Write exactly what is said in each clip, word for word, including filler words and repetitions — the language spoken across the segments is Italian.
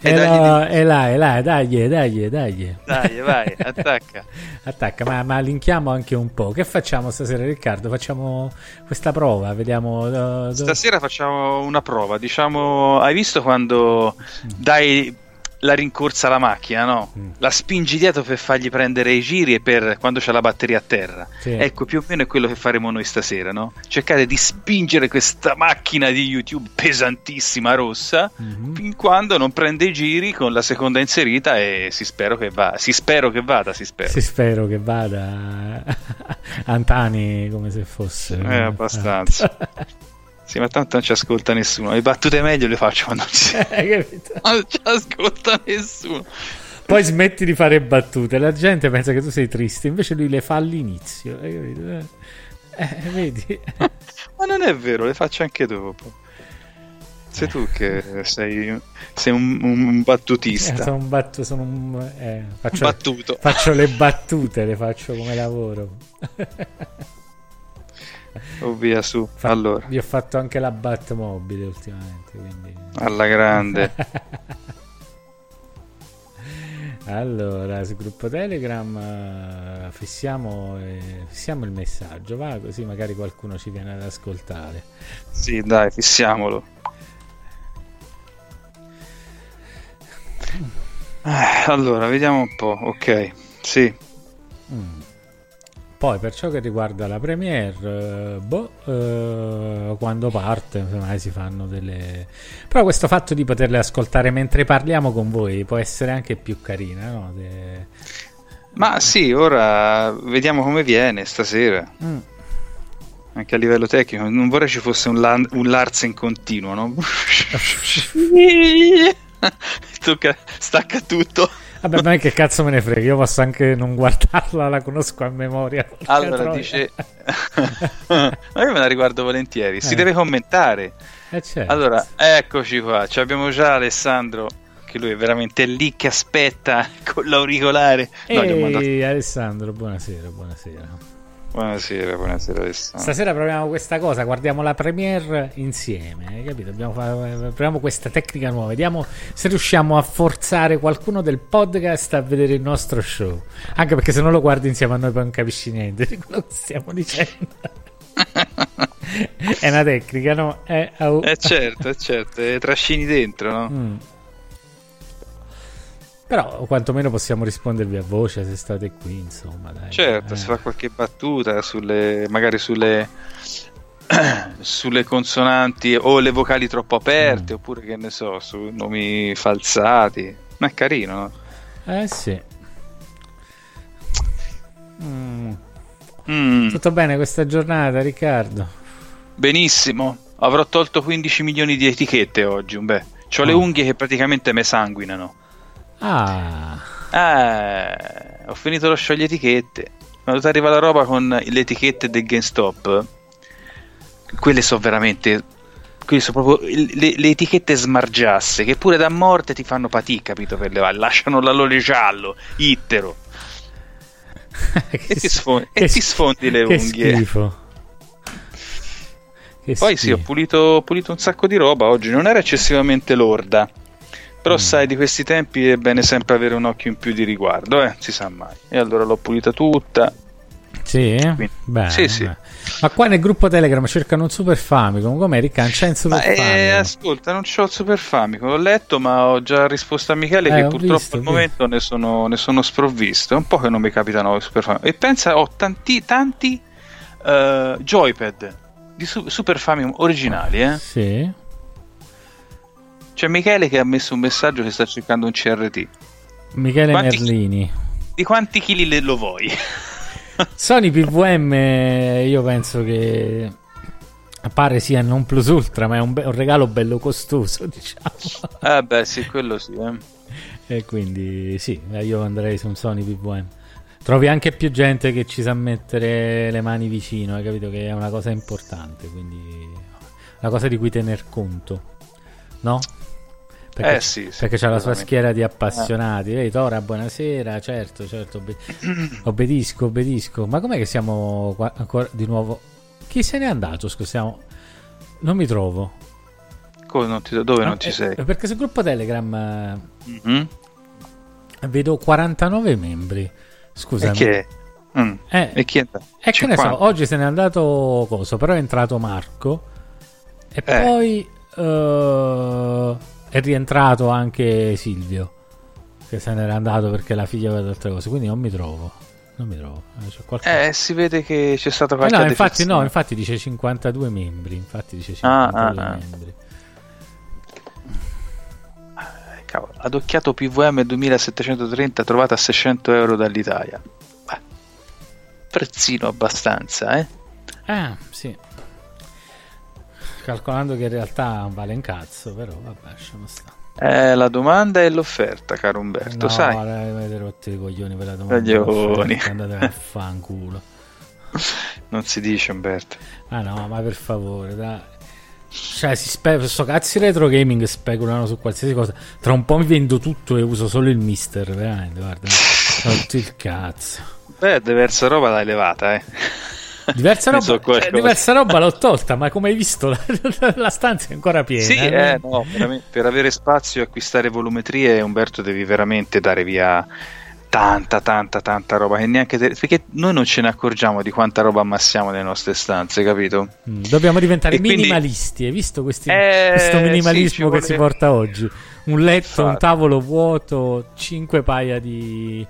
Era, e là, e là, dai, dai, dai. Dai, vai, attacca. Attacca, ma, ma linkiamo anche un po'. Che facciamo stasera, Riccardo? Facciamo questa prova, vediamo. Do, do... Stasera facciamo una prova. Diciamo, hai visto quando dai la rincorsa alla macchina, no? Mm. La spingi dietro per fargli prendere i giri e per quando c'è la batteria a terra. Sì. Ecco, più o meno è quello che faremo noi stasera, no? Cercare di spingere questa macchina di YouTube pesantissima, rossa, mm-hmm. fin quando non prende i giri con la seconda inserita e si spero che va, si spero che vada, si spero. Si spero che vada Antani come se fosse. Eh, abbastanza. Sì, ma tanto non ci ascolta nessuno. Le battute meglio le faccio quando ci... non ci ascolta nessuno. Poi smetti di fare battute, la gente pensa che tu sei triste, invece lui le fa all'inizio, hai capito? Eh, vedi? Ma non è vero, le faccio anche dopo. Sei tu che sei, sei un, un battutista. Eh, sono un, battu- sono un eh, faccio, battuto. Faccio le battute, le faccio come lavoro. Oh via su, Fa- allora vi ho fatto anche la Batmobile ultimamente, quindi alla grande. Allora sul gruppo Telegram fissiamo, eh, fissiamo il messaggio, va, così magari qualcuno ci viene ad ascoltare. Sì, dai, fissiamolo. Allora vediamo un po'. Ok, sì. mm. Poi per ciò che riguarda la premiere, boh, eh, quando parte magari si fanno delle... Però questo fatto di poterle ascoltare mentre parliamo con voi può essere anche più carina, no? De... Ma sì, ora vediamo come viene stasera. Mm. Anche a livello tecnico, non vorrei ci fosse un, lan- un Larsen continuo, no? Tocca, stacca tutto. Vabbè, ma che cazzo me ne frega, io posso anche non guardarla, la conosco a memoria. Allora troia. Dice ma io me la riguardo volentieri, si eh. deve commentare, eh, certo. Allora eccoci qua, ci abbiamo già Alessandro che lui è veramente lì che aspetta con l'auricolare. No, ehi, mandato... Alessandro, buonasera, buonasera. Buonasera, buonasera Alessandro. Stasera proviamo questa cosa, guardiamo la premiere insieme, hai capito? Dobbiamo fare, proviamo questa tecnica nuova, vediamo se riusciamo a forzare qualcuno del podcast a vedere il nostro show. Anche perché se non lo guardi insieme a noi poi non capisci niente di quello che stiamo dicendo. È una tecnica, no? È, au... è certo, è certo, è trascini dentro, no? Mm. Però quantomeno possiamo rispondervi a voce se state qui, insomma, dai. Certo, eh. Si fa qualche battuta sulle, magari sulle sulle consonanti o le vocali troppo aperte, mm. oppure che ne so, su nomi falsati. Ma è carino, no? Eh sì. mm. Mm. Tutto bene questa giornata, Riccardo? Benissimo, avrò tolto quindici milioni di etichette oggi, un beh. C'ho oh. le unghie che praticamente me sanguinano. Ah. ah, ho finito lo sciogli etichette. Quando ti arriva la roba con le etichette del GameStop, quelle sono veramente, quelle sono proprio le, le etichette smargiasse che pure da morte ti fanno fatica, capito? Per levare, lasciano l'allore giallo, ittero e, ti sfondi, che, e ti sfondi le che unghie. Schifo. Che Poi schifo. Sì, ho pulito, ho pulito un sacco di roba oggi. Non era eccessivamente lorda. Però sai, di questi tempi è bene sempre avere un occhio in più di riguardo, eh? Si sa mai. E allora l'ho pulita tutta. Sì? Beh, sì, sì. Ma qua nel gruppo Telegram cercano un Super Famicom. Com'è, Riccardo? C'è un Super ma, Famicom? Eh, ascolta, non c'ho il Super Famicom. L'ho letto, ma ho già risposto a Michele eh, che purtroppo visto, al visto. momento ne sono, ne sono sprovvisto. È un po' che non mi capitano i Super Famicom. E pensa, ho tanti, tanti uh, joypad di su- Super Famicom originali, eh? Sì. C'è Michele che ha messo un messaggio che sta cercando un C R T. Michele quanti Merlini. Chi... Di quanti chili le lo vuoi? Sony P V M, io penso che pare sia non plus ultra, ma è un, be- un regalo bello costoso, diciamo. Eh beh, sì, quello sì. Eh. E quindi sì, io andrei su un Sony P V M. Trovi anche più gente che ci sa mettere le mani vicino, hai capito? Che è una cosa importante, quindi una cosa di cui tener conto, no? Perché, eh sì, sì, perché c'ha la sua schiera di appassionati. Ehi Tora, buonasera, certo, certo, obbe- obbedisco, obbedisco. Ma com'è che siamo qua- ancora di nuovo? Chi se n'è andato? Scusiamo, non mi trovo. Come non ti... Dove ah, non ci eh, sei? Perché sul gruppo Telegram mm-hmm. vedo quarantanove membri. Scusami. E che, mm. eh, e chi è? Eh, che ne so, oggi se n'è andato coso, però è entrato Marco e eh. poi... Uh... è rientrato anche Silvio, che se n'era andato perché la figlia aveva altre cose, quindi non mi trovo, non mi trovo. C'è qualche... eh si vede che c'è stato qualche eh no, infatti no, infatti dice cinquantadue membri, infatti dice cinquantadue ah, ah, membri. Cavolo, adocchiato P V M duemilasettecentotrenta trovata a seicento euro dall'Italia. Beh, prezzino abbastanza, eh? Ah, sì. Calcolando che in realtà vale un cazzo, però vabbè, lasciamo stare. Eh, la domanda è l'offerta, caro Umberto, no, sai? No, avete rotto i coglioni per la domanda. Andate a fanculo. Non si dice, Umberto. Ah no, ma per favore, dai. Cioè, si spe- questo cazzo retro gaming speculano su qualsiasi cosa. Tra un po' mi vendo tutto e uso solo il Mister, veramente, guarda. Tutto il cazzo. Beh, diversa roba l'hai levata, eh. Diversa roba, so cioè, diversa roba l'ho tolta, ma come hai visto la, la, la stanza è ancora piena. Sì, eh, no, per avere spazio e acquistare volumetrie, Umberto, devi veramente dare via tanta, tanta, tanta roba che neanche te... perché noi non ce ne accorgiamo di quanta roba ammassiamo nelle nostre stanze, capito? Mm, dobbiamo diventare e minimalisti, quindi... hai visto questi, eh, questo minimalismo sì, che si porta oggi? Un letto, Infatti. un tavolo vuoto, cinque paia di...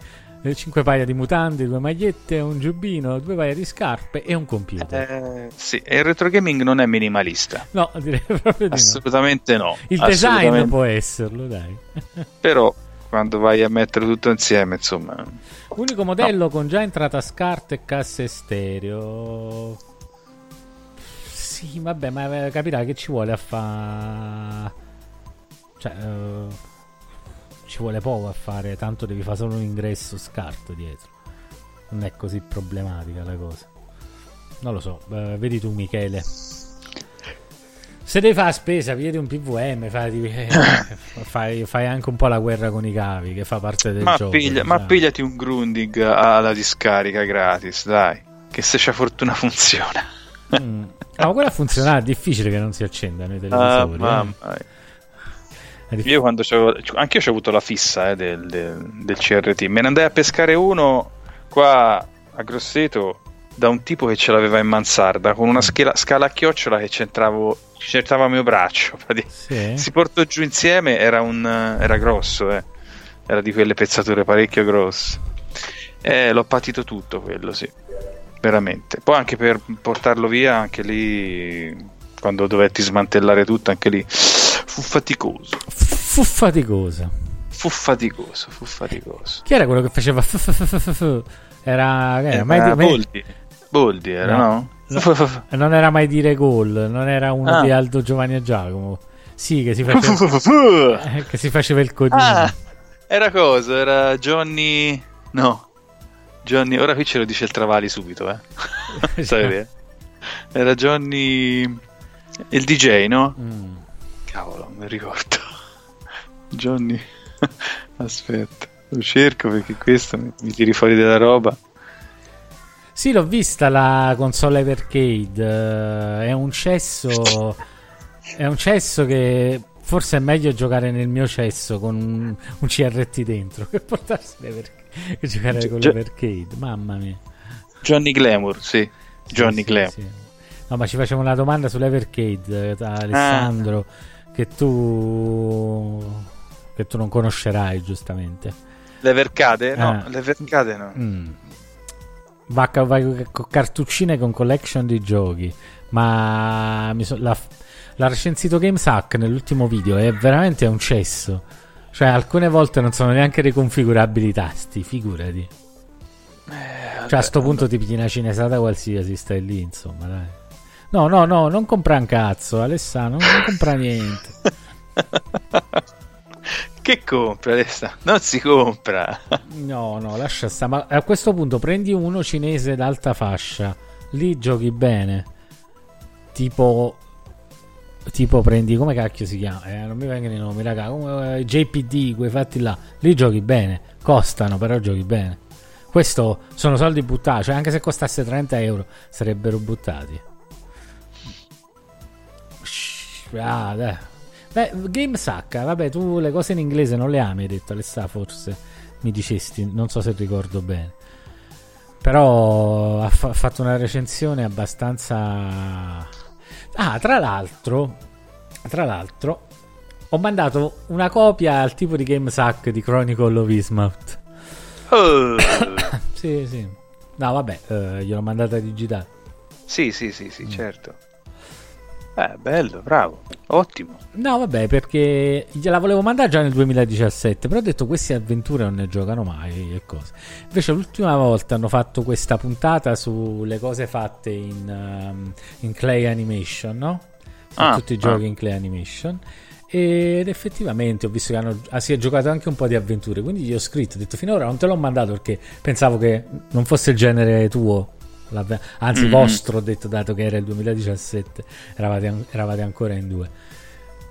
cinque paia di mutande, due magliette, un giubbino, due paia di scarpe e un computer. Eh, sì, e il retro gaming non è minimalista. No, direi proprio di assolutamente no. no. Il assolutamente. Design può esserlo, dai. Però quando vai a mettere tutto insieme, insomma. Unico modello no. con già entrata scarta e casse stereo. Sì, vabbè, ma capirà che ci vuole a fa. Cioè. Uh... ci vuole poco a fare, tanto devi fare solo un ingresso scarto dietro, non è così problematica la cosa, non lo so, eh, vedi tu Michele, se devi fare la spesa piedi un P V M, fai, eh, fai, fai anche un po' la guerra con i cavi che fa parte del ma gioco piglia, ma pigliati un Grundig alla discarica gratis, dai, che se c'è fortuna funziona. mm. Ma quella funziona, è difficile che non si accendano i televisori. ah, eh. Io quando c'avevo, anche io ho avuto la fissa eh, del, del, del C R T. Me ne andai a pescare uno qua a Grosseto da un tipo che ce l'aveva in mansarda con una schela, scala a chiocciola che c'entravo, c'entrava mio braccio. Sì. Si portò giù insieme. Era un era grosso, eh. Era di quelle pezzature parecchio grosse. Eh, l'ho patito tutto quello, sì, veramente. Poi anche per portarlo via, anche lì, quando dovetti smantellare tutto, anche lì. Fu faticoso. Fu faticoso. Fu faticoso, fu faticoso. Chi era quello che faceva? Fu, fu, fu, fu, fu. Era, era, era mai di, mai... Boldi. Boldi era, no? no? no non era mai dire gol, non era uno ah. di Aldo Giovanni e Giacomo. Sì, che si faceva eh, che si faceva il codino. Ah, era cosa? Era Johnny No. Johnny, ora qui ce lo dice il Travali subito, eh. Sai Era Johnny il D J, no? Mm. Cavolo, non mi ricordo. Johnny, aspetta, lo cerco perché questo mi, mi tiri fuori della roba. Sì, l'ho vista la console Evercade. È un cesso, è un cesso che forse è meglio giocare nel mio cesso con un, un C R T dentro che portarsi l'Evercade, che giocare G- con l'Evercade. Mamma mia. Johnny Glamour, sì, Johnny sì, Glamour. Sì, sì. No, ma ci facciamo una domanda sull'Evercade, Alessandro. Ah. Che tu che tu non conoscerai, giustamente. L'Evercade? No, ah. l'Evercade no. Mm. Va con cartuccine con collection di giochi. Ma mi so, l'ha, l'ha recensito GameSack nell'ultimo video. È veramente un cesso. Cioè, alcune volte non sono neanche riconfigurabili i tasti, figurati. Eh, cioè, a sto punto ti pigli una cinesata qualsiasi, stai lì, insomma, dai. No, no, no, non compra un cazzo, Alessandro, non, non compra niente. Che compra, Alessandro? Non si compra. No, no, lascia stare. Ma a questo punto prendi uno cinese d'alta fascia, lì giochi bene. Tipo... tipo prendi, come cacchio si chiama, eh, non mi vengono i nomi, raga, come eh, J P D, quei fatti là, lì giochi bene, costano però giochi bene. Questo sono soldi buttati, cioè anche se costasse trenta euro sarebbero buttati. Ah, dai. Beh, GameSack, vabbè, tu le cose in inglese non le ami, hai detto Alessà, forse mi dicesti, non so se ricordo bene, però ha fa- fatto una recensione abbastanza... Ah, tra l'altro, tra l'altro, ho mandato una copia al tipo di GameSack di Chronicle of Ismouth. Oh. Sì, sì. No, vabbè, eh, gliel'ho mandata digitale. Sì, sì, sì, sì, mm. certo. Eh, bello, bravo, ottimo. No, vabbè, perché gliela volevo mandare già nel duemiladiciassette, però ho detto queste avventure non ne giocano mai e cose. Invece l'ultima volta hanno fatto questa puntata sulle cose fatte in, um, in clay animation, no? Su ah, tutti i giochi ah. in clay animation. Ed effettivamente ho visto che hanno, ah, si è giocato anche un po' di avventure, quindi gli ho scritto, ho detto finora non te l'ho mandato perché pensavo che non fosse il genere tuo. L'avve- anzi mm. vostro, ho detto, dato che era il duemiladiciassette, eravate, an- eravate ancora in due,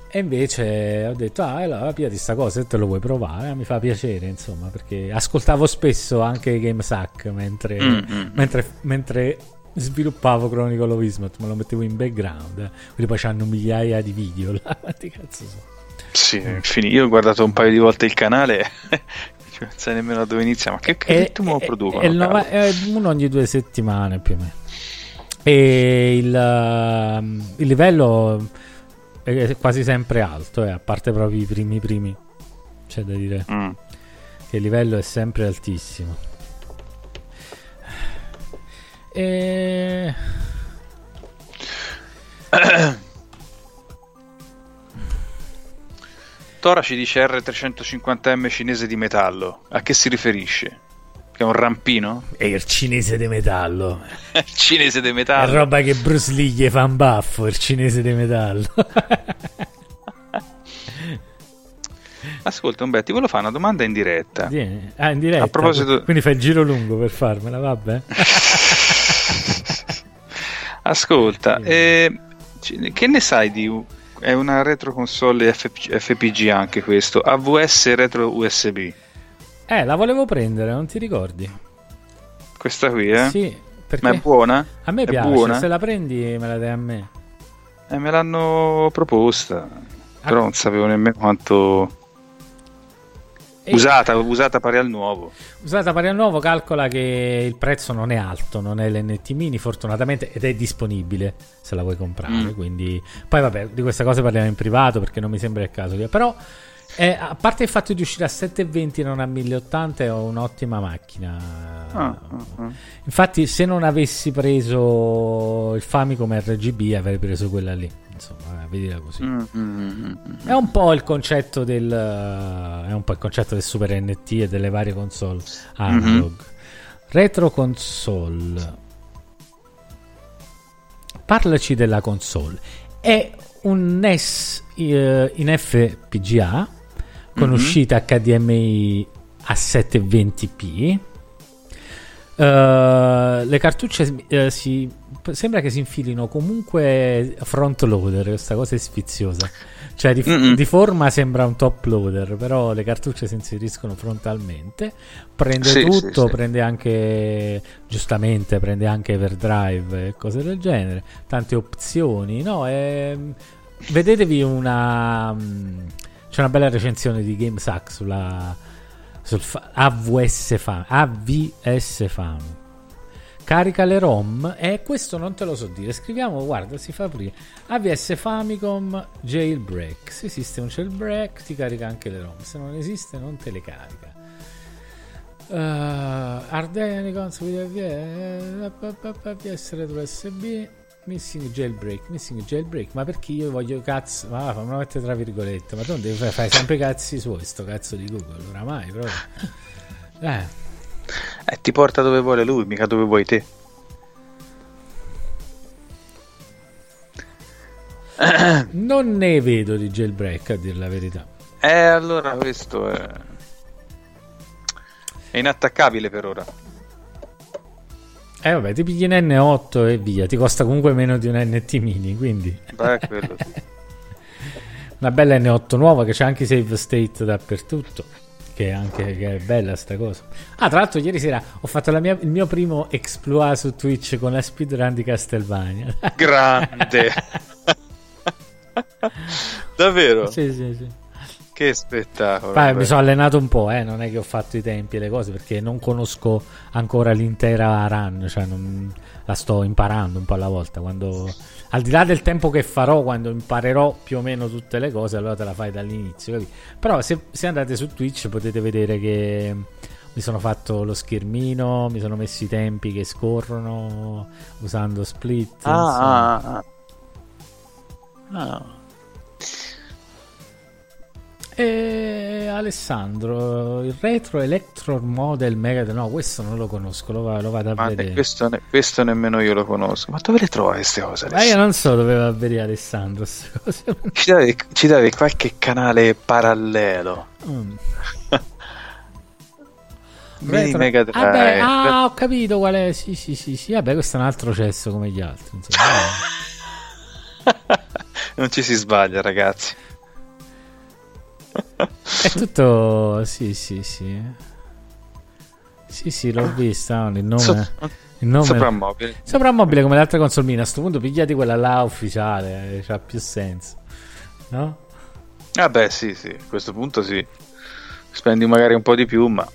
e invece ho detto ah allora pia di sta cosa, se te lo vuoi provare, eh, mi fa piacere insomma, perché ascoltavo spesso anche GameSack mentre, mm. mentre, mentre sviluppavo Chronicle of Ismouth, me lo mettevo in background, eh. Quindi poi c'hanno migliaia di video là. Quanti cazzo sono? Sì, infine, io ho guardato un paio di volte il canale. Non sai nemmeno dove inizia, ma che, che e, ritmo e, producono? E nova, è uno ogni due settimane più o meno. E il, il livello è quasi sempre alto, eh, a parte proprio i primi primi. C'è da dire mm. che il livello è sempre altissimo. E... Tora ci dice erre trecentocinquanta emme cinese di metallo. A che si riferisce? Che è un rampino? È il cinese di metallo. Il cinese di metallo. È roba che Bruce Lee gli fa un baffo, il cinese di metallo. Ascolta, Umberto, ti volevo fare una domanda in diretta. Vieni. Ah, in diretta. A proposito... Quindi fai il giro lungo per farmela, vabbè. Ascolta, eh, che ne sai di... È una retro console F P- F P G anche questo, A V S retro U S B. Eh, la volevo prendere, non ti ricordi? Questa qui, eh? Sì, perché... Ma è buona? A me è piace, buona? Se la prendi me la dai a me. Eh, me l'hanno proposta, ah. però non sapevo nemmeno quanto... E... Usata, usata pari al nuovo. Usata pari al nuovo, calcola che il prezzo non è alto, non è l'N T Mini fortunatamente, ed è disponibile se la vuoi comprare, mm. quindi poi vabbè, di questa cosa parliamo in privato perché non mi sembra il caso, però eh, a parte il fatto di uscire a settecentoventi e non a mille ottanta è un'ottima macchina. Ah, ah, ah. Infatti se non avessi preso il Famicom R G B avrei preso quella lì. Insomma, vedila così. Mm, mm, mm, è un po' il concetto del uh, è un po' il concetto del Super N T e delle varie console analog. Mm-hmm. Retro console. Parlaci della console. È un N E S uh, in F P G A con mm-hmm. uscita H D M I a settecentoventi p. Uh, le cartucce uh, si sembra che si infilino comunque front loader, questa cosa è sfiziosa, cioè di, f- di forma sembra un top loader, però le cartucce si inseriscono frontalmente, prende sì, tutto, sì, prende sì. anche giustamente prende anche Everdrive e cose del genere, tante opzioni, no? E, vedetevi una c'è una bella recensione di GameSack sulla sul fa- A V S Fam, A V S Fam, carica le ROM e eh, questo non te lo so dire, scriviamo, guarda, si fa aprire A V S Famicom jailbreak, se esiste un jailbreak ti carica anche le ROM, se non esiste non te le carica. uh, Ardenicons P S retro U S B missing jailbreak, missing jailbreak, ma perché io voglio cazzo, ma va, fammelo mettere tra virgolette, ma tu devi fare, fai sempre i cazzi suoi sto cazzo di Google oramai proprio. Eh. Eh, ti porta dove vuole lui, mica dove vuoi te. Non ne vedo di jailbreak, a dir la verità. Eh, allora questo è... è inattaccabile per ora. Eh vabbè, ti pigli un N otto e via, ti costa comunque meno di un N T mini, quindi... Beh, quello sì. Una bella N otto nuova che c'ha anche save state dappertutto, che è anche che è bella sta cosa. Ah, tra l'altro ieri sera ho fatto la mia, il mio primo exploit su Twitch con la speedrun di Castlevania. Grande! Davvero? Sì, sì, sì. Che spettacolo. Beh, mi sono allenato un po', eh? Non è che ho fatto i tempi e le cose, perché non conosco ancora l'intera run, cioè non... la sto imparando un po' alla volta. Quando, al di là del tempo che farò, quando imparerò più o meno tutte le cose, allora te la fai dall'inizio, capito? Però se, se andate su Twitch potete vedere che mi sono fatto lo schermino, mi sono messo i tempi che scorrono usando split. Ah, ah, ah. Ah. E Alessandro, il retro electro model Mega Drive, no, questo non lo conosco, lo, lo vado a ma vedere. Questo, ne- questo nemmeno io lo conosco. Ma dove le trovi queste cose? Ma io non so dove va a vedere Alessandro. Ci deve, ci deve qualche canale parallelo. Mm. Mini Mega Drive. Ah, beh, ah, ho capito qual è. Sì, sì, sì, sì. Vabbè, questo è un altro cesso come gli altri. Non ci si sbaglia, ragazzi. È tutto sì sì sì sì sì l'ho vista, il nome, il nome soprammobile soprammobile come l'altra console mini. A sto punto pigliati quella là ufficiale, c'ha più senso, no? Ah beh sì sì, a questo punto sì, spendi magari un po' di più, ma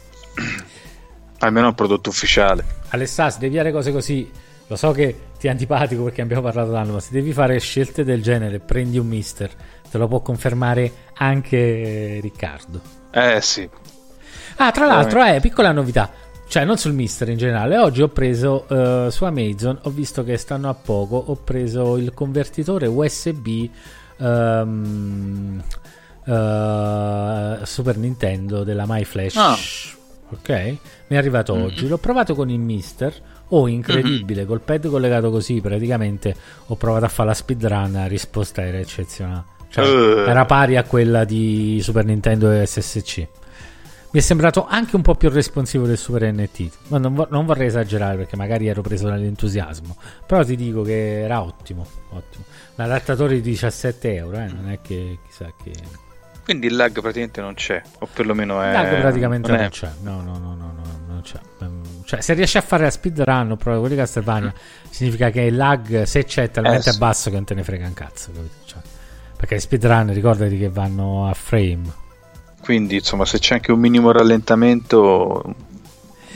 almeno è un prodotto ufficiale. Alessà, se deviare cose così, lo so che ti è antipatico perché abbiamo parlato tanto, ma se devi fare scelte del genere prendi un mister, te lo può confermare anche Riccardo. Eh sì. Ah, tra l'altro, eh, piccola novità, cioè non sul mister in generale, oggi ho preso eh, su Amazon, ho visto che stanno a poco, ho preso il convertitore U S B um, uh, Super Nintendo della MyFlash. Oh. Ok, mi è arrivato mm-hmm. oggi, l'ho provato con il mister. Oh, incredibile, mm-hmm. col pad collegato così praticamente ho provato a fare la speedrun, la risposta era eccezionale. Cioè, uh. era pari a quella di Super Nintendo e S S C. Mi è sembrato anche un po' più responsivo del Super N T, ma non, vo- non vorrei esagerare perché magari ero preso dall'entusiasmo, però ti dico che era ottimo, ottimo. L'adattatore di diciassette euro, eh? Non è che chissà che, quindi il lag praticamente non c'è, o perlomeno è... il lag praticamente non, non c'è, no no no no, no non c'è. Cioè, se riesci a fare la speedrun o proprio quelli di Castlevania, mm. significa che il lag, se c'è, è talmente eh, sì. basso che non te ne frega un cazzo, capito? Cioè, perché le speedrun ricordati che vanno a frame, quindi insomma se c'è anche un minimo rallentamento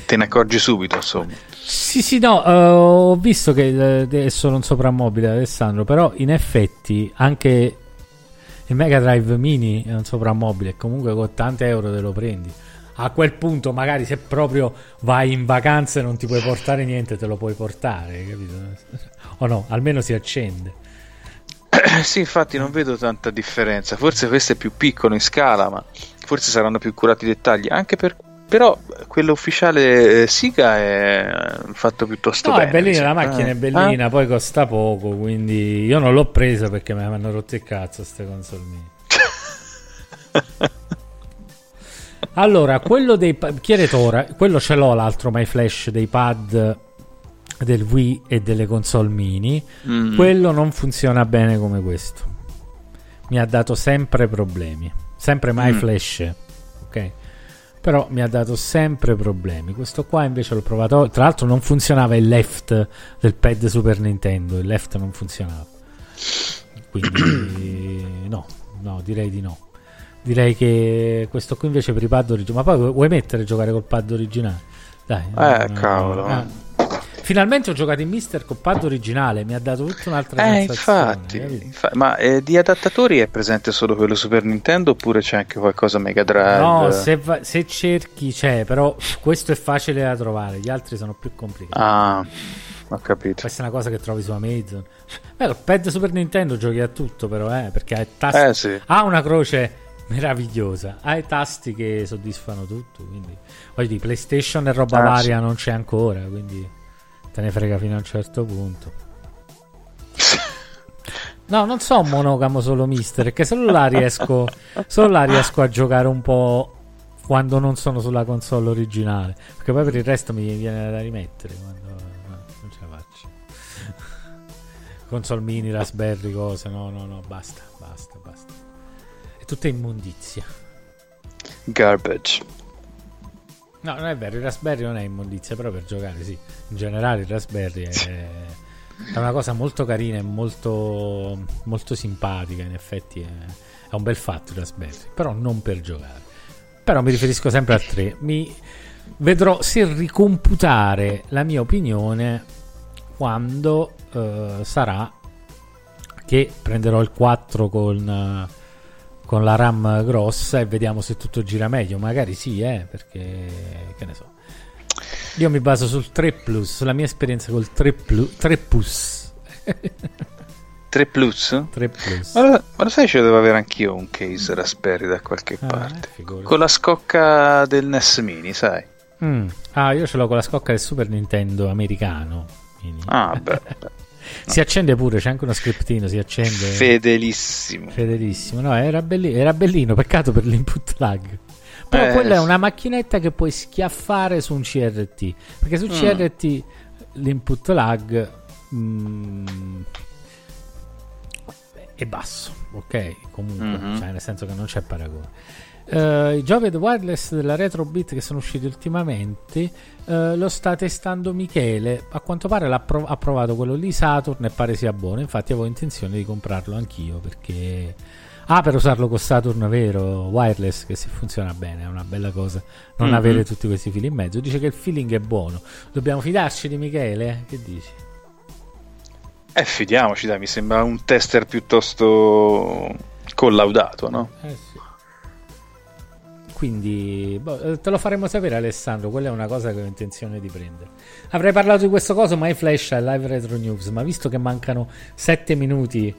te ne accorgi subito, insomma. Sì sì, no, uh, ho visto che è solo un soprammobile, Alessandro, però in effetti anche il Mega Drive Mini è un soprammobile, comunque con ottanta euro te lo prendi. A quel punto magari se proprio vai in vacanza e non ti puoi portare niente, te lo puoi portare, capito? O no, almeno si accende. Sì, infatti non vedo tanta differenza. Forse questo è più piccolo in scala, ma forse saranno più curati i dettagli. Anche per... però quello ufficiale Sega è fatto piuttosto no, bene. No, è bellina, la macchina è bellina, ah. poi costa poco, quindi io non l'ho presa perché mi hanno rotto il cazzo ste console mie. Allora, quello dei pa- Chiaretora, quello ce l'ho l'altro MyFlash dei pad del Wii e delle console mini, mm-hmm. quello non funziona bene come questo, mi ha dato sempre problemi, sempre mai mm. flash, ok, però mi ha dato sempre problemi. Questo qua invece l'ho provato, tra l'altro non funzionava il left del pad Super Nintendo, il left non funzionava, quindi no, no, direi di no, direi che questo qui invece per i pad originali. Ma poi vuoi mettere a giocare col pad originale? Dai, eh no, cavolo no, no. Finalmente ho giocato in Mister col pad originale, mi ha dato tutta un'altra eh, sensazione. Infatti, infatti, ma eh, di adattatori è presente solo quello Super Nintendo oppure c'è anche qualcosa Mega Drive? No, se, va- se cerchi c'è, però questo è facile da trovare, gli altri sono più complicati. Ah, ho capito. Questa è una cosa che trovi su Amazon. Beh, col pad Super Nintendo giochi a tutto però, eh, perché ha, tasti- eh, sì. ha una croce meravigliosa, ha i tasti che soddisfano tutto, quindi voglio dire, PlayStation e roba ah, varia sì. non c'è ancora, quindi te ne frega fino a un certo punto. No, non sono monogamo solo, mister, perché solo là riesco solo là riesco a giocare un po' quando non sono sulla console originale, perché poi per il resto mi viene da rimettere quando no, non ce la faccio. Console mini, Raspberry, cose, no no no basta basta basta, è tutta immondizia, garbage. No, non è vero, il Raspberry non è immondizia, però per giocare sì, in generale il Raspberry è è una cosa molto carina e molto, molto simpatica, in effetti è, è un bel fatto il Raspberry, però non per giocare. Però mi riferisco sempre a tre, mi vedrò se ricomputare la mia opinione quando eh, sarà che prenderò il quattro con, con la RAM grossa e vediamo se tutto gira meglio, magari sì, eh, perché che ne so. Io mi baso sul tre plus, sulla mia esperienza col tre plus. tre plus? tre plus. Ma lo sai, ce devo avere anch'io un case Raspberry da qualche ah, parte. Eh, con la scocca del N E S Mini, sai? Mm. Ah, io ce l'ho con la scocca del Super Nintendo americano. Quindi. Ah, beh. beh. Si accende pure, c'è anche uno scriptino, si accende. Fedelissimo. Fedelissimo. No, era bellino, era bellino, peccato per l'input lag. Però eh, quella è una macchinetta che puoi schiaffare su un C R T, perché su C R T mm. l'input lag mm, è basso, ok? Comunque, mm-hmm. cioè, nel senso che non c'è paragone. Uh, I giochi wireless della Retrobit che sono usciti ultimamente uh, lo sta testando Michele, a quanto pare l'ha prov- ha provato quello lì Saturn e pare sia buono, infatti avevo intenzione di comprarlo anch'io perché... Ah, per usarlo con Saturn, vero, wireless, che si funziona bene, è una bella cosa non mm-hmm. avere tutti questi fili in mezzo. Dice che il feeling è buono, dobbiamo fidarci di Michele? Che dici? Eh, fidiamoci, dai, mi sembra un tester piuttosto collaudato, no? Eh sì. Quindi boh, te lo faremo sapere, Alessandro, quella è una cosa che ho intenzione di prendere. Avrei parlato di questo coso, ma è flash al live retro news, ma visto che mancano sette minuti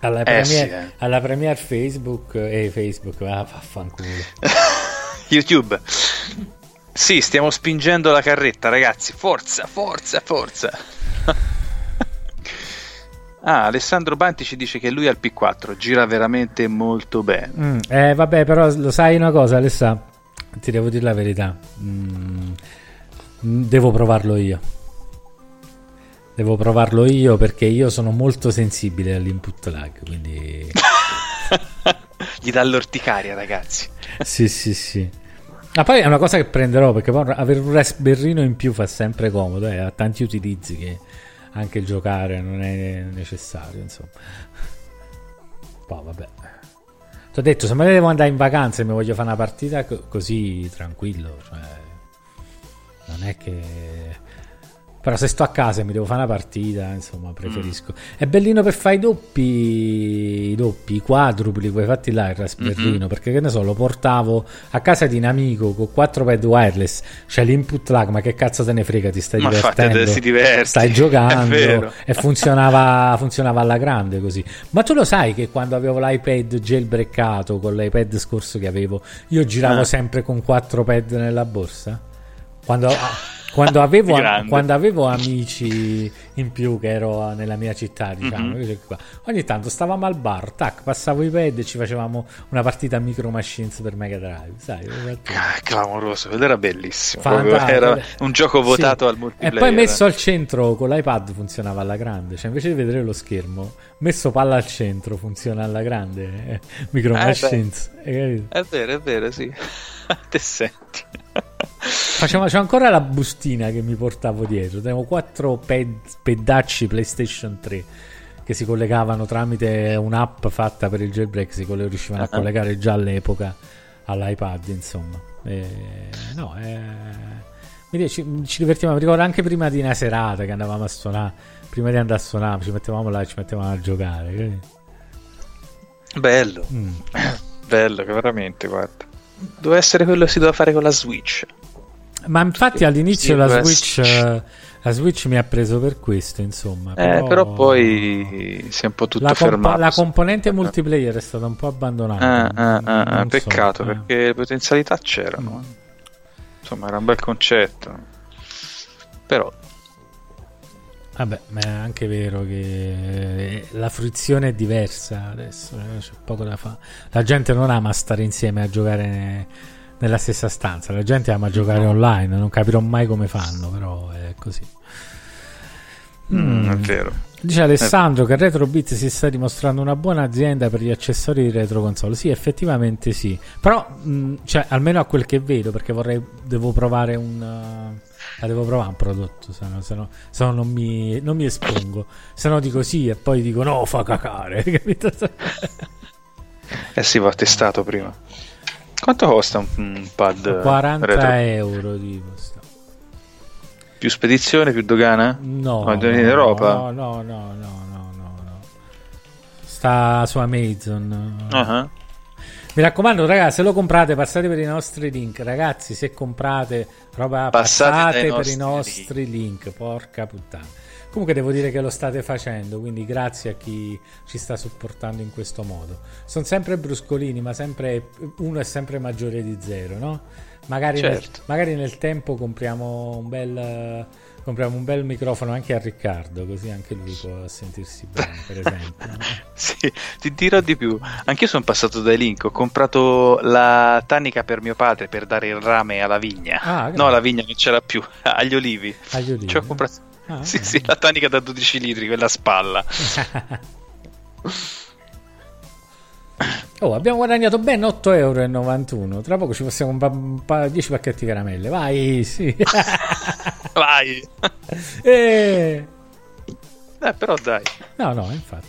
alla premiere, eh sì, eh. alla premiere Facebook e eh, Facebook ah, vaffanculo YouTube, sì, stiamo spingendo la carretta, ragazzi, forza forza forza. Ah, Alessandro Banti ci dice che lui al P quattro gira veramente molto bene. mm, eh vabbè, però lo sai una cosa, Alessandro, ti devo dire la verità, mm, devo provarlo io Devo provarlo io perché io sono molto sensibile all'input lag, quindi... Gli dà l'orticaria, ragazzi. Sì, sì, sì. Ma poi è una cosa che prenderò, perché avere un raspberrino in più fa sempre comodo, eh, ha tanti utilizzi che anche il giocare non è necessario, insomma. Poi vabbè. Ti ho detto, se me ne devo andare in vacanza e mi voglio fare una partita co- così tranquillo, cioè... Non è che... Però se sto a casa e mi devo fare una partita, insomma, preferisco. Mm. È bellino per fare i doppi, i doppi, i quadrupli, quei fatti là, il Raspberrino, mm-hmm. perché che ne so, lo portavo a casa di un amico con quattro pad wireless, c'è l'input lag, ma che cazzo te ne frega, ti stai ma divertendo, si diverti, stai giocando, e funzionava, funzionava alla grande così. Ma tu lo sai che quando avevo l'iPad jailbreakato, con l'iPad scorso che avevo, io giravo ah. sempre con quattro pad nella borsa? Quando... Quando avevo, quando avevo amici in più che ero nella mia città, diciamo, mm-hmm. qua, ogni tanto stavamo al bar, tac, passavo i pad e ci facevamo una partita a Micro Machines per Mega Drive, sai? Ah, clamoroso, quello era bellissimo. Fantastico. Era un gioco votato sì. al multiplayer. E poi messo al centro con l'iPad funzionava alla grande, cioè invece di vedere lo schermo, messo palla al centro funziona alla grande, eh? Micro ah, Machines. È, è vero, è vero, sì. Te senti. Facciamo, c'ho ancora la bustina che mi portavo dietro, avevo quattro ped, pedacci PlayStation tre che si collegavano tramite un'app fatta per il jailbreak, si coll- riuscivano a collegare già all'epoca all'iPad, insomma, e, no eh, ci, ci divertivamo, mi ricordo anche prima di una serata che andavamo a suonare, prima di andare a suonare ci mettevamo là e ci mettevamo a giocare, quindi... bello mm. bello che veramente, guarda, doveva essere quello che si doveva fare con la Switch. Ma infatti all'inizio sì, la Switch eh, la Switch mi ha preso per questo, insomma, però, eh, però poi si è un po' tutto la comp- fermato. La componente multiplayer è stata un po' abbandonata. Ah, ah, ah, so, peccato, eh. perché le potenzialità c'erano. Mm. Insomma, era un bel concetto. Però Vabbè, ma è anche vero che la fruizione è diversa adesso, c'è poco da fare. La gente non ama stare insieme a giocare nella stessa stanza, la gente ama giocare no. online, non capirò mai come fanno, però è così. Mm. È vero. Dice Alessandro che Retrobit si sta dimostrando una buona azienda per gli accessori di retro console. Sì, effettivamente sì. Però, mh, cioè, almeno a quel che vedo, perché vorrei devo provare un uh, ah, devo provare un prodotto, se no, se no, se no non, mi, non mi espongo. Se no dico sì e poi dico no, fa cacare, capito? Eh sì, va testato prima. Quanto costa un, un pad? quaranta retro? Euro tipo. Più spedizione, più dogana? No, no, in Europa? No, no, no, no, no, no. Sta su Amazon. Uh-huh. Mi raccomando, ragazzi, se lo comprate, passate per i nostri link. Ragazzi, se comprate roba, passate, passate per i nostri link. link. Porca puttana. Comunque devo dire che lo state facendo, quindi grazie a chi ci sta supportando in questo modo. Sono sempre bruscolini, ma sempre uno è sempre maggiore di zero, no? Magari, certo. nel, magari nel tempo compriamo un bel uh, compriamo un bel microfono anche a Riccardo, così anche lui può sentirsi bene, per esempio. Sì, ti dirò di più, anch'io sono passato dai link, ho comprato la tanica per mio padre per dare il rame alla vigna. Ah, no, la vigna non c'era più, agli olivi, agli olivi. Ci ho comprato... ah, sì, ah. sì, la tanica da dodici litri, quella a spalla. Oh, abbiamo guadagnato ben otto euro e novantuno. Tra poco ci possiamo un pa- un pa- dieci pacchetti di caramelle. Vai, sì. Vai. E... Eh, però dai. No, no, infatti.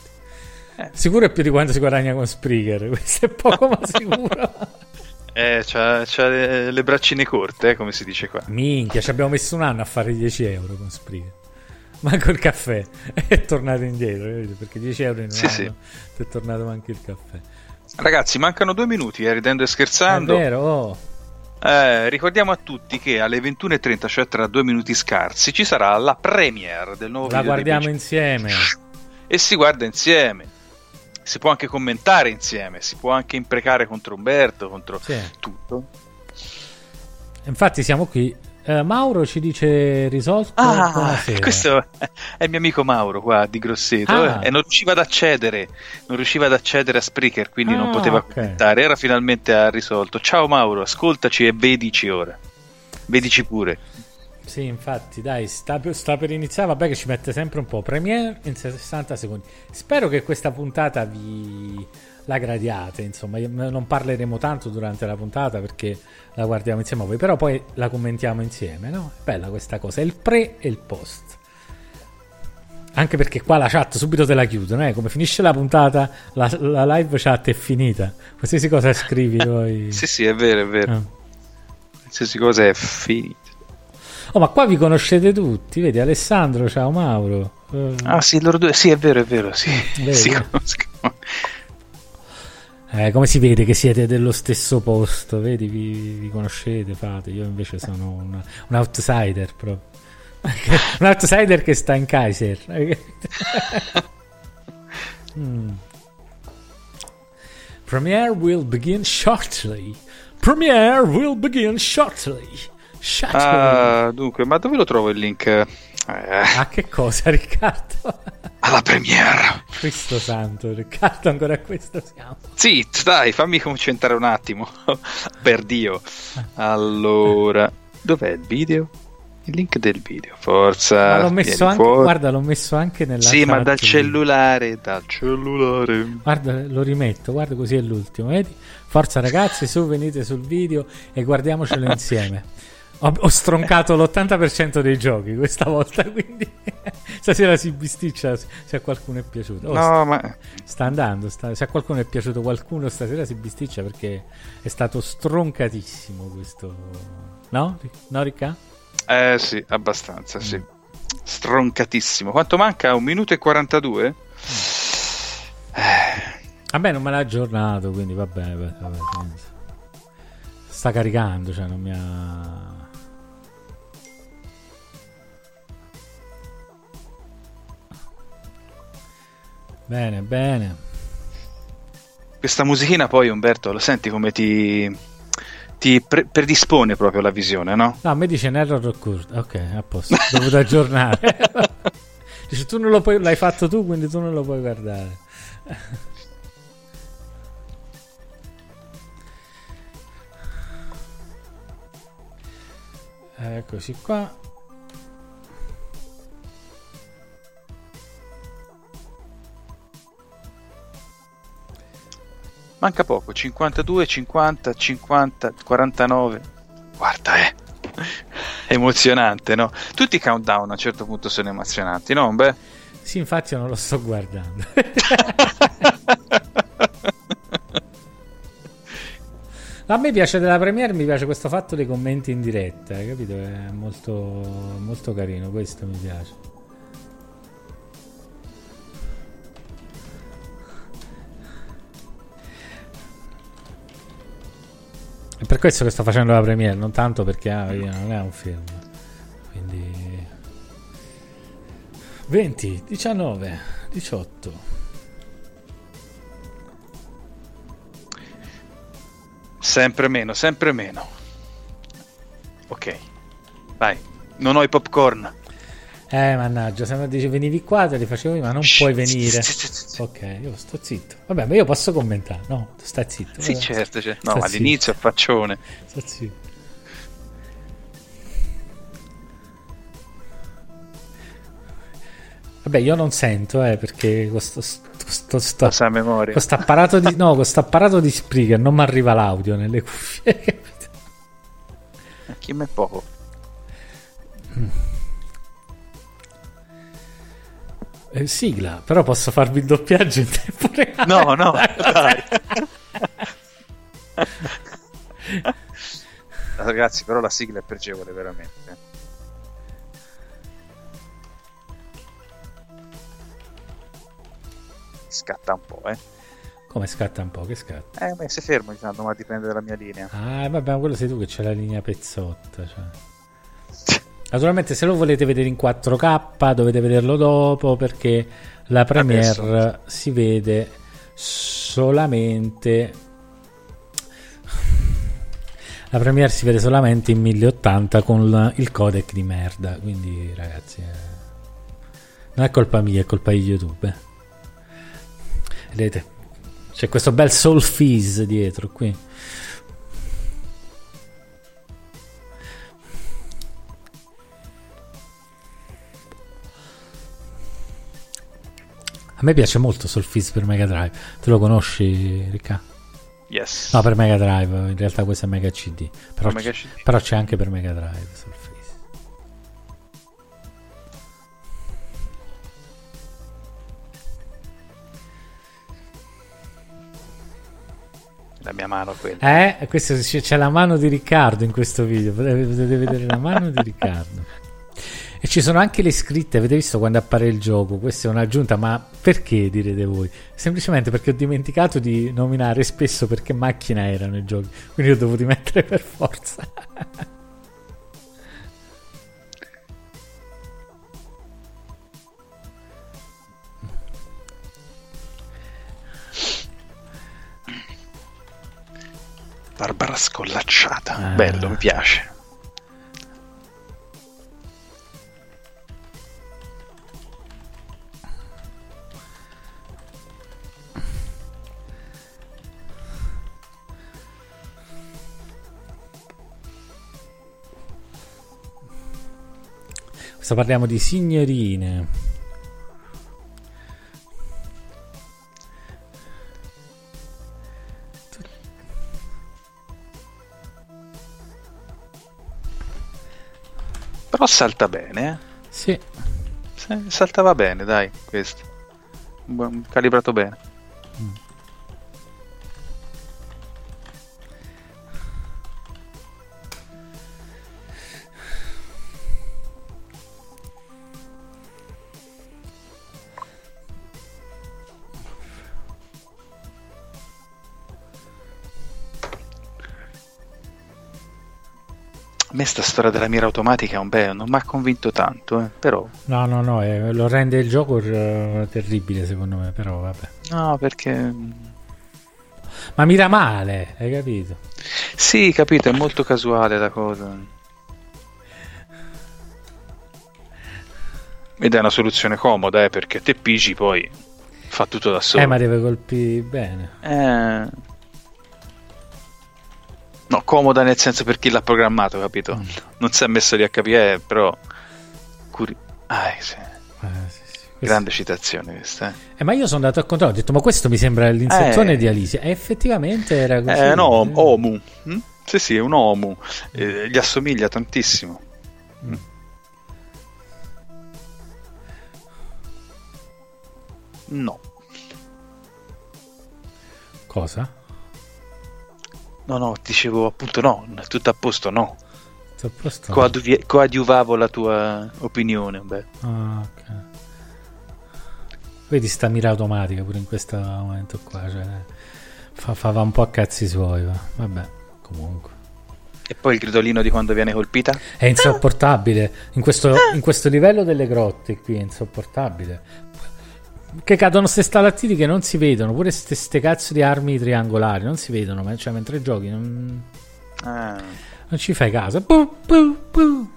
Eh. Sicuro è più di quanto si guadagna con Spreaker. Questo è poco ma sicuro. Eh, c'ha, c'ha le, le braccine corte, eh, come si dice qua. Minchia, ci abbiamo messo un anno a fare dieci euro con Spreaker. Manco il caffè è tornato indietro, perché dieci euro in un sì, anno sì. Ti è tornato anche il caffè. Ragazzi, mancano due minuti, eh, ridendo e scherzando. È vero, oh. eh, ricordiamo a tutti che alle ventuno e trenta, cioè tra due minuti scarsi, ci sarà la premiere del nuovo la video. La guardiamo insieme. E si guarda insieme. Si può anche commentare insieme, si può anche imprecare contro Umberto, contro sì. tutto. Infatti siamo qui. Uh, Mauro ci dice risolto. Ah, questo è il mio amico Mauro qua di Grosseto ah. eh, e non riusciva ad accedere, non riusciva ad accedere a Spreaker, quindi ah, non poteva okay. commentare. Era finalmente a risolto. Ciao Mauro, ascoltaci e vedici ora. Vedici pure. Sì, infatti, dai, sta, sta per iniziare, vabbè che ci mette sempre un po'. Premiere in sessanta secondi. Spero che questa puntata vi la gradiate, insomma, non parleremo tanto durante la puntata perché la guardiamo insieme a voi, però poi la commentiamo insieme, no? È bella questa cosa, il pre e il post, anche perché qua la chat subito te la chiudono, eh? Come finisce la puntata la, la live chat è finita, qualsiasi cosa scrivi poi... sì sì è vero è vero ah. qualsiasi cosa è finita. Oh, ma qua vi conoscete tutti, vedi? Alessandro, ciao Mauro. Ah sì, loro due, sì è vero è vero sì, si conoscono. Eh, come si vede che siete dello stesso posto, vedi, vi, vi conoscete, fate. Io invece sono un, un outsider proprio. Un outsider che sta in Kaiser. mm. Premiere will begin shortly. Premiere will begin shortly. shortly. Ah, dunque, ma dove lo trovo il link? Eh. A che cosa, Riccardo? Alla premiere. Cristo santo, Riccardo, ancora a questo siamo. Zitto, dai, fammi concentrare un attimo. Per Dio. Allora, dov'è il video? Il link del video. Forza. Ma l'ho messo anche, guarda, l'ho messo anche nella Sì, ma dal cellulare, dal cellulare. Guarda, lo rimetto, guarda, così è l'ultimo, vedi? Forza ragazzi, su, venite sul video e guardiamocelo insieme. Ho, ho stroncato l'ottanta per cento dei giochi questa volta, quindi stasera si bisticcia se a qualcuno è piaciuto. Oh, no, sta, ma... sta andando, sta, se a qualcuno è piaciuto qualcuno stasera si bisticcia perché è stato stroncatissimo questo. No? No, Ricca? Eh sì, abbastanza, mm. sì. Stroncatissimo. Quanto manca? Un minuto e quarantadue? Mm. Vabbè, non me l'ha aggiornato, quindi vabbè, vabbè, vabbè sta caricando, cioè non mi ha... Bene, bene. Questa musichina poi, Umberto, lo senti come ti, ti pre- predispone proprio la visione, no? No, mi dice un error occurred. Ok, a posto, ho dovuto aggiornare. Dice, tu non lo puoi, l'hai fatto tu, quindi tu non lo puoi guardare. Eccoci qua. Manca poco, cinquantadue, cinquanta, cinquanta, quarantanove. Guarda, eh. Emozionante, no? Tutti i countdown a un certo punto sono emozionanti, no? Beh. Sì, infatti io non lo sto guardando. A me piace della Premiere, mi piace questo fatto dei commenti in diretta, hai capito? È molto, molto carino, questo mi piace. È per questo che sto facendo la Premiere, non tanto perché ah, non è un film. Quindi venti, diciannove, diciotto. Sempre meno, sempre meno. Ok, vai. Non ho i popcorn. Eh, mannaggia, se mi dice venivi qua, te li facevo io, ma non puoi venire. Ok, io sto zitto. Vabbè, ma io posso commentare, no? Sta zitto. Sì, certo, certo. No, sta all'inizio zitto. È faccione. Sta zitto. Vabbè, io non sento, eh, perché questo... Sto, sto, questo apparato di no, questo apparato di Spreaker non mi arriva l'audio nelle cuffie. A chi me poco. Eh, sigla, però posso farvi il doppiaggio in tempo reale. No, no. Dai. Ragazzi, però la sigla è pregevole veramente. Scatta un po', eh? Come scatta un po'? Che scatta? Eh, beh, se fermo intanto, ma dipende dalla mia linea. Ah, vabbè, ma quello sei tu che c'è la linea pezzotta, cioè. Naturalmente, se lo volete vedere in quattro K, dovete vederlo dopo, perché la Premiere adesso si vede solamente la Premiere si vede solamente in mille ottanta con il codec di merda, quindi ragazzi, eh... non è colpa mia, è colpa di YouTube, eh. Vedete, c'è questo bel soul fizz dietro qui. A me piace molto soul fizz per Mega Drive. Te lo conosci, Ricca? Yes. No, per Mega Drive, in realtà questo è Mega C D, però, Mega C D. C- però c'è anche per Mega Drive soul fizz. La mia mano, quella. Eh, questo, c'è la mano di Riccardo in questo video. Potete vedere la mano di Riccardo. E ci sono anche le scritte. Avete visto quando appare il gioco? Questa è un'aggiunta, ma perché, direte voi? Semplicemente perché ho dimenticato di nominare spesso perché macchina erano i giochi, quindi ho dovuto mettere per forza. Barbara scollacciata, ah. Bello, mi piace. Adesso parliamo di signorine. Però salta bene, eh? Sì. Saltava bene, dai, questo. Calibrato bene. Mm. A me sta storia della mira automatica è un bello, non mi ha convinto tanto, eh, però no no no eh, lo rende il gioco eh, terribile secondo me, però vabbè, no, perché ma mira male, hai capito? Sì, capito, è molto casuale la cosa. ed è una soluzione comoda, eh, perché te pigi poi fa tutto da solo. Eh, ma deve colpire bene. Eh... No, comoda nel senso per chi l'ha programmato, capito? Mm. Non si è messo lì a capire, però... Curi... Ah, sì. Ah, sì, sì. Grande sì. Citazione questa. Eh. Eh, ma io sono andato a controllare, ho detto, ma questo mi sembra l'insettone eh. di Alicia. E effettivamente era così. Eh, no, eh. Omu. Mm? Sì, sì, è un Omu. Eh, gli assomiglia tantissimo. Mm. No. Cosa? No, no, dicevo appunto no, tutto a posto no. Tutto a posto. Coadiuvi- coadiuvavo la tua opinione, beh. Ah, ok. Vedi sta mira automatica pure in questo momento qua, cioè fa, fa va un po' a cazzi suoi, va. Vabbè, comunque. E poi il gridolino di quando viene colpita? È insopportabile, in questo, in questo livello delle grotte qui è insopportabile. Che cadono ste stalattiti che non si vedono, pure ste, ste cazzo di armi triangolari non si vedono, cioè mentre giochi non, ah. non ci fai caso. Buh, buh, buh.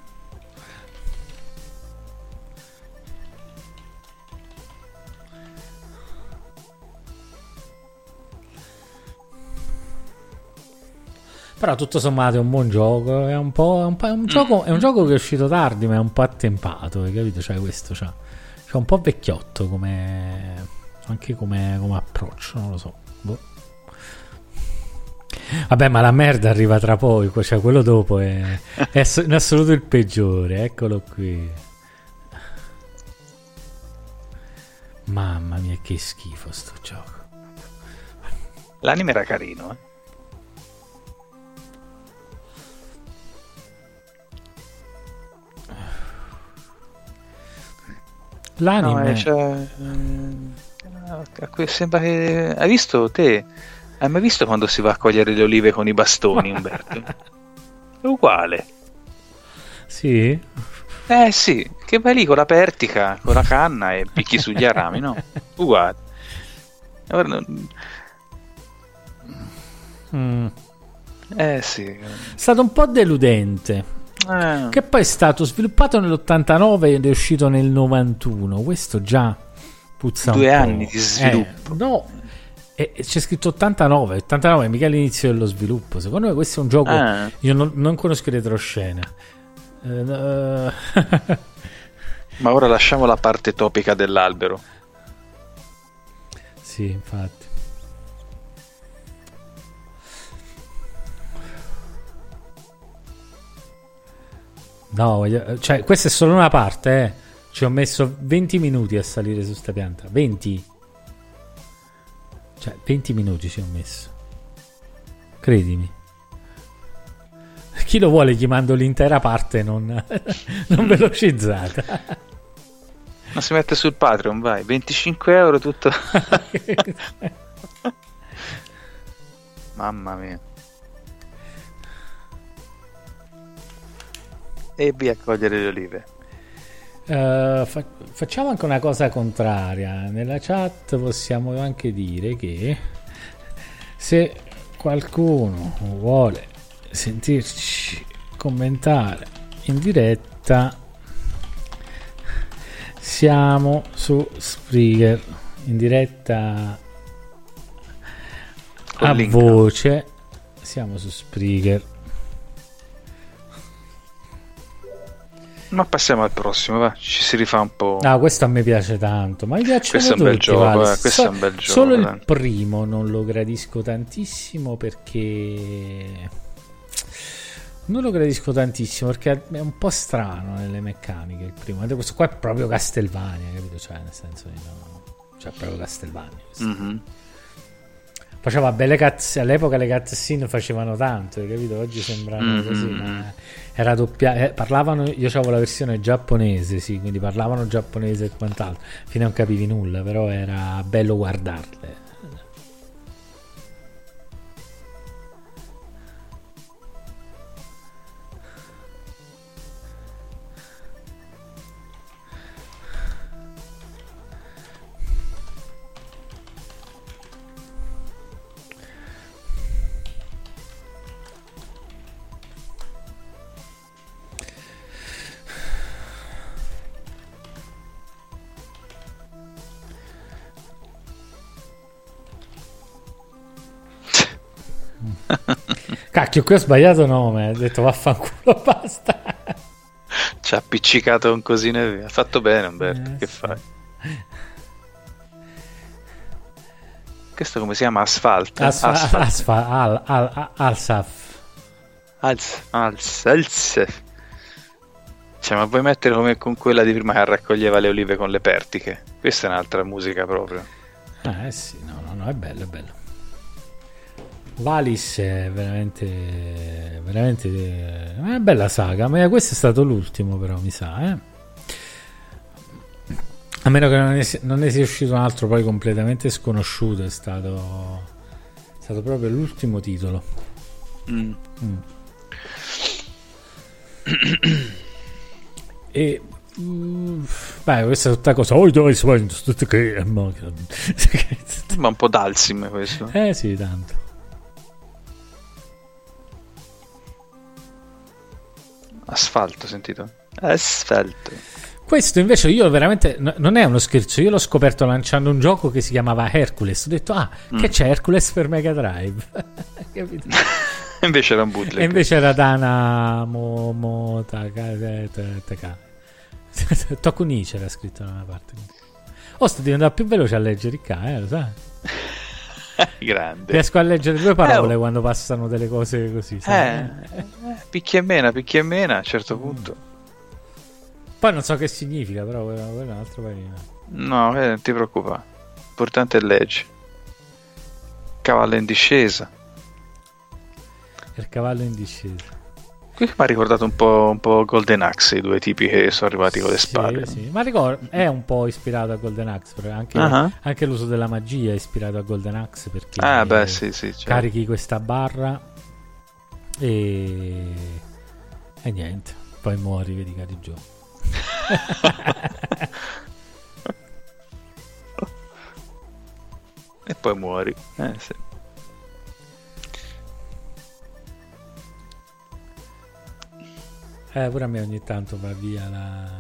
Però tutto sommato è un buon gioco, è un po', è un, è un gioco, è un gioco che è uscito tardi ma è un po' attempato, hai capito? Cioè questo c'ha cioè. C'è un po' vecchiotto come anche come, come approccio, non lo so. Boh. Vabbè, ma la merda arriva tra poco, cioè quello dopo è, è in assoluto il peggiore, eccolo qui. Mamma mia, che schifo sto gioco. L'anime era carino, eh. L'anime no, cioè, sembra che hai visto te hai mai visto quando si va a cogliere le olive con i bastoni, Umberto? È uguale. Sì? Eh sì, che vai lì con la pertica, con la canna e picchi sugli arami, no? Uguale. Mm. Eh sì. È stato un po' deludente. Eh. Che poi è stato sviluppato nell'ottantanove ed è uscito nel novantuno. Questo già puzza due un anni po'. Di sviluppo. Eh, no, e, e c'è scritto ottantanove, ottantanove, mica l'inizio dello sviluppo. Secondo me questo è un gioco. Eh. Io non, non conosco il retroscena. Eh, Ma ora lasciamo la parte topica dell'albero. Sì, infatti. No, cioè questa è solo una parte, eh. Ci ho messo venti minuti a salire su sta pianta. venti Cioè, venti minuti ci ho messo. Credimi. Chi lo vuole gli mando l'intera parte non, non velocizzata. Ma si mette sul Patreon, vai. venticinque euro tutto. Mamma mia. E via a cogliere le olive. Uh, fa- facciamo anche una cosa contraria. Nella chat possiamo anche dire che se qualcuno vuole sentirci commentare in diretta, siamo su Spreaker in diretta con a link. Voce. Siamo su Spreaker. Ma passiamo al prossimo, va. Ci si rifà un po'. No, questo a me piace tanto. Ma mi piace questo, è un, tutti, bel gioco, vale. eh, questo so, è un bel gioco. Solo il primo non lo gradisco tantissimo perché non lo gradisco tantissimo perché è un po' strano nelle meccaniche. Il primo, questo qua è proprio Castlevania, capito? Cioè, nel senso di no, cioè proprio Castlevania. Mm-hmm. Faceva belle cutscene, all'epoca le cutscene facevano tanto, capito? Oggi sembrano mm-hmm. così, ma era doppia, eh, parlavano, io avevo la versione giapponese, sì, quindi parlavano giapponese e quant'altro, fino a non capivi nulla, però era bello guardarle. Cacchio, qui ho sbagliato nome, ho detto vaffanculo, basta. Ci ha appiccicato un cosino e via. Ha fatto bene Umberto, eh, che sì. fai? Questo come si chiama? Asfalto? Asfa- Asfalt. Asfa- al- al- al- Alsaf. Alsaf. Alsaf. Alsaf. Cioè, ma vuoi mettere come con quella di prima che raccoglieva le olive con le pertiche? Questa è un'altra musica proprio. Eh sì, no, no, no, è bello, è bello. Valis è veramente veramente è una bella saga, ma questo è stato l'ultimo però mi sa, eh? A meno che non ne, sia, non ne sia uscito un altro poi completamente sconosciuto, è stato, è stato proprio l'ultimo titolo. mm. Mm. E mm, beh, questa è tutta cosa, oh, che ma un po' d'alsim questo, eh sì, tanto. Asfalto, sentito? Asfalto. Questo invece io veramente, no, non è uno scherzo, io l'ho scoperto lanciando un gioco che si chiamava Hercules, ho detto ah, mm. che c'è Hercules per Mega Drive. Capito? Invece era un bootleg. E invece era Dana Momo Taka Tokuni, c'era scritto da una parte. Oh, sto diventando più veloce a leggere i K, eh, lo sai? Grande. Riesco a leggere due parole eh, oh. quando passano delle cose così, sai? Eh, picchi e mena, picchi e mena a un certo mm. punto. Poi non so che significa, però quello è un altro parino. No, eh, non ti preoccupa. L'importante è leggi. Cavallo in discesa. Il cavallo in discesa. Qui mi ha ricordato un po', un po' Golden Axe, i due tipi che sono arrivati con le sì, spalle. Sì. Ma ricordo, è un po' ispirato a Golden Axe, anche, uh-huh. anche l'uso della magia è ispirato a Golden Axe, perché ah, beh, sì, sì, certo. carichi questa barra e... e niente, poi muori, vedi cari Gio. E poi muori, eh sì. Eh, pure a me ogni tanto va via la...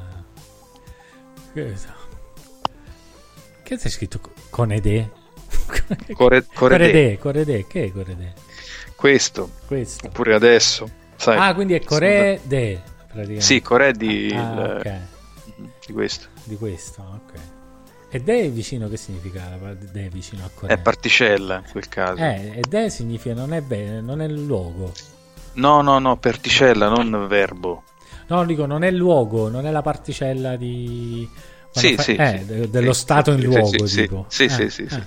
Che so. Che c'è scritto? Conede? Corre, corredè. Corredè, corredè. Che è corredè? Questo. Questo. Oppure adesso. Sai, ah, quindi è corredè. Sì, corè di... Ah, il... okay. Di questo. Di questo, ok. E de è vicino, che significa? De è vicino a corè. È particella in quel caso. Eh, e de significa non è bene, non è il luogo. No, no, no, particella, non verbo. No, dico, non è luogo, non è la particella di... Sì, fa... sì, eh, sì, dello sì, stato sì, in luogo, sì, tipo. Sì, eh, sì, eh. sì, sì.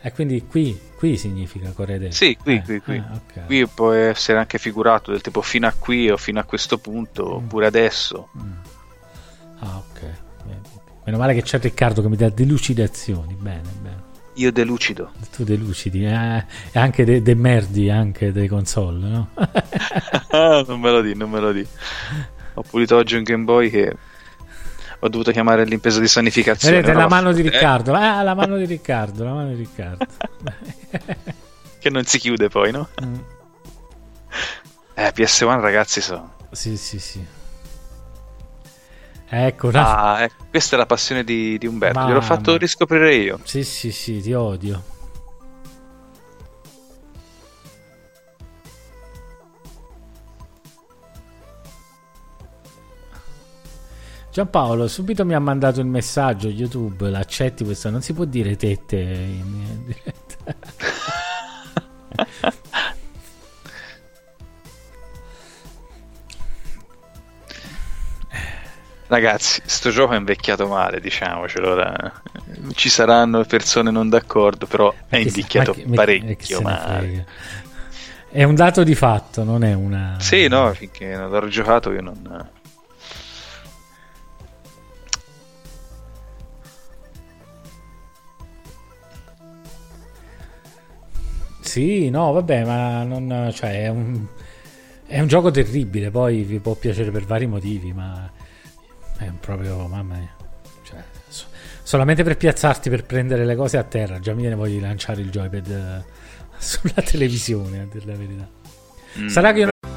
E quindi qui, qui significa correde. Sì, qui, eh, qui, qui. Eh, okay. Qui può essere anche figurato del tipo fino a qui o fino a questo punto, mm. oppure adesso. Mm. Ah, ok. Meno male che c'è Riccardo che mi dà delucidazioni, bene, bene. Io delucido. Tu delucidi, eh, anche dei de merdi, anche dei console, no? Non me lo di, non me lo di. Ho pulito oggi un Game Boy che ho dovuto chiamare l'impresa di sanificazione. Vedete, la mano di Riccardo, eh? Ah, la mano di Riccardo, la mano di Riccardo. Che non si chiude poi, no? Mm. Eh, P S uno ragazzi sono. Sì, sì, sì. Ecco, una... ah, eh, questa è la passione di, di Umberto. Mamma. Gliel'ho fatto riscoprire io. Sì, sì, sì, ti odio. Giampaolo subito mi ha mandato il messaggio YouTube. L'accetti questo? Non si può dire tette in diretta. Ragazzi, sto gioco è invecchiato male, diciamocelo. Da... Ci saranno persone non d'accordo, però è invecchiato ma parecchio ma male. È un dato di fatto, non è una... Sì, no, finché non l'ho giocato io non... Sì, no, vabbè, ma non... Cioè, è un, è un gioco terribile, poi vi può piacere per vari motivi, ma... è proprio mamma mia, cioè, so, solamente per piazzarti, per prendere le cose a terra già mi viene voglia di lanciare il joypad uh, sulla televisione, a dire la verità. mm, sarà che io non...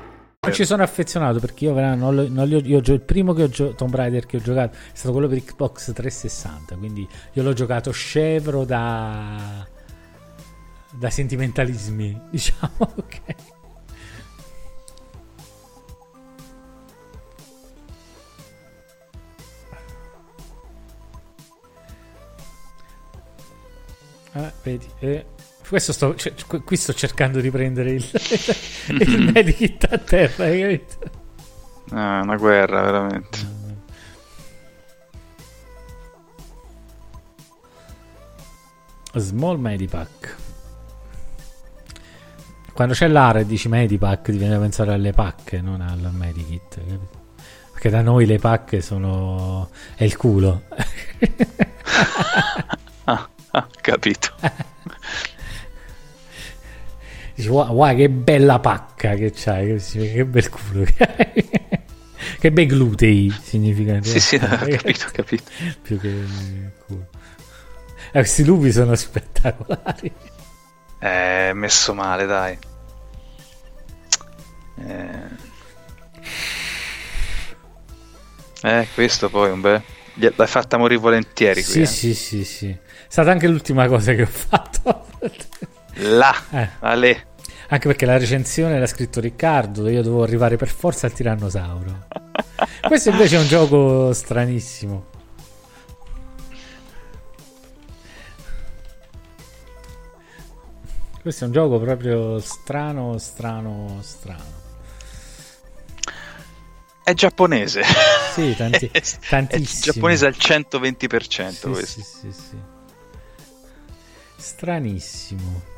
Non ci sono affezionato perché io veramente non, lo, non li ho, io, il primo che ho gio- Tomb Raider che ho giocato è stato quello per Xbox trecentosessanta, quindi io l'ho giocato scevro da da sentimentalismi, diciamo, ok. Ah, vedi, eh. Questo sto, cioè, qui sto cercando di prendere il, il medikit a terra, hai capito? Ah, una guerra, veramente. Small Medipack. Quando c'è l'area e dici Medipack, ti viene da pensare alle pacche, non al medikit, capito? Perché da noi le pacche sono... è il culo. Ah, ah, capito. Wow, wow, che bella pacca che c'hai, che bel culo che hai, che bei glutei significa. Sì, sì, ho capito, ho capito. Più che culo. Eh, questi lupi sono spettacolari. Eh, messo male, dai. Eh, eh questo poi un bel... l'hai fatta morire volentieri qui. Sì, eh. sì, sì, sì. È stata anche l'ultima cosa che ho fatto. Là, eh. Ale. Anche perché la recensione l'ha scritto Riccardo, io dovevo arrivare per forza al tirannosauro. Questo invece è un gioco stranissimo. Questo è un gioco proprio strano, strano, strano. È giapponese. Sì, tanti, è, tantissimo. È giapponese al centoventi per cento. Sì, questo. Sì, sì, sì. Stranissimo.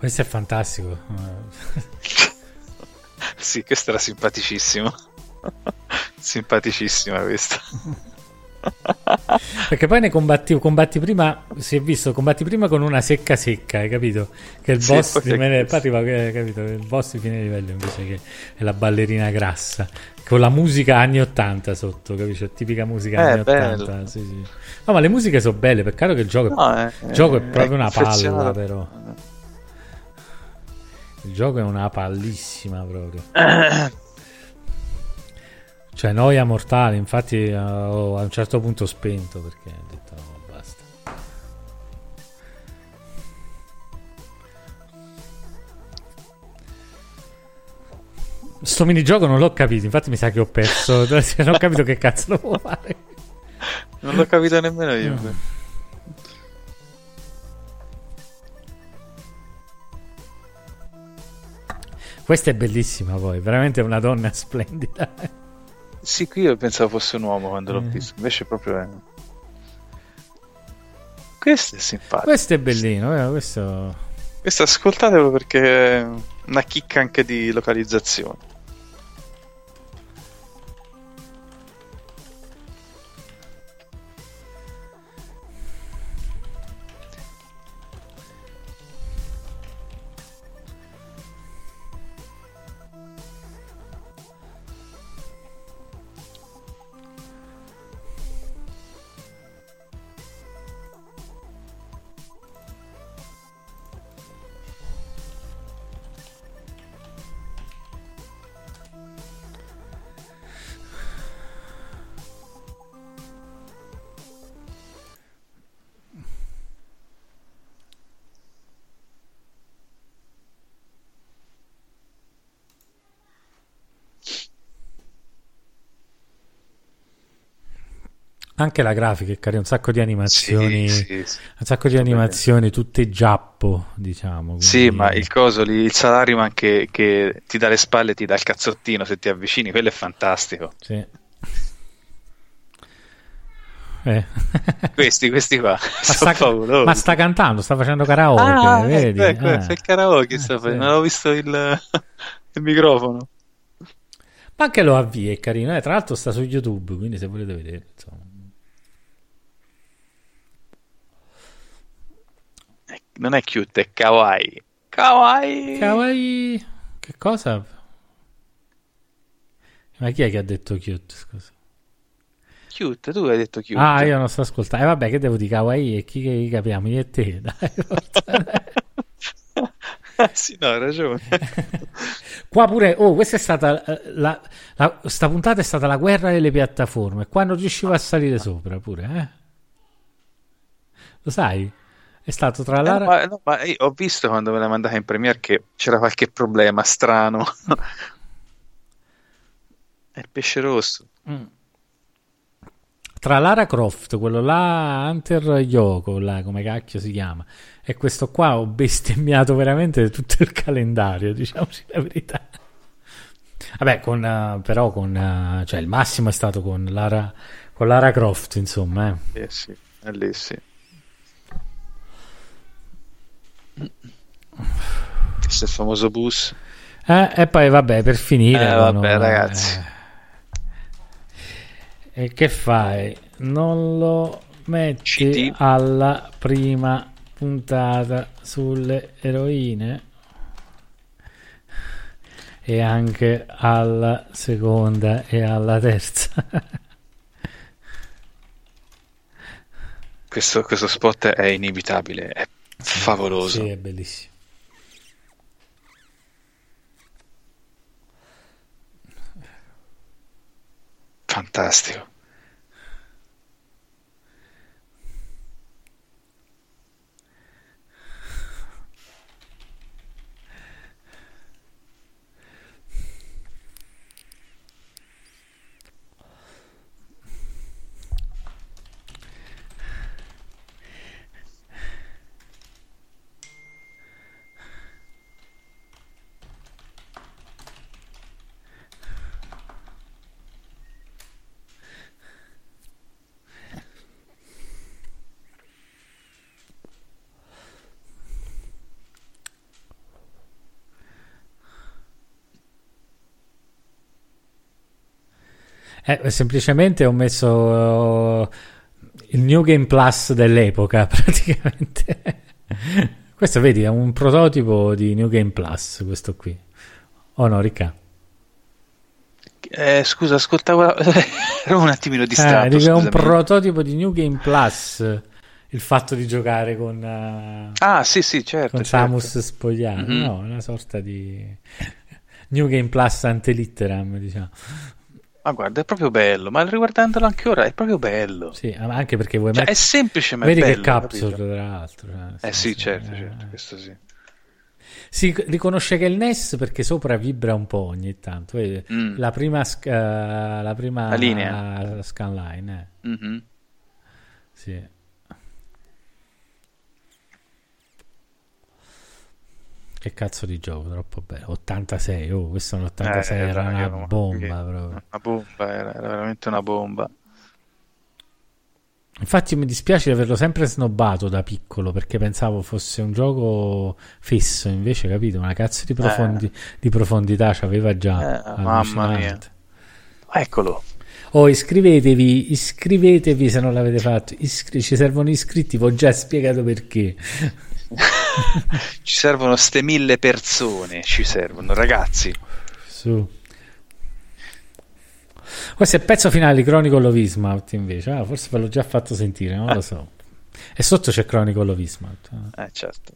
Questo è fantastico. Sì, questo era simpaticissimo. Simpaticissima questa. Perché poi ne combatti, combatti prima, si è visto, combatti prima con una secca secca, hai capito? Che il sì, boss di me, arriva, hai capito? Il boss di fine livello invece che è la ballerina grassa con la musica anni ottanta sotto, capisci? La tipica musica eh, anni bello. ottanta. Sì, sì. No, ma le musiche sono belle, peccato che il gioco, no, è, il eh, gioco è proprio è una palla, però. Il gioco è una pallissima proprio. Cioè noia mortale, infatti ho a un certo punto spento perché ho detto no, basta. Sto minigioco non l'ho capito, infatti mi sa che ho perso. Non ho capito che cazzo dovevo fare. Non l'ho capito nemmeno io. No. Questa è bellissima, poi, veramente è una donna splendida. Sì, qui io pensavo fosse un uomo quando l'ho mm. visto, invece è proprio... Questo è simpatico. Questo è bellino, eh? Questo... Questo ascoltatelo perché è una chicca anche di localizzazione. Anche la grafica è carina, un sacco di animazioni, sì, sì, sì. un sacco di animazioni tutte giappo, diciamo. Quindi... Sì, ma il coso lì, il Salaryman che, che ti dà le spalle, ti dà il cazzottino se ti avvicini, quello è fantastico. Sì. Eh. Questi, questi qua. Ma, sta, ma sta cantando, sta facendo karaoke, ah, vedi? Ecco, ah. il karaoke sta facendo, non ho visto il, il microfono. Ma anche lo avvia, è carino, eh, tra l'altro sta su YouTube, quindi se volete vedere, insomma. Non è cute, è kawaii. Kawaii. Kawaii. Che cosa? Ma chi è che ha detto cute? Scusa. Cute, tu hai detto cute. Ah, io non sto ascoltando. E eh, vabbè, che devo dire kawaii e chi che capiamo? Io e te, dai. Sì, no, hai ragione. Qua pure, oh, questa è stata la, la, sta puntata è stata la guerra delle piattaforme. Qua non riuscivo a salire sopra pure, eh? Lo sai? È stato tra l'altro. Eh, ma, no, ma io ho visto quando me l'ha mandata in premiere che c'era qualche problema strano. È il pesce rosso. Mm. Tra Lara Croft, quello là, Hunter Yoko, là, come cacchio si chiama, e questo qua ho bestemmiato veramente tutto il calendario, diciamoci la verità. Vabbè, con, uh, però con uh, cioè il massimo è stato con Lara, con Lara Croft, insomma. Eh, eh sì, è lì sì. Questo è il famoso bus, eh, e poi vabbè per finire eh, vabbè non, ragazzi eh, e che fai, non lo metti C D alla prima puntata sulle eroine e anche alla seconda e alla terza. questo, questo spot è inevitabile, è favoloso. Sì, è bellissimo. Fantastico. Eh, semplicemente ho messo uh, il New Game Plus dell'epoca praticamente. Questo vedi è un prototipo di New Game Plus, questo qui. Oh no, Ricca, eh, scusa, ascoltavo ero un attimino distratto. Eh, è un prototipo di New Game Plus il fatto di giocare con uh, ah sì sì certo con certo. Samus spogliato, mm-hmm. No, una sorta di New Game Plus ante litteram, diciamo. Ma guarda, è proprio bello, ma riguardandolo anche ora è proprio bello. Sì, anche perché vuoi cioè, mettere... È semplice ma vedi è bello. Vedi che capsule, capito? Tra l'altro. Cioè, eh sì, certo, certo, questo sì. Si riconosce che è il N E S perché sopra vibra un po' ogni tanto. Mm. La prima, sc- la prima la linea. Scanline. Eh. Mm-hmm. Sì. Che cazzo di gioco, troppo bello. ottantasei, oh, questo è un ottantasei, eh, era, era una, una bomba proprio. Una bomba, era, era veramente una bomba. Infatti mi dispiace di averlo sempre snobbato da piccolo, perché pensavo fosse un gioco fisso, invece, capito, una cazzo di, profondi, eh. di profondità c'aveva già. Eh, mamma mia. Eccolo. Oh, iscrivetevi, iscrivetevi se non l'avete fatto. Iscri- ci servono iscritti, vi ho già spiegato perché. Ci servono ste mille persone, ci servono, ragazzi. Su. Questo è il pezzo finale di Chronicle of Ismouth, invece. Ah, forse ve l'ho già fatto sentire, non ah. lo so. E sotto c'è Chronicle of Ismouth. Eh, certo.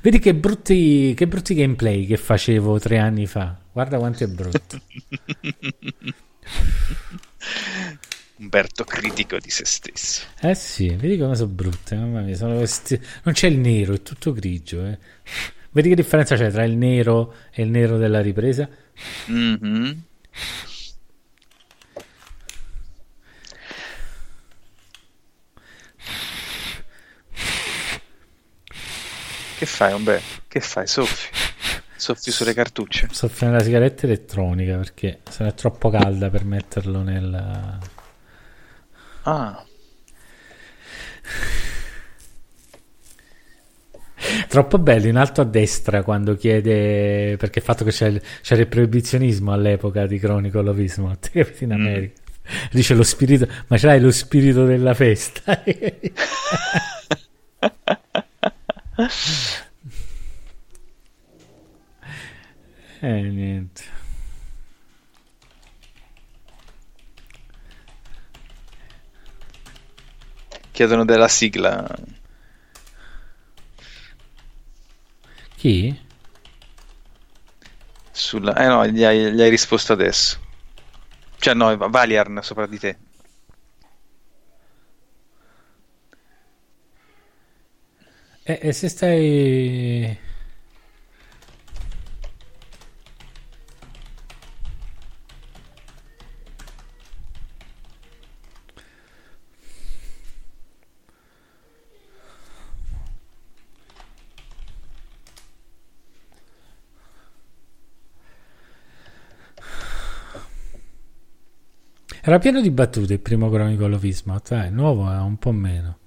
Vedi che brutti, che brutti gameplay che facevo tre anni fa. Guarda quanto è brutto. Umberto critico di se stesso. Eh sì, vedi come sono brutte, mamma mia, sono questi... non c'è il nero, è tutto grigio, eh. Vedi che differenza c'è tra il nero e il nero della ripresa? Mm-hmm. Che fai, Umberto? Che fai, soffi? Soffi sulle cartucce? Soffio nella sigaretta elettronica perché sarà troppo calda per metterlo nel... Ah. Troppo bello in alto a destra quando chiede, perché il fatto che c'era il, c'era il proibizionismo all'epoca di Chronicle of Ismouth, capito, in America. Mm. Dice lo spirito, ma ce l'hai lo spirito della festa. Eh, niente. Chiedono della sigla. Chi? Sulla... Eh no, gli hai, gli hai risposto adesso. Cioè no, Valiarn sopra di te. E, e se stai... Era pieno di battute il primo Chronicle of Ismouth, eh, il nuovo è un po' meno.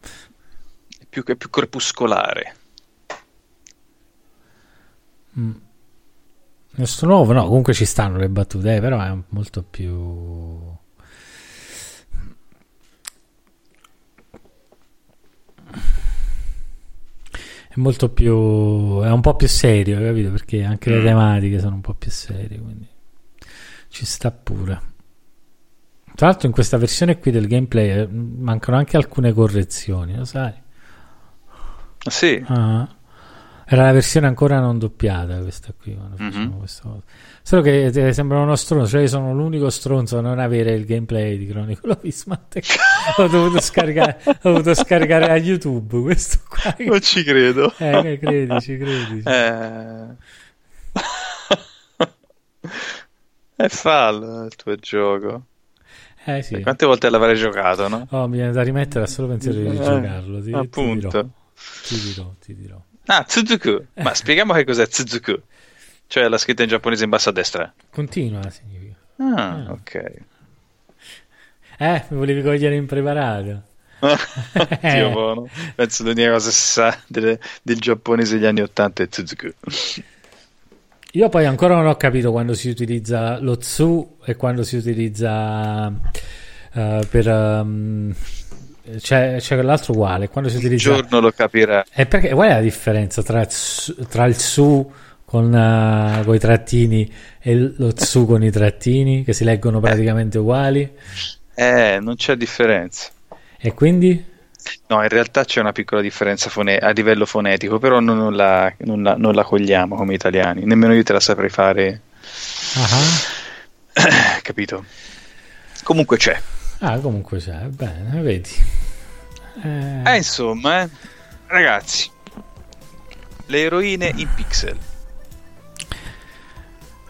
È più, è più crepuscolare. Mm. Questo nuovo no, comunque ci stanno le battute, eh, però è molto più... È molto più... è un po' più serio, capito? Perché anche le tematiche sono un po' più serie, quindi... ci sta pure. Tra l'altro in questa versione qui del gameplay mancano anche alcune correzioni, lo sai? Sì. Ah, era la versione ancora non doppiata questa qui quando mm-hmm. facciamo questa cosa. Solo che sembra uno stronzo, cioè io sono l'unico stronzo a non avere il gameplay di Chronicle of Ismouth. Ho dovuto scaricare ho dovuto scaricare a YouTube questo qua. Non ci credo. Eh, credi, ci credi. Eh. E fa il tuo gioco. Eh sì. E quante volte l'avrei giocato, no? Oh, mi viene da rimettere a solo pensiero di eh, giocarlo. Ti, appunto. Ti dirò, ti dirò, ti dirò. Ah, Tsuzuku. Ma spieghiamo che cos'è Tsuzuku. Cioè la scritta in giapponese in basso a destra. Continua significa. Ah, ah. ok. Eh, mi volevi cogliere impreparato. Dio buono. Penso l'unica cosa si sa del, del giapponese degli anni ottanta è Tsuzuku. Io poi ancora non ho capito quando si utilizza lo tsu e quando si utilizza uh, per um, c'è, c'è l'altro uguale quando si utilizza. Un giorno lo capirà. E perché qual è la differenza tra, tra il tsu con uh, i trattini e lo tsu con i trattini che si leggono praticamente uguali? Eh, non c'è differenza. E quindi? No, in realtà c'è una piccola differenza fone- a livello fonetico, però non, non, la, non, la, non la cogliamo come italiani, nemmeno io te la saprei fare. Uh-huh. Capito? Comunque c'è. Ah, comunque c'è, bene, vedi. Eh, eh insomma, eh, ragazzi, le eroine in pixel.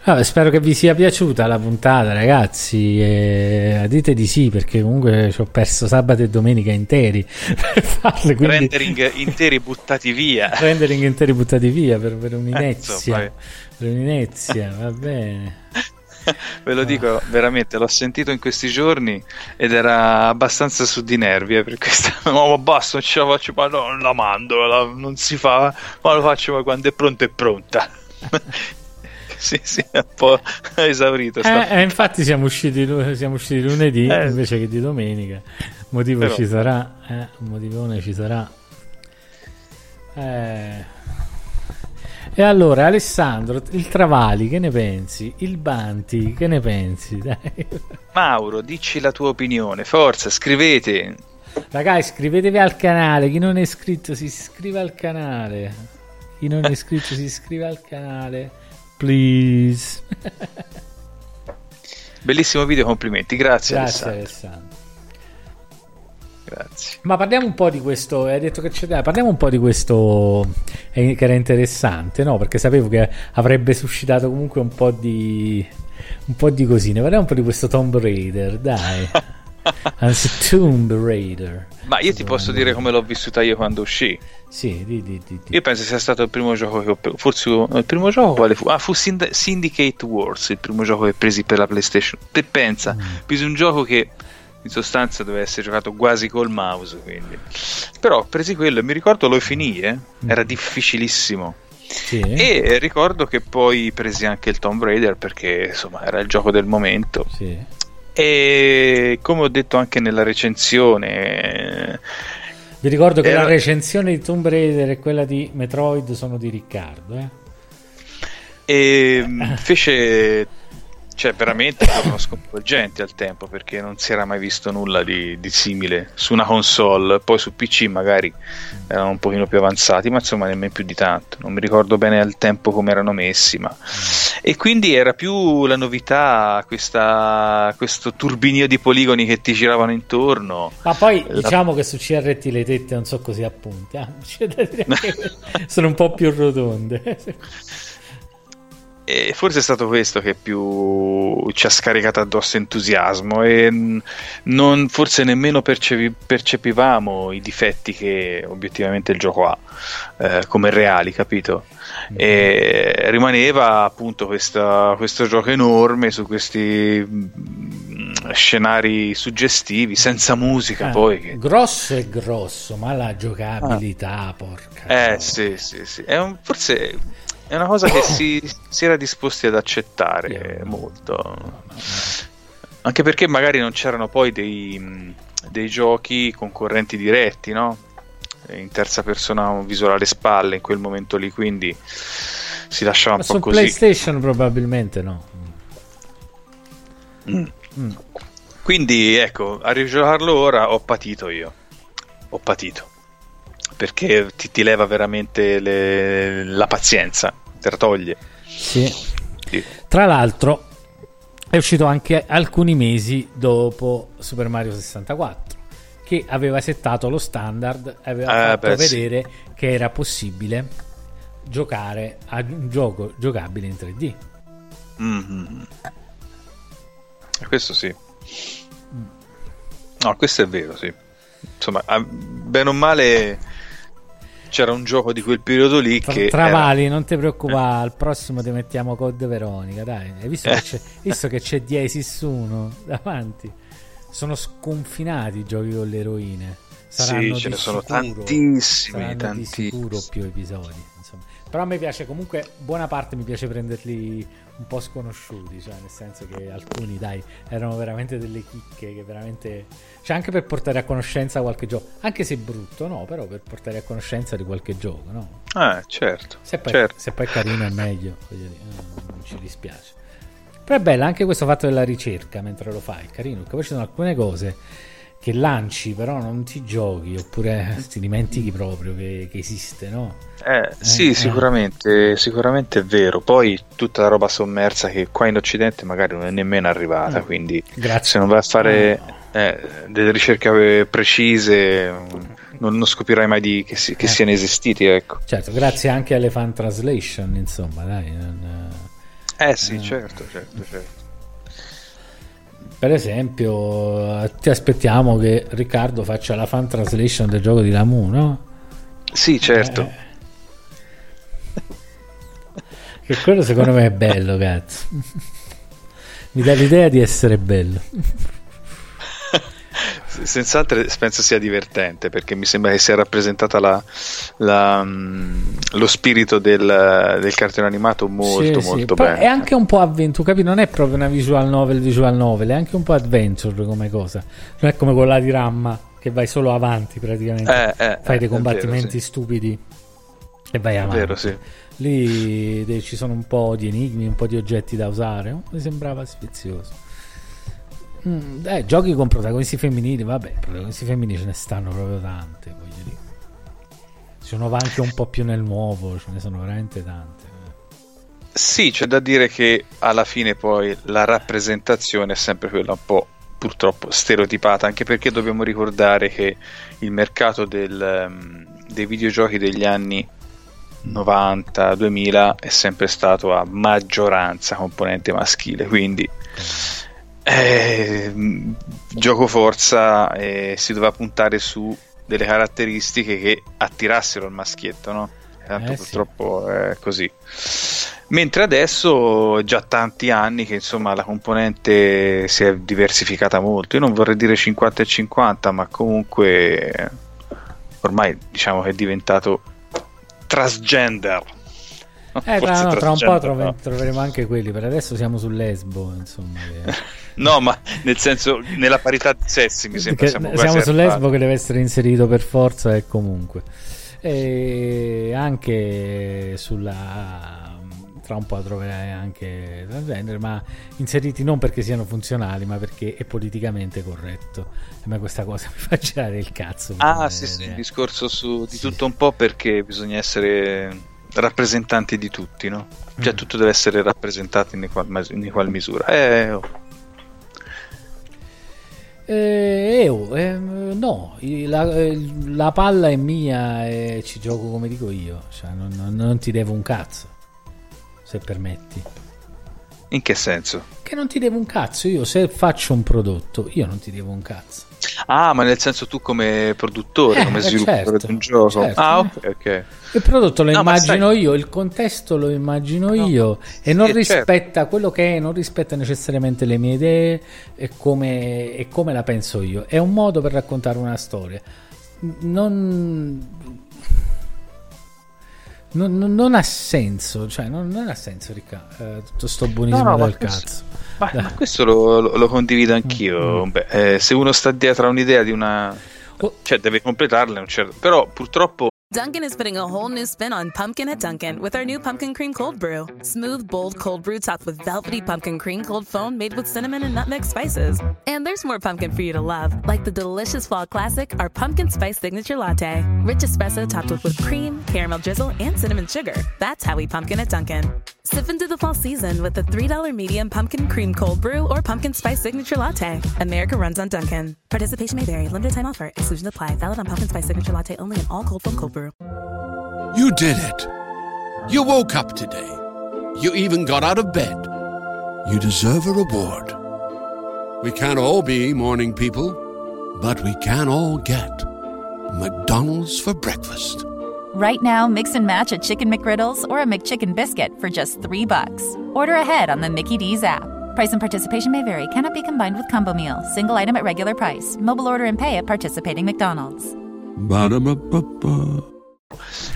Ah, spero che vi sia piaciuta la puntata, ragazzi, e dite di sì, perché comunque ci ho perso sabato e domenica interi per farle, quindi... rendering interi buttati via rendering interi buttati via per, per un'inezia eh, per un'inezia va bene. Ve lo dico, veramente l'ho sentito in questi giorni ed era abbastanza su di nervi, eh, per questa no, ma basta, non ce la faccio, ma no, la mando, la, non si fa, ma lo faccio, ma quando è pronta è pronta. Sì, sì, è un po' esaurito. Eh, eh, infatti siamo usciti, siamo usciti lunedì eh. invece che di domenica. Motivo Però. ci sarà, eh, motivone ci sarà. Eh... E allora, Alessandro, il Travali, che ne pensi? Il Banti, che ne pensi? Dai. Mauro, dici la tua opinione, forza, scrivete. Ragazzi, iscrivetevi al canale, chi non è iscritto si iscrive al canale. Chi non è iscritto si iscrive al canale, please. Bellissimo video, complimenti, grazie, grazie Alessandro. Alessandro. Grazie. Ma parliamo un po' di questo, hai detto che c'è, parliamo un po' di questo eh, che era interessante, no? Perché sapevo che avrebbe suscitato comunque un po' di un po' di cosine. Parliamo un po' di questo Tomb Raider, dai. Anzi, Tomb Raider. Ma io ti posso dire come l'ho vissuta io quando uscì. Sì, di, di, di, di. Io penso sia stato il primo gioco che ho, forse il primo gioco quale fu? Ah, fu Synd- Syndicate Wars, il primo gioco che presi per la PlayStation. Te pensa, mm. presi un gioco che in sostanza doveva essere giocato quasi col mouse, quindi. Però presi quello e mi ricordo lo finì, eh? Era difficilissimo, sì. E ricordo che poi presi anche il Tomb Raider perché insomma era il gioco del momento, sì. E come ho detto anche nella recensione, vi ricordo che era... la recensione di Tomb Raider e quella di Metroid sono di Riccardo, eh? E fece... cioè veramente erano sconvolgenti al tempo, perché non si era mai visto nulla di, di simile su una console. Poi su P C magari erano un pochino più avanzati, ma insomma nemmeno più di tanto, non mi ricordo bene al tempo come erano messi, ma... e quindi era più la novità, questa, questo turbinio di poligoni che ti giravano intorno. Ma poi la... diciamo che su C R T le tette non so così a punta, sono un po' più rotonde. E forse è stato questo che più ci ha scaricato addosso entusiasmo, e non, forse nemmeno percepi, percepivamo i difetti che obiettivamente il gioco ha, eh, come reali, capito? E rimaneva appunto questa, questo gioco enorme su questi scenari suggestivi senza musica, ah, poi che... grosso e grosso, ma la giocabilità, ah. porca eh sì, sì, sì. È un, forse è una cosa che si, si era disposti ad accettare, sì, molto, anche perché magari non c'erano poi dei, dei giochi concorrenti diretti, no? In terza persona un visuale alle spalle in quel momento lì, quindi si lasciava Ma un po' così. Su PlayStation probabilmente no. Mm. Mm. Quindi ecco, a rigiocarlo ora ho patito io, ho patito. Perché ti, ti leva veramente le, la pazienza, te la toglie. Sì. Sì. Tra l'altro è uscito anche alcuni mesi dopo Super Mario sessantaquattro, che aveva settato lo standard, aveva eh, fatto beh, vedere sì. che era possibile giocare a un gioco giocabile in tre D. Mm-hmm. Questo sì. No, questo è vero, sì. Insomma, bene o male c'era un gioco di quel periodo lì che Travali, era... non ti preoccupare, eh. al prossimo ti mettiamo Code Veronica, dai. Hai visto, eh. che, c'è, visto che c'è D S uno davanti? Sono sconfinati i giochi con le eroine. Saranno, sì, ce ne sono sicuro, tantissimi, saranno tantissimi. Di sicuro più episodi, insomma. Però a me piace, comunque buona parte mi piace prenderli un po' sconosciuti, cioè nel senso che alcuni, dai, erano veramente delle chicche che veramente, cioè anche per portare a conoscenza qualche gioco, anche se brutto, no, però per portare a conoscenza di qualche gioco, no? Ah, certo. Se poi, certo. Se poi è carino è meglio, voglio dire, non ci dispiace. Però è bello anche questo fatto della ricerca mentre lo fai, è carino, perché poi ci sono alcune cose che lanci però non ti giochi, oppure ti dimentichi proprio che, che esiste, no? Eh, eh sì, eh. sicuramente sicuramente è vero. Poi tutta la roba sommersa che qua in Occidente magari non è nemmeno arrivata, eh. quindi Grazie. se non vai a fare eh, delle ricerche precise non, non scoprirai mai di, che, si, che eh. siano esistiti, ecco. Certo, grazie anche alle fan translation, insomma, dai. Non, eh sì, eh. certo, certo, certo. Per esempio, ti aspettiamo che Riccardo faccia la fan translation del gioco di Lamu, no? Sì, certo. Eh. Che quello secondo me è bello, cazzo. Mi dà l'idea di essere bello. Senz'altro penso sia divertente, perché mi sembra che sia rappresentata la, la, lo spirito del, del cartone animato molto sì, molto sì. bene. È anche un po' avventura, capito? Non è proprio una visual novel visual novel, è anche un po' adventure come cosa. Non è come quella di Ramma che vai solo avanti praticamente, eh, eh, fai dei combattimenti vero, sì. stupidi e vai avanti. È vero, sì. Lì ci sono un po' di enigmi, un po' di oggetti da usare, oh, mi sembrava sfizioso. Mm, eh, giochi con protagonisti femminili, vabbè, protagonisti femminili ce ne stanno proprio tante, voglio dire. Sono anche un po' più nel nuovo, ce ne sono veramente tante. Sì, c'è da dire che alla fine poi la rappresentazione è sempre quella un po' purtroppo stereotipata, anche perché dobbiamo ricordare che il mercato del, um, dei videogiochi degli anni novanta duemila è sempre stato a maggioranza componente maschile, quindi... Eh, gioco forza eh, si doveva puntare su delle caratteristiche che attirassero il maschietto, no? Tanto eh, purtroppo sì. è così. Mentre adesso già tanti anni che insomma la componente si è diversificata molto. Io non vorrei dire cinquanta e cinquanta, ma comunque ormai diciamo che è diventato transgender. Eh, tra, no, tra un po' troveremo, troveremo anche quelli. Per adesso siamo sul lesbo, insomma. Che... no, ma nel senso, nella parità di sessi mi sembra che siamo, siamo sul lesbo che deve essere inserito per forza e comunque. E anche sulla tra un po' troverai anche transgender, ma inseriti non perché siano funzionali, ma perché è politicamente corretto. A me questa cosa mi fa girare il cazzo. Ah, sì, sì, il discorso su di sì. tutto un po', perché bisogna essere rappresentanti di tutti, no? Cioè mm. tutto deve essere rappresentato in qual, in qual misura. Eh, oh. Eh, eh, oh, eh, no, la, la palla è mia e ci gioco come dico io, cioè, non, non, non ti devo un cazzo, se permetti. In che senso? Che non ti devo un cazzo, io se faccio un prodotto, io non ti devo un cazzo. Ah, ma nel senso tu come produttore, eh, come sviluppatore certo, di un gioco. Certo. Ah, ok, ok. Il prodotto lo no, immagino io, il contesto lo immagino no. io e non sì, rispetta certo. quello che è, non rispetta necessariamente le mie idee e come, e come la penso io. È un modo per raccontare una storia. Non... Non, non, non ha senso, cioè non, non ha senso, Ricca, eh, tutto sto buonismo no, no, del questo, cazzo. Ma, ma questo lo, lo, lo condivido anch'io. Mm. Beh, eh, se uno sta dietro a un'idea di una, oh. cioè deve completarla, un certo. Però purtroppo. Dunkin' is putting a whole new spin on pumpkin at Dunkin' with our new pumpkin cream cold brew. Smooth, bold cold brew topped with velvety pumpkin cream cold foam made with cinnamon and nutmeg spices. And there's more pumpkin for you to love, like the delicious fall classic, our pumpkin spice signature latte. Rich espresso topped with whipped cream, caramel drizzle, and cinnamon sugar. That's how we pumpkin at Dunkin'. Sip into the fall season with the three dollar medium pumpkin cream cold brew or pumpkin spice signature latte. America runs on Dunkin'. Participation may vary. Limited time offer. Exclusion apply. Valid on pumpkin spice signature latte only in all cold foam cold brew. You did it. You woke up today. You even got out of bed. You deserve a reward. We can't all be morning people, but we can all get McDonald's for breakfast. Right now, mix and match a Chicken McGriddles or a McChicken biscuit for just three bucks. Order ahead on the Mickey D's app. Price and participation may vary. Cannot be combined with combo meal. Single item at regular price. Mobile order and pay at participating McDonald's.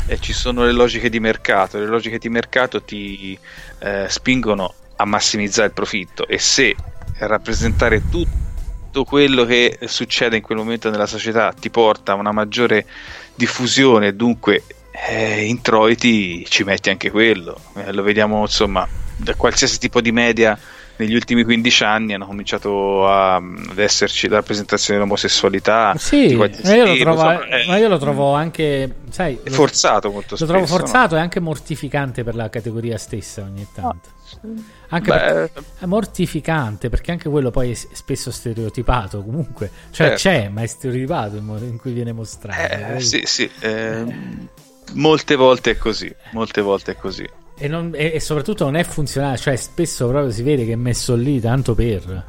E ci sono le logiche di mercato. Le logiche di mercato ti eh, spingono a massimizzare il profitto, e se rappresentare tutto quello che succede in quel momento nella società ti porta a una maggiore diffusione, dunque eh, introiti, ci metti anche quello. Eh, lo vediamo insomma da qualsiasi tipo di media negli ultimi quindici anni hanno cominciato a, ad esserci la rappresentazione dell'omosessualità. Sì, ma io, lo trovo, so, eh, ma io lo trovo anche, sai, è forzato molto lo spesso. Lo trovo forzato, no? E anche mortificante per la categoria stessa ogni tanto. No. Anche perché è mortificante, perché anche quello poi è spesso stereotipato comunque. Cioè certo. c'è, ma è stereotipato il modo in cui viene mostrato. Eh, sì, sì. Eh, eh. Molte volte è così, molte volte è così. E, non, e, e soprattutto non è funzionale, cioè spesso proprio si vede che è messo lì tanto per,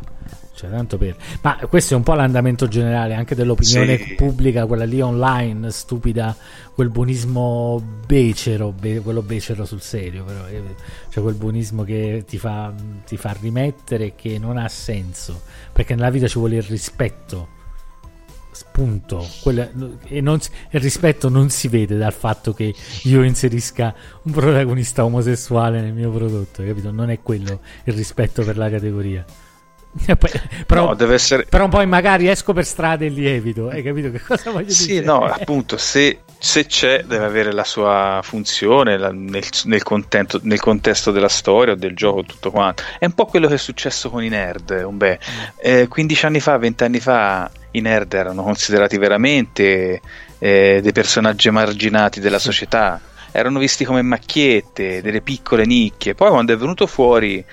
cioè tanto per. Ma questo è un po' l'andamento generale anche dell'opinione sì. pubblica, quella lì online stupida, quel buonismo becero, be, quello becero sul serio però, cioè quel buonismo che ti fa, ti fa rimettere, che non ha senso, perché nella vita ci vuole il rispetto. Punto. Quella, e non, il rispetto non si vede dal fatto che io inserisca un protagonista omosessuale nel mio prodotto, capito? Non è quello il rispetto per la categoria. Poi, però, no, deve essere... però poi magari esco per strada e lievito, hai capito che cosa voglio sì, dire? Sì, no, appunto, se, se c'è deve avere la sua funzione la, nel, nel, contento, nel contesto della storia o del gioco, tutto quanto. È un po' quello che è successo con i nerd, umbè. Eh, quindici anni fa, venti anni fa i nerd erano considerati veramente eh, dei personaggi emarginati della società, erano visti come macchiette, delle piccole nicchie. Poi quando è venuto fuori,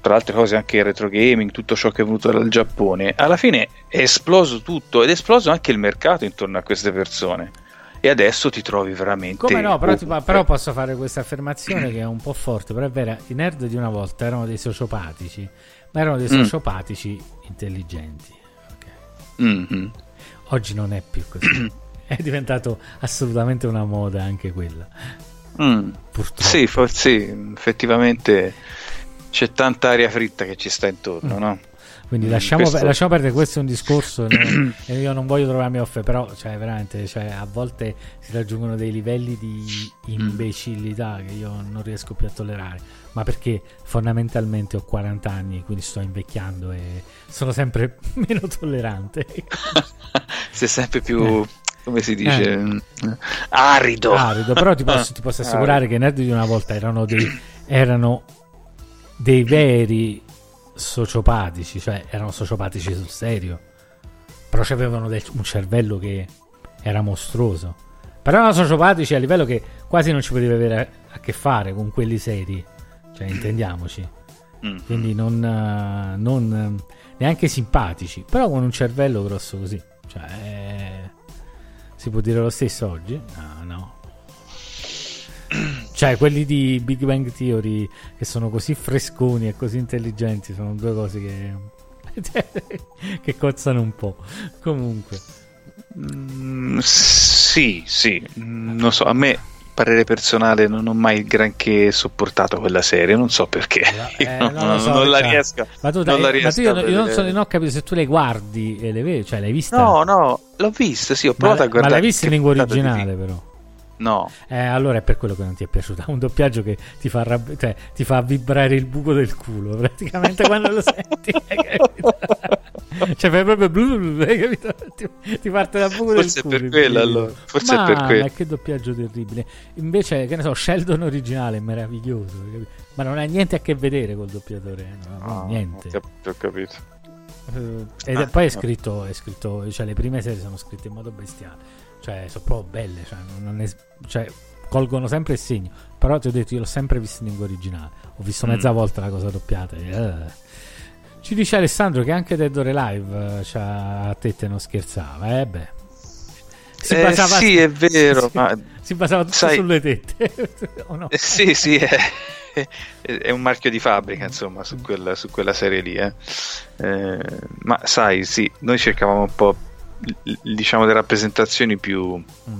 tra altre cose anche il retro gaming, tutto ciò che è venuto dal Giappone, alla fine è esploso tutto ed è esploso anche il mercato intorno a queste persone, e adesso ti trovi veramente come no, però, tipo, però posso fare questa affermazione che è un po' forte, però è vera, i nerd di una volta erano dei sociopatici, ma erano dei sociopatici mm. intelligenti, okay. mm-hmm. Oggi non è più così, è diventato assolutamente una moda anche quella, mm. purtroppo sì, forse effettivamente c'è tanta aria fritta che ci sta intorno, mm. no? Quindi lasciamo, questo... per, lasciamo perdere, questo è un discorso no? E io non voglio trovarmi off, però cioè, veramente cioè, a volte si raggiungono dei livelli di imbecillità mm. che io non riesco più a tollerare, ma perché fondamentalmente ho quaranta anni, quindi sto invecchiando e sono sempre meno tollerante. Sei sempre più... come si dice eh. arido. arido però ti posso, ti posso assicurare arido. che i nerd di una volta erano dei, erano dei veri sociopatici, cioè erano sociopatici sul serio, però avevano del, un cervello che era mostruoso, però erano sociopatici a livello che quasi non ci poteva avere a, a che fare con quelli seri, cioè intendiamoci, quindi non, non neanche simpatici, però con un cervello grosso così, cioè eh, si può dire lo stesso oggi? No, no. Cioè quelli di Big Bang Theory che sono così fresconi e così intelligenti sono due cose che che cozzano un po'. Comunque mm, sì sì mm, non so, a me parere personale non ho mai granché sopportato quella serie, non so perché eh, non, non, so, non la riesco, ma tu, non, eh, la riesco ma tu io, io non, so, non ho capito se tu le guardi e le vedi, cioè l'hai vista? No no, l'ho vista sì, ho provato ma, a guardare, ma l'hai vista in lingua originale però? No. Eh, allora è per quello che non ti è piaciuta. Un doppiaggio che ti fa, rabb- cioè, ti fa vibrare il buco del culo praticamente quando lo senti. Cioè fai proprio blu, blu, hai capito? Ti, ti parte dal buco forse del culo. Forse è per quello allora. Forse ma, è per quello. Ma che doppiaggio terribile. Invece che ne so, Sheldon originale è meraviglioso, capito? Ma non ha niente a che vedere col doppiatore, no? No, niente. Ho capito. Uh, e ah, poi è scritto, è scritto, cioè le prime serie sono scritte in modo bestiale. Cioè sono proprio belle, cioè, non è, cioè colgono sempre il segno, però ti ho detto io l'ho sempre visto in lingua originale, ho visto mezza mm. volta la cosa doppiata e, uh. Ci dice Alessandro che anche Dead or Alive uh, cioè, a tette non scherzava eh beh si eh, basava sì è vero si, ma si basava tutto sai, sulle tette o no? Eh, sì sì è, è un marchio di fabbrica insomma su quella, su quella serie lì eh. Eh, ma sai sì noi cercavamo un po' diciamo delle rappresentazioni più mm.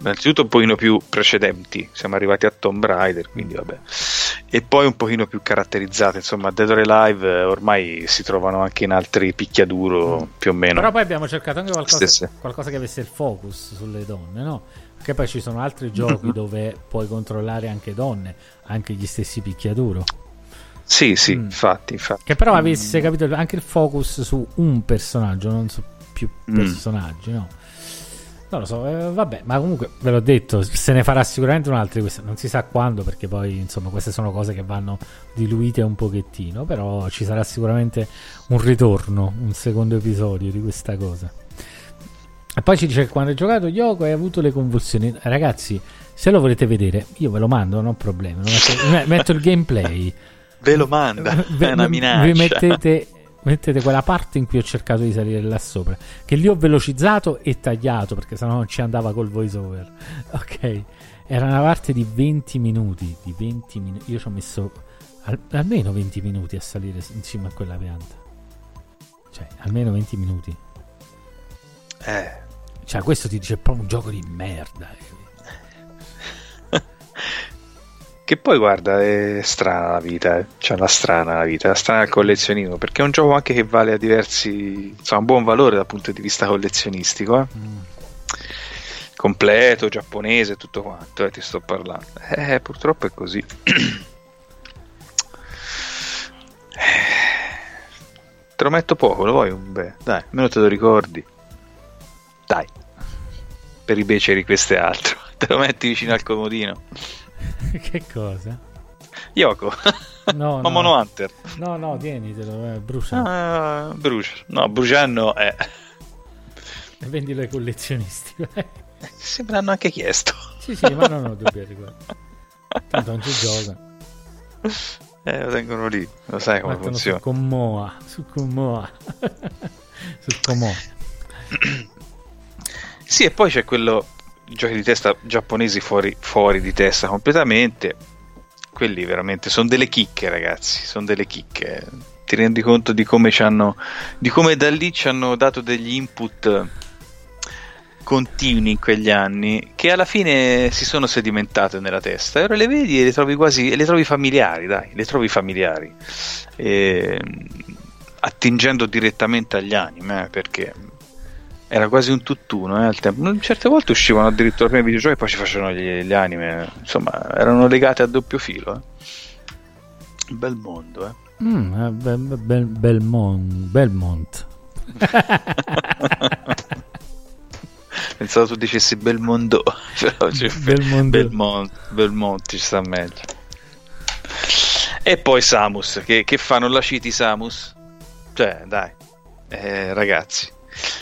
innanzitutto un pochino più precedenti, siamo arrivati a Tomb Raider quindi vabbè, e poi un pochino più caratterizzate, insomma Dead or Alive ormai si trovano anche in altri picchiaduro mm. più o meno, però poi abbiamo cercato anche qualcosa, qualcosa che avesse il focus sulle donne, no? Perché poi ci sono altri giochi mm-hmm. dove puoi controllare anche donne, anche gli stessi picchiaduro. Sì sì mm. infatti, infatti che però avesse mm. capito anche il focus su un personaggio, non su più personaggi, mm. no? non lo so, eh, vabbè, ma comunque ve l'ho detto, se ne farà sicuramente un'altra di queste, non si sa quando, perché poi insomma queste sono cose che vanno diluite un pochettino, però ci sarà sicuramente un ritorno, un secondo episodio di questa cosa. E poi ci dice che quando hai giocato Yoko hai avuto le convulsioni. Ragazzi, se lo volete vedere io ve lo mando, non ho problemi, metto, metto il gameplay, ve lo manda, ve, è una minaccia, vi mettete mettete quella parte in cui ho cercato di salire là sopra, che lì ho velocizzato e tagliato perché sennò non ci andava col voice over, ok? Era una parte di venti minuti, di venti minuti, io ci ho messo al- almeno venti minuti a salire in cima a quella pianta, cioè almeno venti minuti, eh. Cioè questo ti dice proprio un gioco di merda, eh. Che poi guarda, è strana la vita, eh. Cioè una strana la vita, la strana il collezionismo, perché è un gioco anche che vale a diversi, insomma un buon valore dal punto di vista collezionistico, eh. Mm. Completo, giapponese, tutto quanto, eh, ti sto parlando, eh, purtroppo è così. Te lo metto poco, lo vuoi un bel? Dai, almeno te lo ricordi, dai, per i beceri questo è altro, te lo metti vicino al comodino. Che cosa? Yoko. No, no. Mono Hunter. No, no, tienitelo, eh, brucia. Ah, brucia. No, brucia no, eh. E vendilo ai collezionisti. Eh. Sembrano anche chiesto. Sì, sì, ma non ho dubbi al riguardo. Tanto non ci gioca. Eh, lo tengono lì, lo sai come Mettono funziona. Su Comoa, su Comoa. Su Comoa. Sì, e poi c'è quello... giochi di testa giapponesi fuori, fuori di testa completamente, quelli veramente sono delle chicche, ragazzi, sono delle chicche, ti rendi conto di come ci hanno, di come da lì ci hanno dato degli input continui in quegli anni che alla fine si sono sedimentate nella testa, e ora le vedi e le trovi quasi, le trovi familiari, dai, le trovi familiari, e, attingendo direttamente agli anime, eh, perché era quasi un tutt'uno, eh, al tempo. Certe volte uscivano addirittura i videogiochi e poi ci facevano gli, gli anime, insomma erano legate a doppio filo, eh. Bel mondo, eh. Mm, bel, bel, bel, mon, bel mont. Pensavo tu dicessi bel mondo, però cioè, bel, mondo. Bel, mon, bel mont ci sta meglio. E poi Samus, che, che fanno la citi Samus, cioè dai, eh, ragazzi.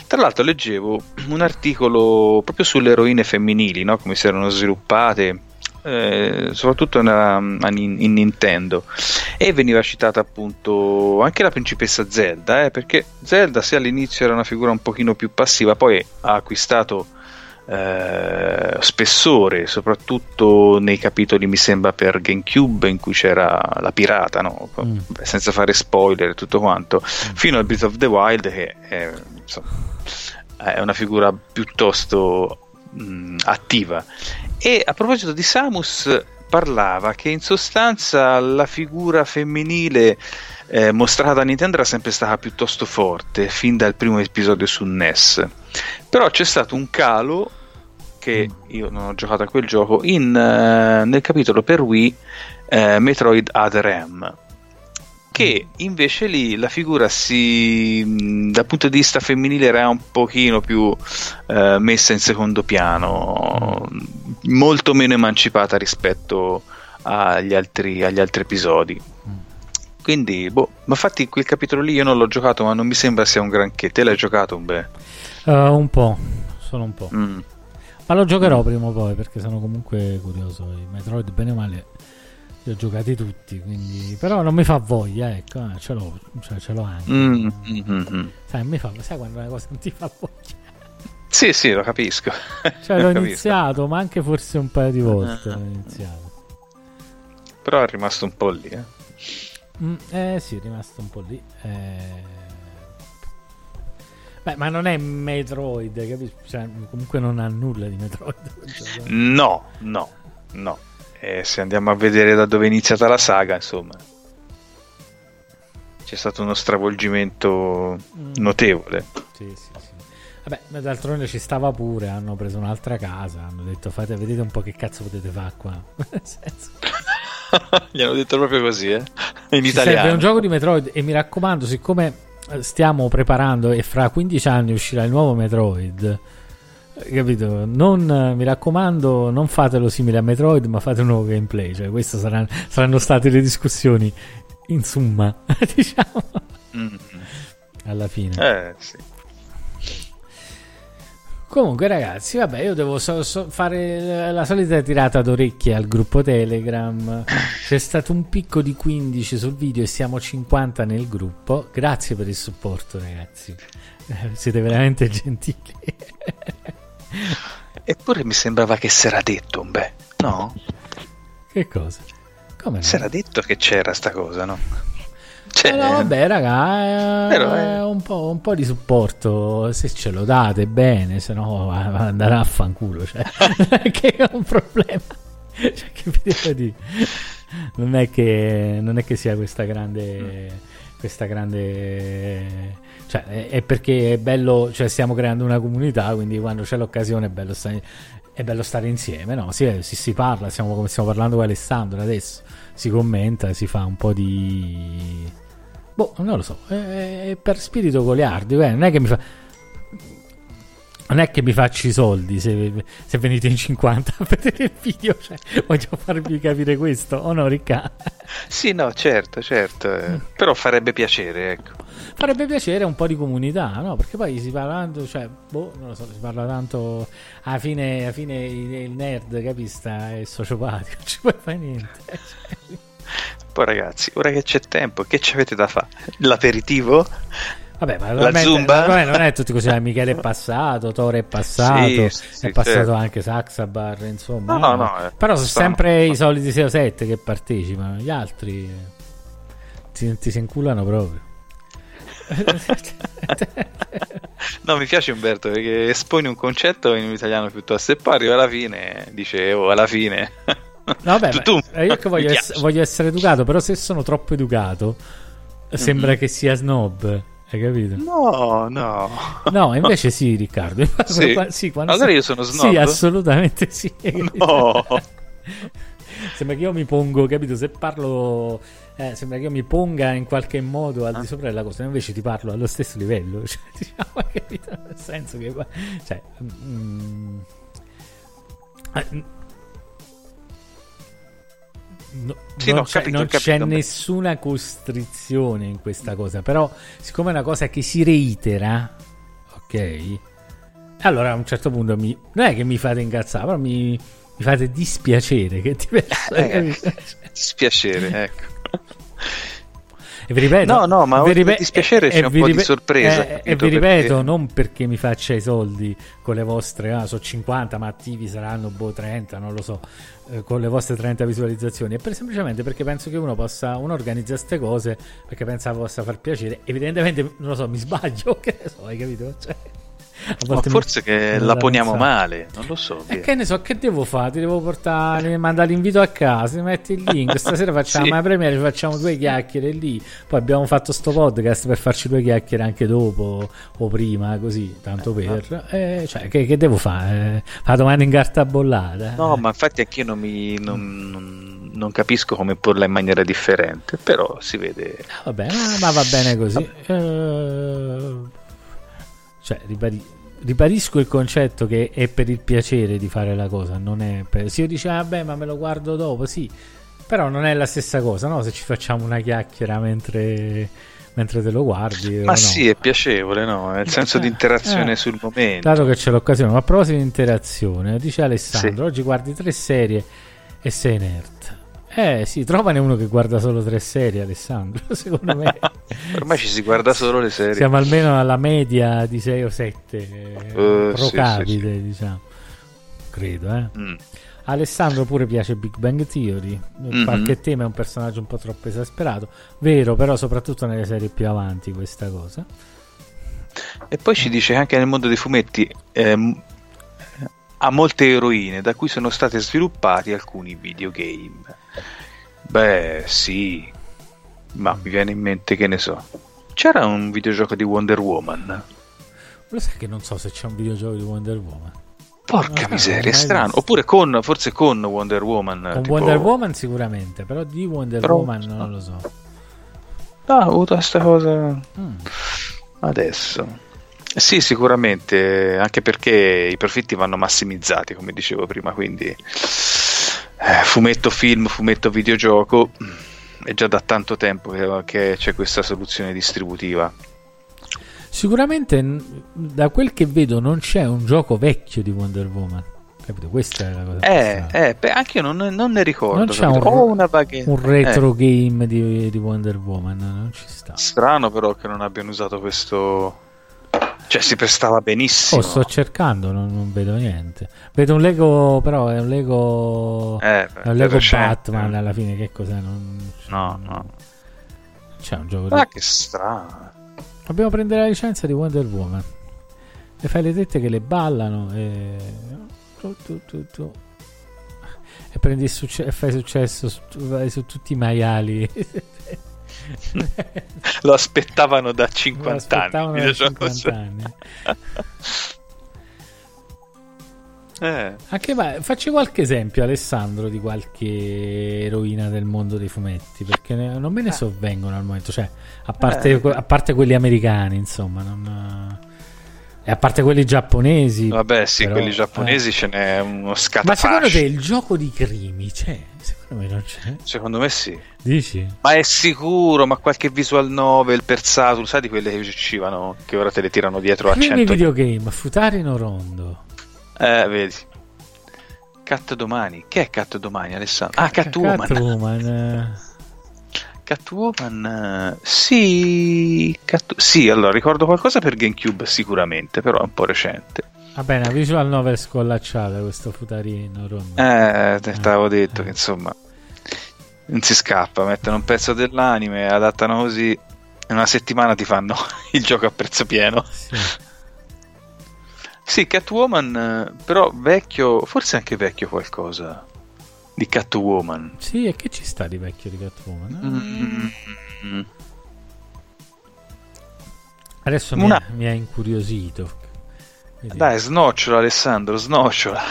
Tra l'altro leggevo un articolo proprio sulle eroine femminili, no? Come si erano sviluppate, eh, soprattutto nella, in, in Nintendo, e veniva citata appunto anche la principessa Zelda, eh, perché Zelda se all'inizio era una figura un pochino più passiva, poi ha acquistato eh, spessore soprattutto nei capitoli, mi sembra, per GameCube, in cui c'era la pirata, no? Mm. Senza fare spoiler e tutto quanto, mm. fino al Breath of the Wild, che è, insomma, è una figura piuttosto mh, attiva. E a proposito di Samus, parlava che in sostanza la figura femminile eh, mostrata da Nintendo era sempre stata piuttosto forte fin dal primo episodio su N E S, però c'è stato un calo, che io non ho giocato a quel gioco, in, eh, nel capitolo per Wii, eh, Metroid Other M, che invece lì la figura si, dal punto di vista femminile, era un pochino più eh, messa in secondo piano, molto meno emancipata rispetto agli altri, agli altri episodi. Quindi boh, ma infatti quel capitolo lì io non l'ho giocato, ma non mi sembra sia un granché. Te l'hai giocato un bel? Uh, un po', solo un po'. Mm. Ma lo giocherò prima o poi, perché sono comunque curioso. I Metroid bene o male li ho giocati tutti, quindi... però non mi fa voglia, ecco, ah, ce l'ho, cioè, ce l'ho anche. Mm, mm, mm. Sai, mi fa... sai quando una cosa non ti fa voglia? Sì, sì, lo capisco. Cioè, l'ho capisco. iniziato, ma anche forse un paio di volte l'ho iniziato. Però è rimasto un po' lì, eh? Mm, eh sì, è rimasto un po' lì. Eh... Beh, ma non è Metroid, capisci? Cioè, comunque non ha nulla di Metroid. No, no, no. E se andiamo a vedere da dove è iniziata la saga, insomma, c'è stato uno stravolgimento notevole. Sì, sì, sì. Vabbè, d'altronde ci stava pure, hanno preso un'altra casa, hanno detto fate, vedete un po' che cazzo potete fare qua. Nel senso... Gli hanno detto proprio così, eh? In italiano. Serve un gioco di Metroid, e mi raccomando, siccome stiamo preparando e fra quindici anni uscirà il nuovo Metroid, capito? Non, mi raccomando, non fatelo simile a Metroid, ma fate un nuovo gameplay, cioè queste saranno, saranno state le discussioni, insomma, diciamo, mm-hmm. alla fine. Eh, sì. Comunque ragazzi, vabbè, io devo so- so fare la solita tirata d'orecchie al gruppo Telegram. C'è stato un picco di quindici sul video e siamo cinquanta nel gruppo. Grazie per il supporto ragazzi, siete veramente gentili. Eppure mi sembrava che s'era detto un beh, no? Che cosa? Come s'era no? detto che c'era sta cosa, no? Cioè, eh no, vabbè raga, eh, però, eh. un, po', un po' di supporto se ce lo date bene, se no andrà a fanculo, cioè, che è un problema, cioè, che vi devo dire? Non è che non è che sia questa grande mm. questa grande, cioè è, è perché è bello, cioè stiamo creando una comunità, quindi quando c'è l'occasione è bello stare, è bello stare insieme, no? Si, si, si parla, siamo come stiamo parlando con Alessandro adesso, si commenta, si fa un po' di boh, non lo so, è, è per spirito goliardico, eh? Non è che mi fa, non è che mi faccio i soldi se, se venite in cinquanta a vedere il video, cioè, voglio farvi capire questo, o no Ricca? Sì, no, certo, certo, mm. però farebbe piacere, ecco. Farebbe piacere un po' di comunità, no? Perché poi si parla tanto, cioè, boh, non lo so, si parla tanto, alla fine, alla fine il nerd, capista, è sociopatico, non ci puoi fare niente. Cioè. Poi ragazzi, ora che c'è tempo, che ci avete da fare? L'aperitivo? Vabbè, ma la zumba? Non è tutto così, Michele è passato, Tore è passato, sì, sì, sì, è passato certo. Anche Saxabar, insomma. No, no, no, no. Eh, però sono sempre i soliti sei o sette che partecipano, gli altri ti, ti si inculano proprio. No, mi piace Umberto perché espone un concetto in italiano piuttosto, e poi arriva alla fine, dice, oh, alla fine. No, vabbè, tu, ma io che voglio, ess- voglio essere educato, però se sono troppo educato sembra mm-hmm. che sia snob. Hai capito? No, no. No, invece sì, Riccardo. Sì. Sì, allora sono... io sono snob? Sì, assolutamente sì. No. Sembra che io mi pongo, capito? Se parlo... Eh, sembra che io mi ponga in qualche modo al ah. di sopra della cosa, invece ti parlo allo stesso livello, cioè, diciamo, capito? Nel senso che cioè, mm, no, sì, non, no, c'è, capito, non capito, c'è nessuna costrizione in questa cosa, però siccome è una cosa che si reitera, ok, allora a un certo punto mi, non è che mi fate incazzare, però mi, mi fate dispiacere, che diverso, eh, dispiacere, ecco. E vi ripeto, no, no, ma vi ripeto, dispiacere, c'è un po' ripeto, di sorpresa, eh, e vi ripeto perché... non perché mi faccia i soldi con le vostre, ah, so cinquanta ma attivi saranno boh trenta, non lo so, eh, con le vostre trenta visualizzazioni, è per, semplicemente perché penso che uno possa, uno organizza queste cose perché pensa possa far piacere, evidentemente non lo so, mi sbaglio, che ne so, hai capito? Cioè, ma forse mi... che la poniamo pensare. Male, non lo so. E eh, che ne so, che devo fare? Ti devo portare, mandare l'invito a casa, metti il link. Stasera facciamo sì. la premiere, facciamo due chiacchiere lì. Poi abbiamo fatto sto podcast per farci due chiacchiere anche dopo o prima, così, tanto eh, per. No. Eh, cioè, che, che devo fare? La domanda in carta bollata. No, ma infatti anch'io non mi non, non, non capisco come porla in maniera differente, però si vede. Va bene, ma va bene così. Va... Eh... Cioè, ribadisco, ribadisco il concetto che è per il piacere di fare la cosa, non è per... Se io dicevo, ah beh, ma me lo guardo dopo, sì, però non è la stessa cosa, no? Se ci facciamo una chiacchiera mentre, mentre te lo guardi, ma o sì, no? È piacevole, no? È il senso eh, di interazione eh, sul momento. Dato che c'è l'occasione, ma a proposito di interazione, dice Alessandro, sì. Oggi guardi tre serie e sei nerd. Eh sì, trovane uno che guarda solo tre serie, Alessandro, secondo me. Ormai ci si guarda solo le serie. Siamo almeno alla media di sei o sette uh, pro sì, capite, sì, sì. diciamo. Credo, eh. Mm. Alessandro pure piace Big Bang Theory, mm-hmm. qualche tema è un personaggio un po' troppo esasperato, vero, però soprattutto nelle serie più avanti questa cosa. E poi ci dice anche nel mondo dei fumetti ehm, ha molte eroine da cui sono state sviluppati alcuni videogame. Beh, sì, ma mi viene in mente, che ne so, c'era un videogioco di Wonder Woman. Lo sai che non so se c'è un videogioco di Wonder Woman. Porca no, miseria, è strano. Visto. Oppure con, forse con Wonder Woman. Con tipo... Wonder Woman sicuramente, però di Wonder però, Woman no. non lo so. No, ho avuto questa cosa mm. adesso. Sì, sicuramente, anche perché i profitti vanno massimizzati, come dicevo prima, quindi eh, fumetto film, fumetto videogioco, è già da tanto tempo che, che c'è questa soluzione distributiva. Sicuramente, da quel che vedo, non c'è un gioco vecchio di Wonder Woman, capito? Questa è la cosa. Eh, eh beh, anche io non, non ne ricordo. Non c'è un, oh, una un retro eh. game di, di Wonder Woman, non ci sta. Strano però che non abbiano usato questo... Cioè, si prestava benissimo. Oh, sto cercando, non, non vedo niente. Vedo un Lego, però è un Lego. Eh, è un Lego recente. Batman alla fine, che cos'è? Non, no, no. C'è un gioco. Ma di... che strano. Dobbiamo prendere la licenza di Wonder Woman. Le fai le tette che le ballano e. Tu, tu, tu, tu. E prendi succe... e fai successo su... Vai su tutti i maiali. Lo aspettavano da cinquanta aspettavano anni, da cinquanta anni. eh. Anche va, facci qualche esempio, Alessandro, di qualche eroina del mondo dei fumetti, perché ne, non me ne sovvengono al momento, cioè a parte, eh. a parte quelli americani, insomma, non, e a parte quelli giapponesi. Vabbè, sì, però, quelli giapponesi eh. ce n'è uno scatafascio. Ma secondo te il gioco di Crimi c'è? Secondo me non c'è. Secondo me sì. Dici? Ma è sicuro, ma qualche visual novel per Saturn, sai, di quelle che uscivano, che ora te le tirano dietro a cento. Crimi videogame, Futari no Rondo. Eh, vedi. Cat Domani. Che è Cat Domani, Alessandro? Ah, Catwoman. Catwoman. Catwoman, sì, Cat... sì, allora ricordo qualcosa per GameCube sicuramente, però è un po' recente. Va bene, visual novel scollacciata questo Futarino Rondo. Eh, te t'avevo detto eh. che insomma non si scappa, mettono un pezzo dell'anime, adattano così, in una settimana ti fanno il gioco a prezzo pieno. Sì, sì, Catwoman, però vecchio, forse anche vecchio qualcosa. Di Catwoman. Sì, e che ci sta di vecchio di Catwoman? Eh? Mm-hmm. Adesso Una... mi, ha, mi ha incuriosito. Vedi. Dai, snocciola, Alessandro, snocciola.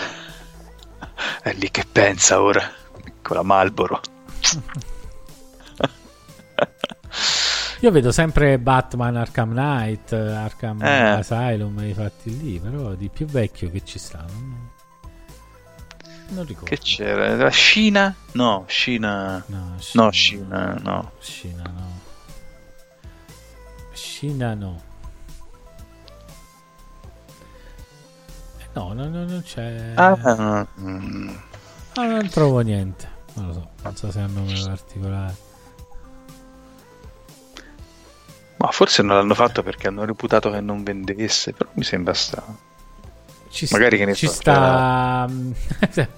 È lì che pensa ora, con la Marlboro. Io vedo sempre Batman Arkham Knight, Arkham eh. Asylum, i fatti lì, però di più vecchio che ci sta. Non ricordo. Che c'era? La Scina? No, Scina. No, Scina. No, Scina no. Scina no. Scina no. No, no, no, non c'è. Ah, no. Mm. Ah, non trovo niente. Non lo so, non so se è un nome particolare. Ma forse non l'hanno fatto perché hanno reputato che non vendesse, però mi sembra strano. Ci magari sta, che ne ci so, sta eh.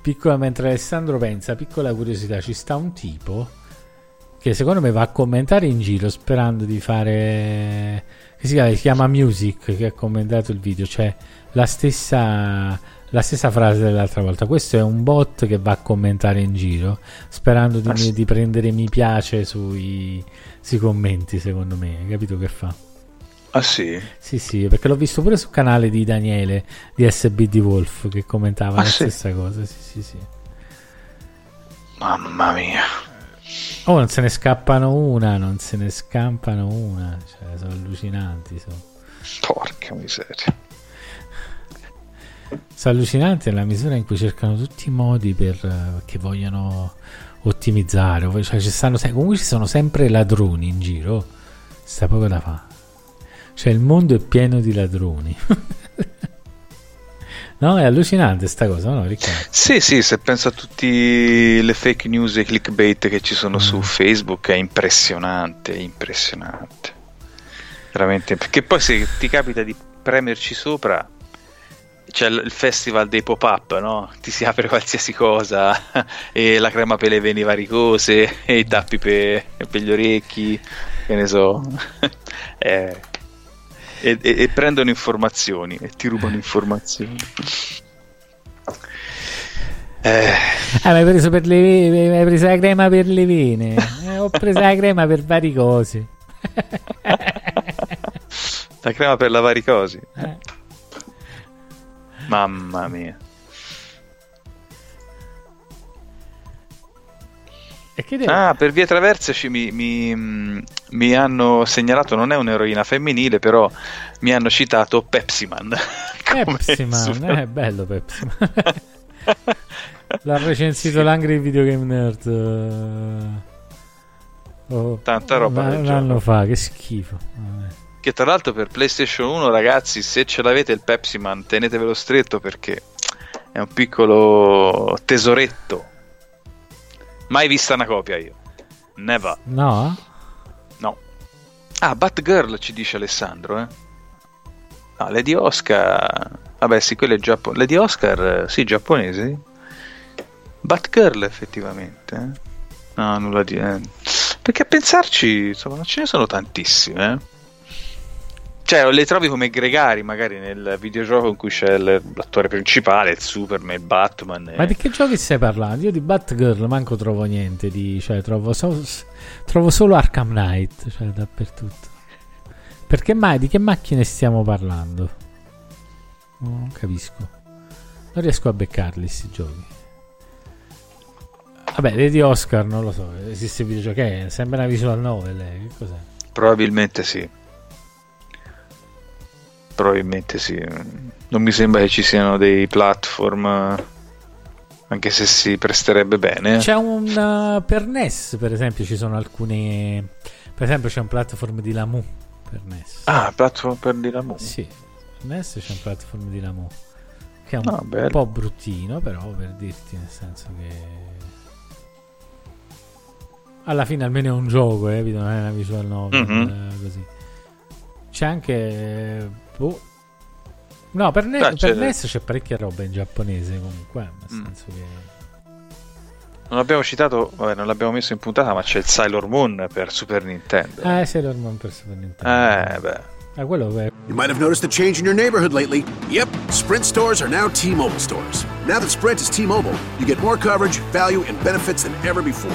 piccola, mentre Alessandro pensa, piccola curiosità, ci sta un tipo che secondo me va a commentare in giro sperando di fare, che si chiama, si chiama Music, che ha commentato il video, cioè la stessa la stessa frase dell'altra volta. Questo è un bot che va a commentare in giro sperando di, ah, sì. di prendere mi piace sui, sui commenti, secondo me, hai capito che fa? Ah sì? Sì, sì, perché l'ho visto pure sul canale di Daniele di S B D Wolf che commentava ah, la sì? stessa cosa. Sì, sì, sì. Mamma mia. Oh, non se ne scappano una, non se ne scampano una, cioè sono allucinanti, sono. Porca miseria. Sono allucinanti nella misura in cui cercano tutti i modi per che vogliono ottimizzare, cioè ci stanno, comunque ci sono sempre ladroni in giro. Sta poco da fare. Cioè il mondo è pieno di ladroni. No, è allucinante sta cosa, no, Riccardo? Sì, sì, se penso a tutti le fake news e clickbait che ci sono mm. su Facebook, è impressionante, impressionante. Veramente, perché poi se ti capita di premerci sopra, c'è il festival dei pop-up, no? Ti si apre qualsiasi cosa, e la crema per le vene varicose, e i tappi per, per gli orecchi, che ne so. eh E, e, e prendono informazioni e ti rubano informazioni. Eh. Ah, mi hai preso per le vene, mi hai preso la crema per le vene, eh, ho preso la crema per varicosi. La crema per la varicosi. Eh. Mamma mia. E che deve... Ah, per vie traverse ci, mi, mi, mi hanno segnalato, non è un'eroina femminile, però mi hanno citato Pepsi Man. Pepsi Man, super... è bello Pepsi Man. L'ha recensito sì. l'Angry Video Game Nerd. Oh, tanta roba un, un anno fa, che schifo. Vabbè. Che tra l'altro per PlayStation uno, ragazzi, se ce l'avete il Pepsi Man, tenetevelo stretto perché è un piccolo tesoretto. Mai vista una copia io. Never. No? No. Ah, Batgirl ci dice Alessandro, eh. Ah, Lady Oscar. Vabbè, sì, quello è giapponese. Lady Oscar, sì, giapponese. Batgirl effettivamente, eh. No, nulla di... Eh. Perché a pensarci, insomma, ce ne sono tantissime, eh. Cioè, le trovi come gregari, magari nel videogioco in cui c'è l'attore principale, il Superman, il Batman. E... Ma di che giochi stai parlando? Io di Batgirl manco trovo niente, di, cioè trovo, so, trovo solo Arkham Knight, cioè dappertutto. Perché mai? Di che macchine stiamo parlando? Non capisco. Non riesco a beccarli sti giochi. Vabbè, Lady Oscar, non lo so, esiste il videogioco, è sembra una visual novel, lei, che cos'è? Probabilmente sì. Probabilmente sì. Non mi sembra che ci siano dei platform, anche se si presterebbe bene. C'è un uh, per N E S, per esempio, ci sono alcune. Per esempio, c'è un platform di Lamu per N E S. Ah, platform per di Lamu? Sì, per N E S c'è un platform di Lamu che è un, ah, un po' bruttino, però per dirti, nel senso che alla fine almeno è un gioco, eh, non è una visual novel, mm-hmm. così. C'è anche boh. No, per N E S, ah, per N E S c'è parecchia roba in giapponese comunque, nel mm. senso che non abbiamo citato, vabbè, non l'abbiamo messo in puntata, ma c'è il Sailor Moon per Super Nintendo. Ah, Sailor Moon per Super Nintendo. Eh, beh. Ah, quello beh. You might have noticed a change in your neighborhood lately. Yep, Sprint stores are now T-Mobile stores. Now that Sprint is T-Mobile, you get more coverage, value and benefits than ever before.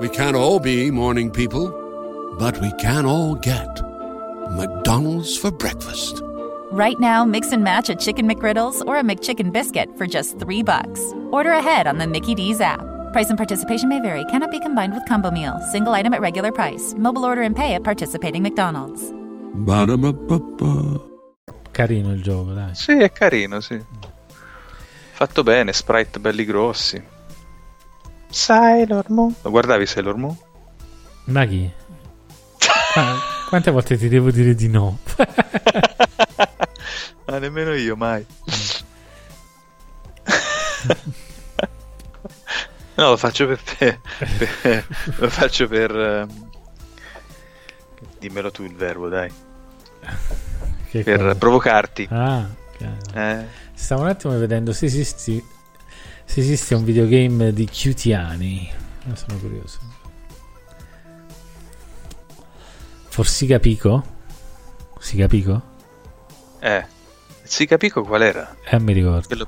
We can't all be morning people, but we can all get McDonald's for breakfast. Right now, mix and match a Chicken McGriddles or a McChicken Biscuit for just three bucks. Order ahead on the Mickey D's app. Price and participation may vary. Cannot be combined with combo meal. Single item at regular price. Mobile order and pay at participating McDonald's. Ba-da-ba-ba-ba. Carino il gioco, dai. Sì, è carino, sì. Fatto bene, sprite belli grossi. Sailor Moon. Lo guardavi Sailor Moon? Ma chi? Quante volte ti devo dire di no? Ma nemmeno io mai. No, lo faccio per te. Per, lo faccio per. Dimmelo tu il verbo, dai. Che per cosa? Provocarti. Ah, okay. eh. Stavo un attimo vedendo se esisti. Se esiste un videogame di Chiutiani, sono curioso. Forse capico? Si capico? Eh, si capico qual era? Eh, mi ricordo. Quello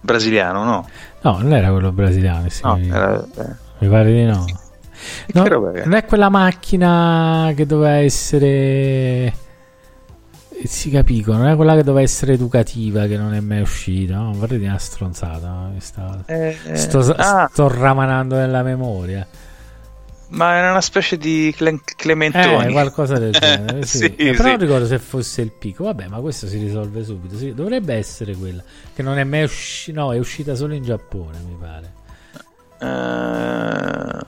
brasiliano, no? No, non era quello brasiliano. No, mi, era, eh. mi pare di no. No, non è quella macchina che doveva essere. Si capisco, non è quella che doveva essere educativa, che non è mai uscita, no? Vorrei dire una stronzata, no? Sta... eh, eh, sto, ah. sto ramanando nella memoria, ma era una specie di cle- Clementoni, eh, qualcosa del genere. Sì. Sì, eh, sì. Però non ricordo se fosse il Pico, vabbè, ma questo si risolve subito. Sì, dovrebbe essere quella che non è mai uscita, no, è uscita solo in Giappone, mi pare. Uh,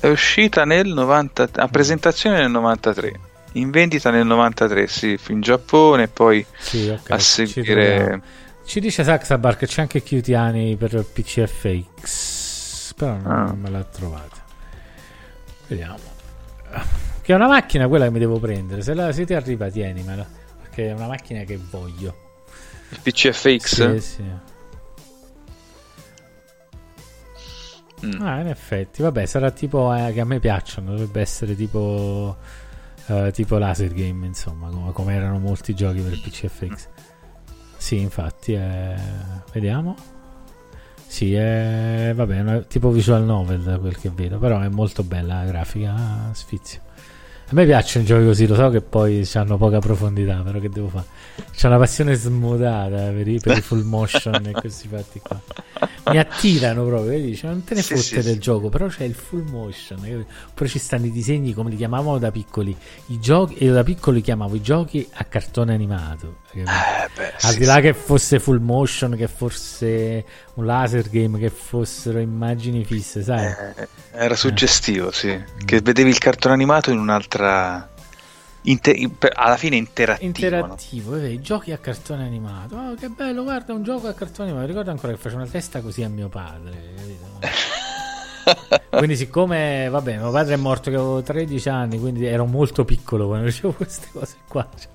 è uscita nel novanta, a presentazione nel novantatré, in vendita nel novantatré, sì, in Giappone, poi sì, okay, a seguire ci, ci dice Saxabar che c'è anche Chiutiani per P C F X, però non, ah. non me l'ha trovata. Vediamo, che è una macchina quella che mi devo prendere, se, la, se ti arriva tienimela, perché è una macchina che voglio, il P C F X. Sì, sì. Mm. Ah, in effetti, vabbè, sarà tipo eh, che a me piacciono, dovrebbe essere tipo eh, tipo laser game, insomma, come, come erano molti giochi per P C F X. Mm. Sì, infatti, eh, vediamo. Sì, è, vabbè, è una, tipo visual novel da quel che vedo, però è molto bella la grafica, ah, sfizio. A me piacciono i giochi così, lo so che poi hanno poca profondità, però che devo fare? C'è una passione smodata per i, per i full motion e questi fatti qua. Mi attirano proprio, vedi? Cioè, non te ne sì, fotte sì, del sì. gioco, però c'è il full motion. Poi ci stanno i disegni, come li chiamavano da piccoli. I giochi, io da piccolo li chiamavo i giochi a cartone animato. Eh, beh, Al sì, di là sì. che fosse full motion, che fosse un laser game, che fossero immagini fisse, sai? Eh, era suggestivo, eh. sì. Che vedevi il cartone animato in un'altra... Inter- alla fine interattivo interattivo, no? eh, i giochi a cartone animato, oh, che bello, guarda un gioco a cartone animato. Ricordo ancora che facevo una testa così a mio padre, capito? Quindi siccome, vabbè, mio padre è morto che avevo tredici anni, quindi ero molto piccolo quando dicevo queste cose qua, cioè,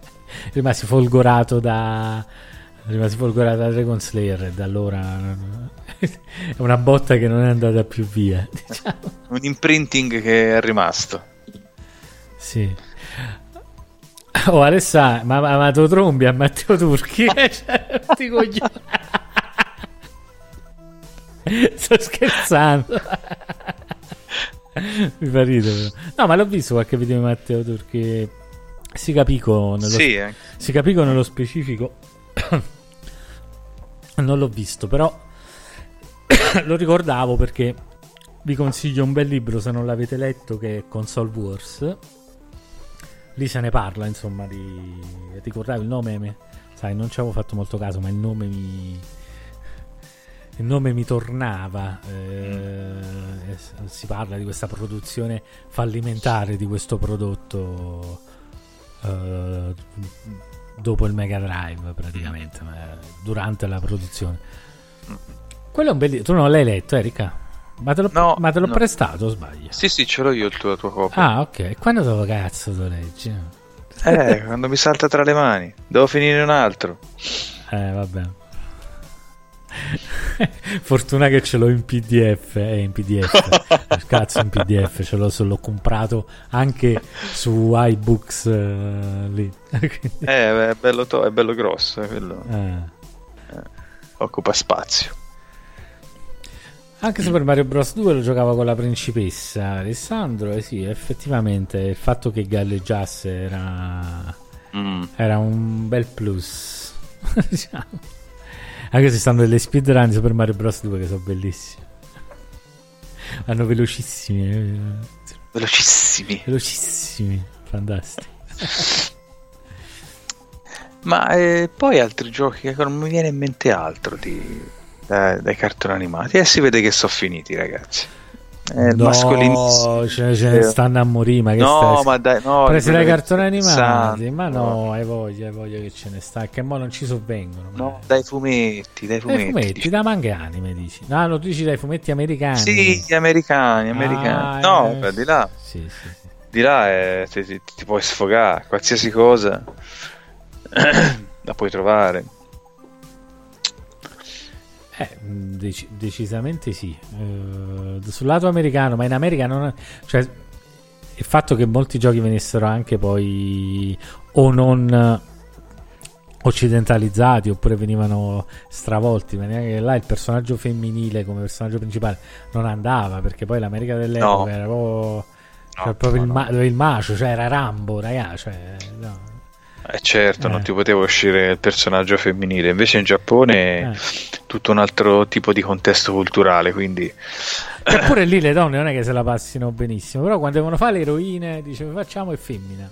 rimasi folgorato da rimasi folgorato da Dragon Slayer, e da allora è una botta che non è andata più via, diciamo. Un imprinting che è rimasto. Sì. Oh, Alessà, ma, ma, ma tu trombi a Matteo Turchi? Cioè, ti coglio... Sto scherzando. Mi fa ridere. No, ma l'ho visto qualche video di Matteo Turchi. Si capico nello, sì, eh. si capico nello specifico. Non l'ho visto, però lo ricordavo perché vi consiglio un bel libro, se non l'avete letto, che è Console Wars. Lì se ne parla, insomma, di... Ricordavo il nome, me... sai, non ci avevo fatto molto caso, ma il nome mi... Il nome mi tornava. Eh... Mm. Si parla di questa produzione fallimentare di questo prodotto eh... dopo il Mega Drive, praticamente, mm. durante la produzione. Mm. Quello è un bel... Tu non l'hai letto, Erika? Ma te l'ho, no, ma te l'ho no. prestato, sbaglio? Sì, sì, ce l'ho io il tuo, la tua copia. Ah, ok. Quando dopo cazzo lo leggi? Eh, quando mi salta tra le mani. Devo finire un altro. Eh, vabbè. Fortuna che ce l'ho in P D F. Eh, in P D F. Cazzo, in P D F. Ce l'ho, l'ho comprato anche su iBooks. Eh, lì. eh, è bello, to- è bello grosso. È bello. Eh. Eh, occupa spazio. Anche Super Mario Bros. due lo giocavo con la principessa Alessandro, e eh sì, effettivamente il fatto che galleggiasse era mm. era un bel plus. Diciamo. Anche se stanno delle speedrun di Super Mario Bros. due che sono bellissime, vanno velocissimi velocissimi velocissimi fantastici. Ma eh, poi altri giochi, non mi viene in mente altro di... Dai, dai cartoni animati, e eh, si vede che sono finiti, ragazzi. Eh, no, mascolinissimo, ce, ce ne stanno a morire. Ma che no, stai... ma dai, no, presi dai cartoni animati, ma no, hai voglia, hai voglia che ce ne sta, che mo non ci sovvengono. No, dai fumetti, dai fumetti, dai fumetti da manga anime, dici? No, no, tu dici dai fumetti americani. Sì, gli americani, americani. Ah, no, eh, beh, di là, sì, sì, sì. Di là eh, ti, ti, ti puoi sfogare, qualsiasi cosa la puoi trovare. Eh, dec- decisamente sì, uh, sul lato americano, ma in America non è... cioè, il fatto che molti giochi venissero anche poi o non occidentalizzati oppure venivano stravolti, ma neanche là il personaggio femminile come personaggio principale non andava, perché poi l'America dell'epoca no. era proprio, cioè, no, proprio no, il, ma- no. il macio, cioè era Rambo, raga, cioè, no. eh certo, eh. non ti poteva uscire il personaggio femminile, invece in Giappone eh. tutto un altro tipo di contesto culturale, quindi eppure lì le donne non è che se la passino benissimo, però quando devono fare le eroine dice facciamo è femmina.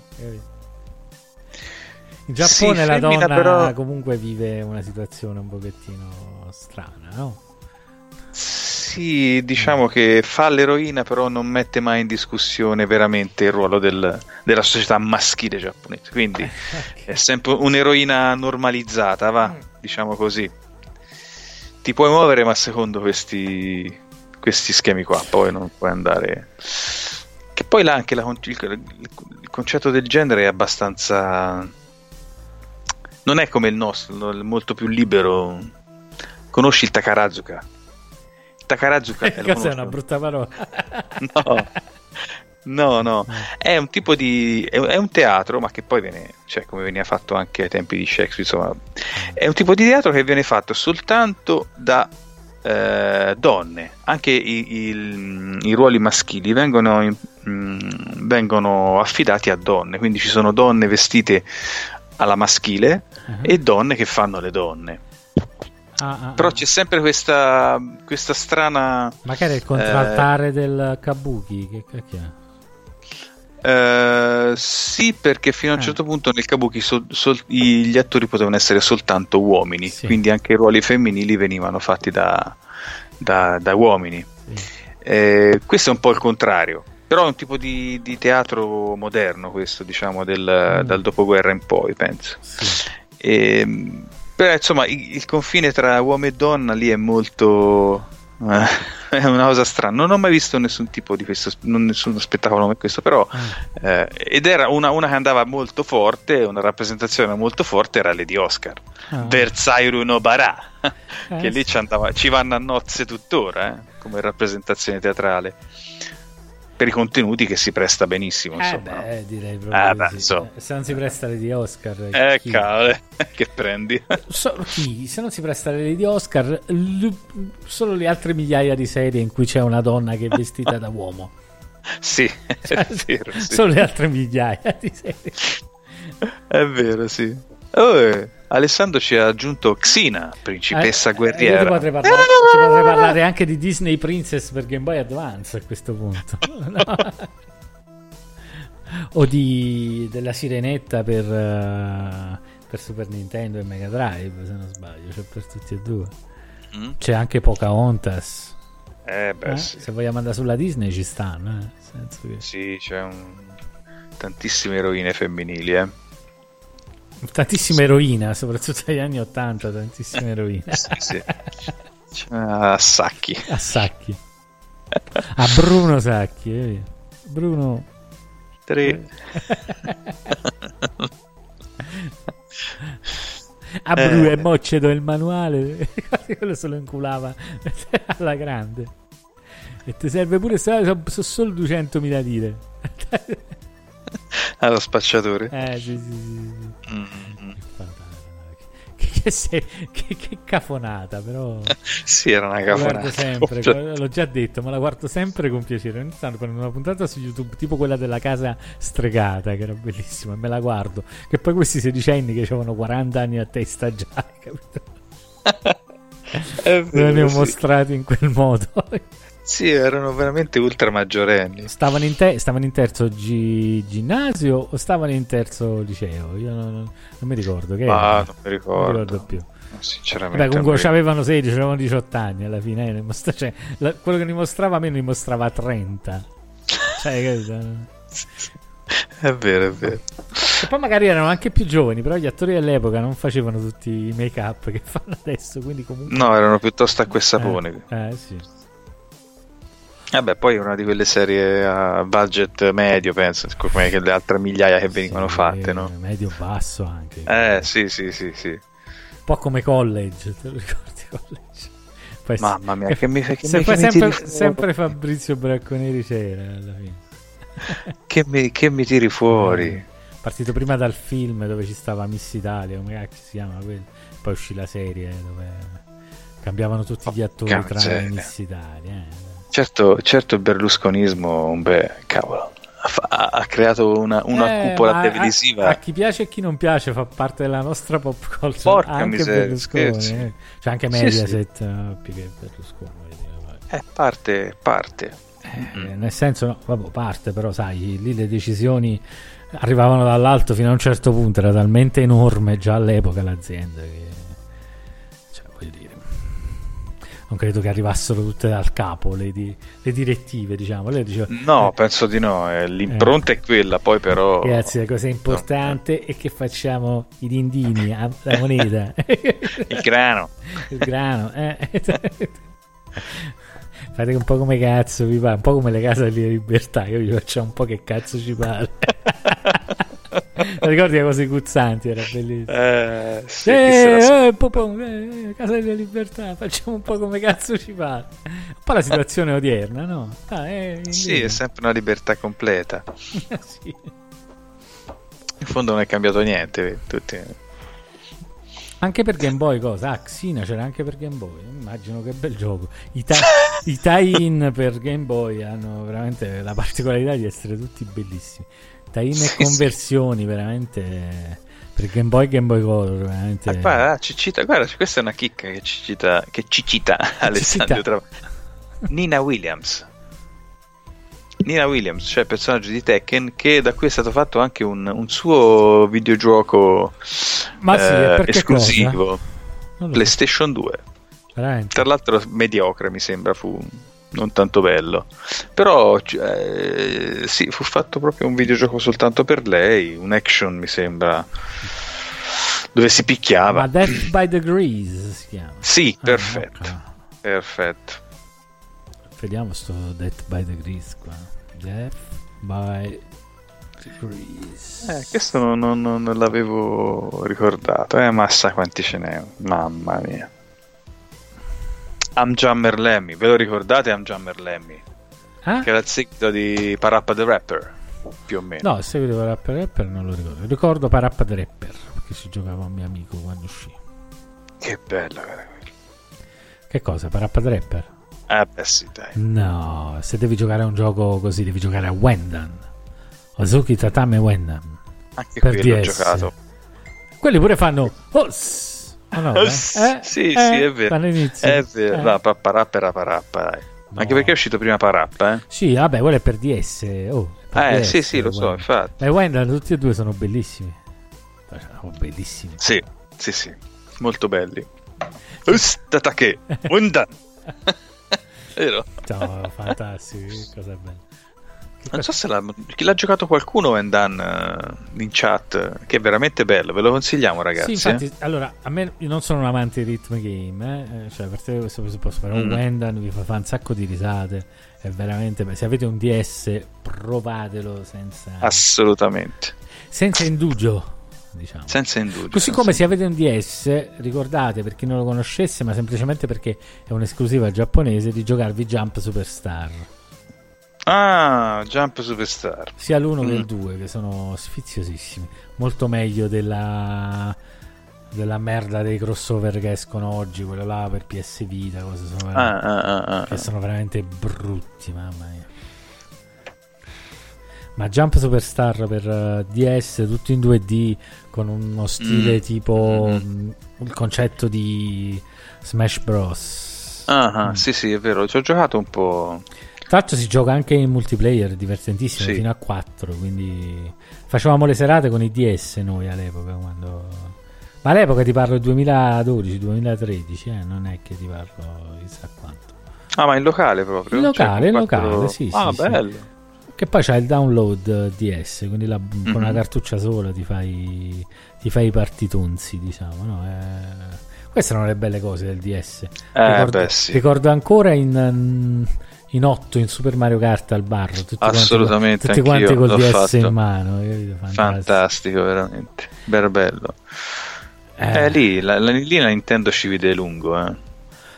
In Giappone sì, la femmina, donna però... comunque vive una situazione un pochettino strana, no? Sì, diciamo che fa l'eroina, però non mette mai in discussione veramente il ruolo del, della società maschile giapponese, quindi okay. è sempre un'eroina normalizzata, va, diciamo così. Ti puoi muovere, ma secondo questi, questi schemi qua, poi non puoi andare. Che poi là anche la, il, il concetto del genere è abbastanza, non è come il nostro, è molto più libero. Conosci il Takarazuka? Takarazuka. Cos'è, conosco? Una brutta parola? No. No, no, è un tipo di, è un teatro, ma che poi viene, cioè come veniva fatto anche ai tempi di Shakespeare, insomma, è un tipo di teatro che viene fatto soltanto da eh, donne, anche i, i, i ruoli maschili vengono, in, mh, vengono affidati a donne, quindi ci sono donne vestite alla maschile uh-huh. e donne che fanno le donne. Ah, ah, però c'è sempre questa, questa strana, magari il contraltare eh, del kabuki, che, che è? Uh, sì, perché fino a un eh. certo punto nel kabuki sol, sol, gli attori potevano essere soltanto uomini, sì. Quindi anche i ruoli femminili venivano fatti da, da, da uomini, sì. eh, questo è un po' il contrario, però è un tipo di, di teatro moderno questo, diciamo, del, mm. dal dopoguerra in poi, penso, sì. eh, però insomma il, il confine tra uomo e donna lì è molto... è una cosa strana, non ho mai visto nessun tipo di questo, non nessuno spettacolo come questo, però eh, ed era una, una che andava molto forte, una rappresentazione molto forte, era Lady Oscar, ah. Versairu no Bara, eh, che lì ci, andava, ci vanno a nozze tuttora, eh, come rappresentazione teatrale, per i contenuti che si presta benissimo, insomma. Eh beh, direi proprio ah, beh, so. Se non si presta le di Oscar, eh, cavolo, che prendi? So, chi? Se non si presta le di Oscar, l- solo le altre migliaia di serie in cui c'è una donna che è vestita da uomo. Sì, cioè, è vero, sì. Sono le altre migliaia di serie. È vero, sì. Oh, Alessandro ci ha aggiunto Xena, principessa eh, guerriera. Io ti potrei parlare, ah! ci potrei parlare anche di Disney Princess per Game Boy Advance a questo punto. No? O di della Sirenetta per, uh, per Super Nintendo e Mega Drive, se non sbaglio, c'è, cioè, per tutti e due. Mm? C'è anche Pocahontas. Eh, beh, eh? Sì. Se vogliamo andare sulla Disney ci stanno, eh? Nel senso che... Sì, c'è un... tantissime eroine femminili, eh. Tantissima eroina, soprattutto negli anni ottanta, tantissima eroina. Sì, sì. A Sacchi. A Sacchi. A Bruno Sacchi. Eh. Bruno tre. A Bruno eh. e Mocce do il manuale. Quello se lo inculava alla grande. E ti serve pure, sono solo duecentomila lire. Allo spacciatore, eh, sì, sì, sì. Mm-hmm. Che, che, sei, che, che cafonata, però sì, era una cafonata sempre, cioè... l'ho già detto, ma la guardo sempre con piacere. Ogni tanto prendo una puntata su YouTube, tipo quella della casa stregata, che era bellissima, me la guardo, che poi questi sedicenni che avevano quaranta anni a testa già, capito? Vero, non li ho sì. mostrati in quel modo. Sì, erano veramente ultra maggiorenni. Stavano in, te- stavano in terzo gi- ginnasio o stavano in terzo liceo? Io non, non mi ricordo. Che ah, era? non mi ricordo. Non mi ricordo più. No, sinceramente. Vabbè, comunque mi... avevano sedici, avevano diciotto anni alla fine. Eh, ne mostra- cioè, la- quello che ne mostrava a me ne mostrava trenta. Cioè, è vero, è vero. E poi magari erano anche più giovani, però gli attori dell'epoca non facevano tutti i make-up che fanno adesso, quindi comunque... No, erano piuttosto acqua e sapone. Eh, eh sì. Vabbè, ah poi è una di quelle serie a budget medio, penso, come le altre migliaia che venivano sì, fatte, no? Medio basso anche. Eh, sì, sì, sì, sì. Un po' come College, te lo ricordi College? Poi mamma mia, che mi fa che mi sempre, sempre Fabrizio Bracconeri c'era alla fine. Che mi, che mi tiri fuori? Partito prima dal film dove ci stava Miss Italia, come si chiama quello? Poi uscì la serie dove cambiavano tutti gli attori oh, tra Miss Italia, eh. Certo, certo, il berlusconismo, beh, cavolo, ha, ha creato una, una eh, cupola televisiva. A, a chi piace e chi non piace fa parte della nostra pop culture. Porca anche miseria, Berlusconi, eh. C'è anche Mediaset, sì, sì. No, più che Berlusconi. È eh, parte, parte. Eh, mm-hmm. Nel senso, no, vabbè, parte, però sai, lì le decisioni arrivavano dall'alto fino a un certo punto, era talmente enorme già all'epoca l'azienda che... Non credo che arrivassero tutte dal capo le, di, le direttive, diciamo. Lei diceva, no, eh, penso di no. Eh, l'impronta eh, è quella, poi però. Grazie, la cosa importante no. è che facciamo i dindini, a, la moneta, il grano, il grano. Eh. Fate un po' come cazzo vi pare, un po' come le case di libertà. Io vi faccio un po' che cazzo ci pare. Ricordi le cose guzzanti, era bellissimo. Eh, sì, eh, eh, popon, eh, Casa della Libertà, facciamo un po' come cazzo ci pare. po' la situazione odierna, no? Ah, è sì, è sempre una libertà completa. Sì. In fondo non è cambiato niente, tutti. Anche per Game Boy cosa? Ah, Xina c'era anche per Game Boy, immagino, che bel gioco. I, ta- i tie-in per Game Boy hanno veramente la particolarità di essere tutti bellissimi. Tie-in e conversioni, sì, veramente... Per Game Boy, Game Boy Color, veramente. Ah, guarda, cita, guarda, questa è una chicca che ci cita, che ci cita Alessandro Tra... Nina Williams. Nina Williams, cioè personaggio di Tekken, che da cui è stato fatto anche un, un suo videogioco. Ma sì, eh, esclusivo so. PlayStation due. Veramente. Tra l'altro mediocre, mi sembra, fu non tanto bello, però eh, sì, fu fatto proprio un videogioco soltanto per lei, un action mi sembra, dove si picchiava. Ma Death by Degrees si chiama. Sì, ah, perfetto, okay. Perfetto. Vediamo sto Death by Degrees qua. Death by Degrees. Eh, questo non, non, non l'avevo ricordato. Eh, massa quanti ce n'è, mamma mia. Amjammer Lemmy, ve lo ricordate Amjammer Lemmy? Eh? Che era il seguito di Parappa the Rapper, più o meno. No, il seguito di Parappa the Rapper non lo ricordo. Ricordo Parappa the Rapper, che si giocava un mio amico quando uscì. Che bello, era quello. Che cosa, Parappa the Rapper? Ah, beh, sì, dai. No, se devi giocare a un gioco così, devi giocare a Wendan. Ozuki Tatame Wendan. Anche per quello D S. Ho giocato. Quelli pure fanno... Oh, Oh no, eh? Sì, eh, sì, eh, è vero. È vero. Eh. No, pa, parappa era parappa, dai. No. Anche perché è uscito prima Parappa, eh? Sì, vabbè, quello è per D S. Oh, è per eh, D S, sì, sì, lo so, infatti. E Wendan, tutti e due sono bellissimi. Sono bellissimi. Sì, sì, sì. Molto belli. Ustatake. Wendan. Vero? Ciao, fantastico, che cosa bella. Non so se l'ha, l'ha giocato qualcuno Wendan in chat, che è veramente bello, ve lo consigliamo ragazzi. Sì, infatti, eh? Allora, a me, io non sono un amante di rhythm game, eh? Cioè per te questo presupposto, però mm. Wendan vi fa, fa un sacco di risate, è veramente bello. Se avete un D S provatelo senza assolutamente senza indugio, diciamo. Senza indugio. Così come se avete un D S, ricordate, per chi non lo conoscesse, ma semplicemente perché è un'esclusiva giapponese, di giocarvi Jump Superstar. Ah, Jump Superstar. Sia l'uno mm. che il due, che sono sfiziosissimi. Molto meglio della della merda dei crossover che escono oggi, quello là per P S Vita, cose sono ah, ah, ah, che ah. sono veramente brutti, mamma mia. Ma Jump Superstar per D S, tutto in due D, con uno stile mm. tipo mm-hmm. il concetto di Smash Bros. Ah, mm. sì, sì, è vero, ci ho giocato un po'. Tra l'altro si gioca anche in multiplayer, divertentissimo, sì. Fino a quattro, quindi facevamo le serate con i D S noi all'epoca, quando... ma all'epoca ti parlo del duemiladodici duemilatredici, eh? Non è che ti parlo chissà quanto. Ah, ma in locale proprio? In locale, in quattro... locale, sì, ah, sì, bello. Sì. Che poi c'è il download D S, quindi la, mm-hmm. con una cartuccia sola ti fai ti fai i partitonzi, diciamo, no? Eh... Queste erano le belle cose del D S. Eh, ricordo, beh, sì. Ricordo ancora in... in otto in Super Mario Kart al bar, tutti assolutamente quanti, tutti quanti col D S fatto. In mano, fantastico, fantastico veramente, bello bello. Eh, eh lì la, la, lì la Nintendo ci vide lungo, eh.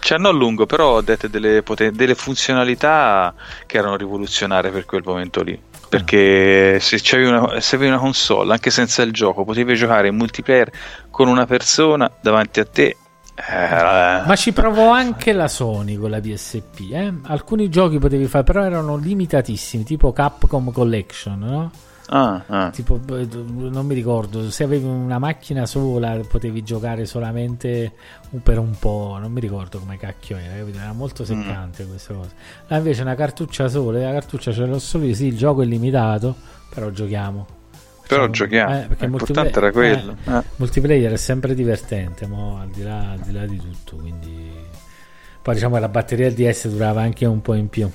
Cioè non lungo, però dette delle, poten- delle funzionalità che erano rivoluzionarie per quel momento lì, perché no. se c'avevi una, se avevi una console anche senza il gioco potevi giocare in multiplayer con una persona davanti a te. Eh, ma ci provò anche la Sony con la P S P, eh? Alcuni giochi potevi fare, però erano limitatissimi, tipo Capcom Collection, no? Ah, ah. Tipo, non mi ricordo, se avevi una macchina sola potevi giocare solamente per un po', non mi ricordo come cacchio era, capito? Era molto seccante mm. questa cosa. Là invece una cartuccia sola, la cartuccia ce l'ho solo io, sì, il gioco è limitato, però giochiamo. Però cioè, giochiamo, eh, perché l'importante era quello. Eh, eh. Multiplayer è sempre divertente, mo, al, di là, al di là di tutto, quindi poi diciamo che la batteria del D S durava anche un po' in più.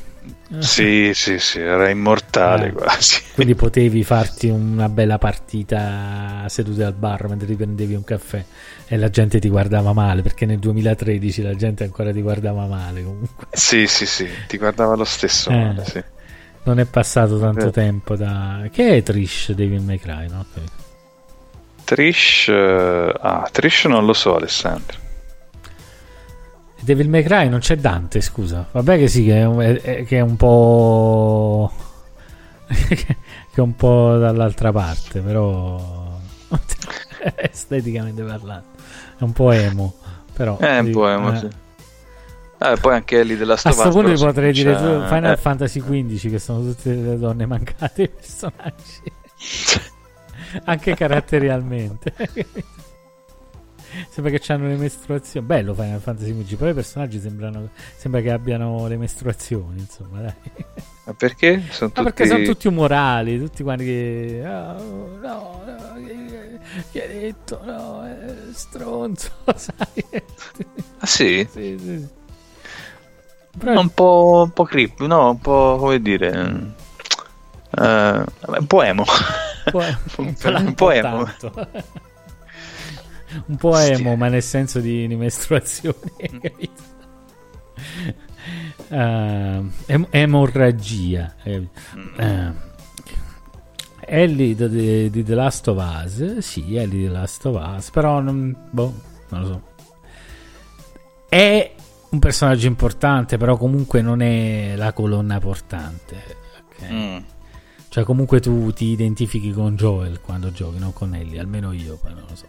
Sì, sì, sì, era immortale eh. quasi. Quindi potevi farti una bella partita seduta al bar mentre ti prendevi un caffè e la gente ti guardava male, perché nel duemilatredici la gente ancora ti guardava male comunque. Sì, sì, sì, ti guardava lo stesso eh. male, sì. Non è passato tanto eh. tempo da... Che è Trish, Devil May Cry, no? Okay. Trish... Ah, Trish non lo so, Alessandro. Devil May Cry non c'è Dante, scusa. Vabbè che sì, che è un, è, che è un po' che è un po' dall'altra parte, però esteticamente parlando è un po' emo, però è un po' emo, eh. Sì. Eh, poi anche Ellie della Last of Us. A questo punto potrei dire Final eh. Fantasy quindici, che sono tutte le donne mancate, i personaggi anche caratterialmente. Sembra che hanno le mestruazioni. Bello Final Fantasy quindici, però i personaggi sembrano, sembra che abbiano le mestruazioni, insomma, dai. Ma perché? Sono tutti... Ah, perché sono tutti umorali, tutti quanti che oh, no, no, chiaretto, no, è stronzo, sai? Ah sì? Sì, sì. Però... un po' un po' creepy, no, un po' come dire uh, un po' emo. Un po', un po' emo. Un po' emo, sì. Ma nel senso di, di mestruazione, capito? Uh, em- emorragia. Uh, Ellie di, di The Last of Us. Sì, Ellie di The Last of Us. Però non, boh, non lo so. È un personaggio importante, però comunque non è la colonna portante. Okay? Mm. Cioè comunque tu ti identifichi con Joel quando giochi, non con Ellie. Almeno io, poi non lo so.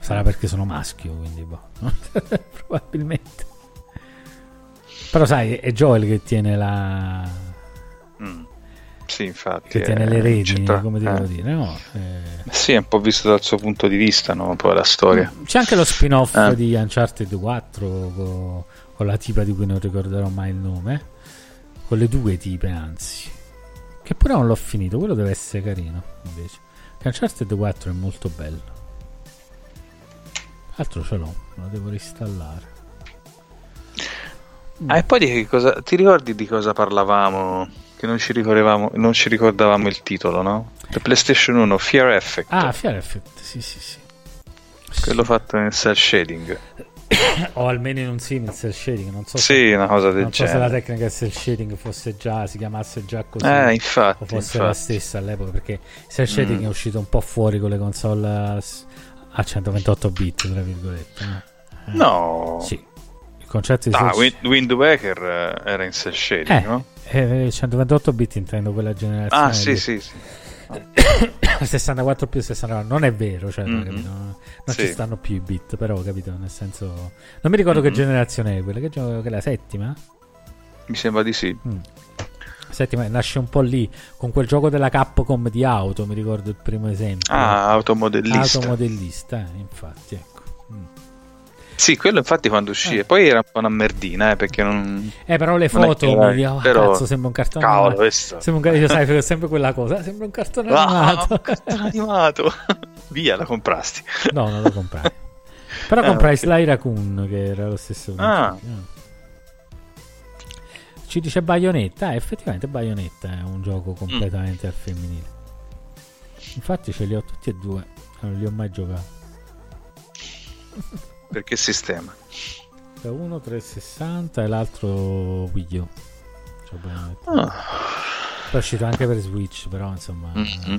Sarà perché sono maschio, quindi boh. Probabilmente. Però sai, è Joel che tiene la mm. Sì, infatti. Che tiene le redini, come devo eh. dire, no? Eh... Sì, è un po' visto dal suo punto di vista, no? Un po' la storia. C'è anche lo spin-off eh. di Uncharted quattro con, con la tipa di cui non ricorderò mai il nome. Con le due tipe, anzi. Che pure non l'ho finito, quello deve essere carino, invece. Uncharted quattro è molto bello. Altro ce l'ho, lo devo reinstallare. Ah, e poi di che cosa, ti ricordi di cosa parlavamo? Che non ci ricordavamo, non ci ricordavamo il titolo, no? The PlayStation uno, Fear Effect. Ah, Fear Effect, sì, sì, sì. Quello sì. Fatto in cell shading. O almeno in un sim in cell shading, non so se, sì, una cosa del non genere. So se la tecnica cell shading fosse già, si chiamasse già così, eh, infatti, o fosse infatti. La stessa all'epoca, perché cell shading mm. è uscito un po' fuori con le console a centoventotto bit, tra virgolette. No. Sì. Il concetto di ah, cell... Wind Waker era in cell shading, eh, no? Eh, centoventotto bit intendo quella generazione. Ah, sì, di... sì, sì. sessantaquattro più sessantanove, non è vero, cioè, mm-hmm. capito? Non sì. ci stanno più i bit, però, capito, nel senso non mi ricordo mm-hmm. che generazione è quella, che gioco che è la settima? Mi sembra di sì. Mm. Settima, nasce un po' lì con quel gioco della Capcom di auto, mi ricordo il primo esempio. Ah, automodellista. Automodellista, eh, infatti, ecco. Mm. Sì, quello infatti quando uscì, eh. poi era un po' una merdina, eh, perché non Eh, però le foto, mi dico, oh, però... cazzo, sembra un cartone animato. Questo. Sembra un sai, è sempre quella cosa, sembra un cartone animato. Ah, un cartone animato. Via, la comprasti. No, non lo comprai. Però eh, comprai perché... Sly Raccoon, che era lo stesso. Ah. Che... Ci dice Bayonetta, eh, effettivamente Bayonetta è un gioco completamente mm. al femminile. Infatti ce li ho tutti e due, non li ho mai giocati. Perché sistema? Uno trecentosessanta e l'altro Wii U. Cioè, oh. È uscito anche per Switch, però insomma mm-hmm.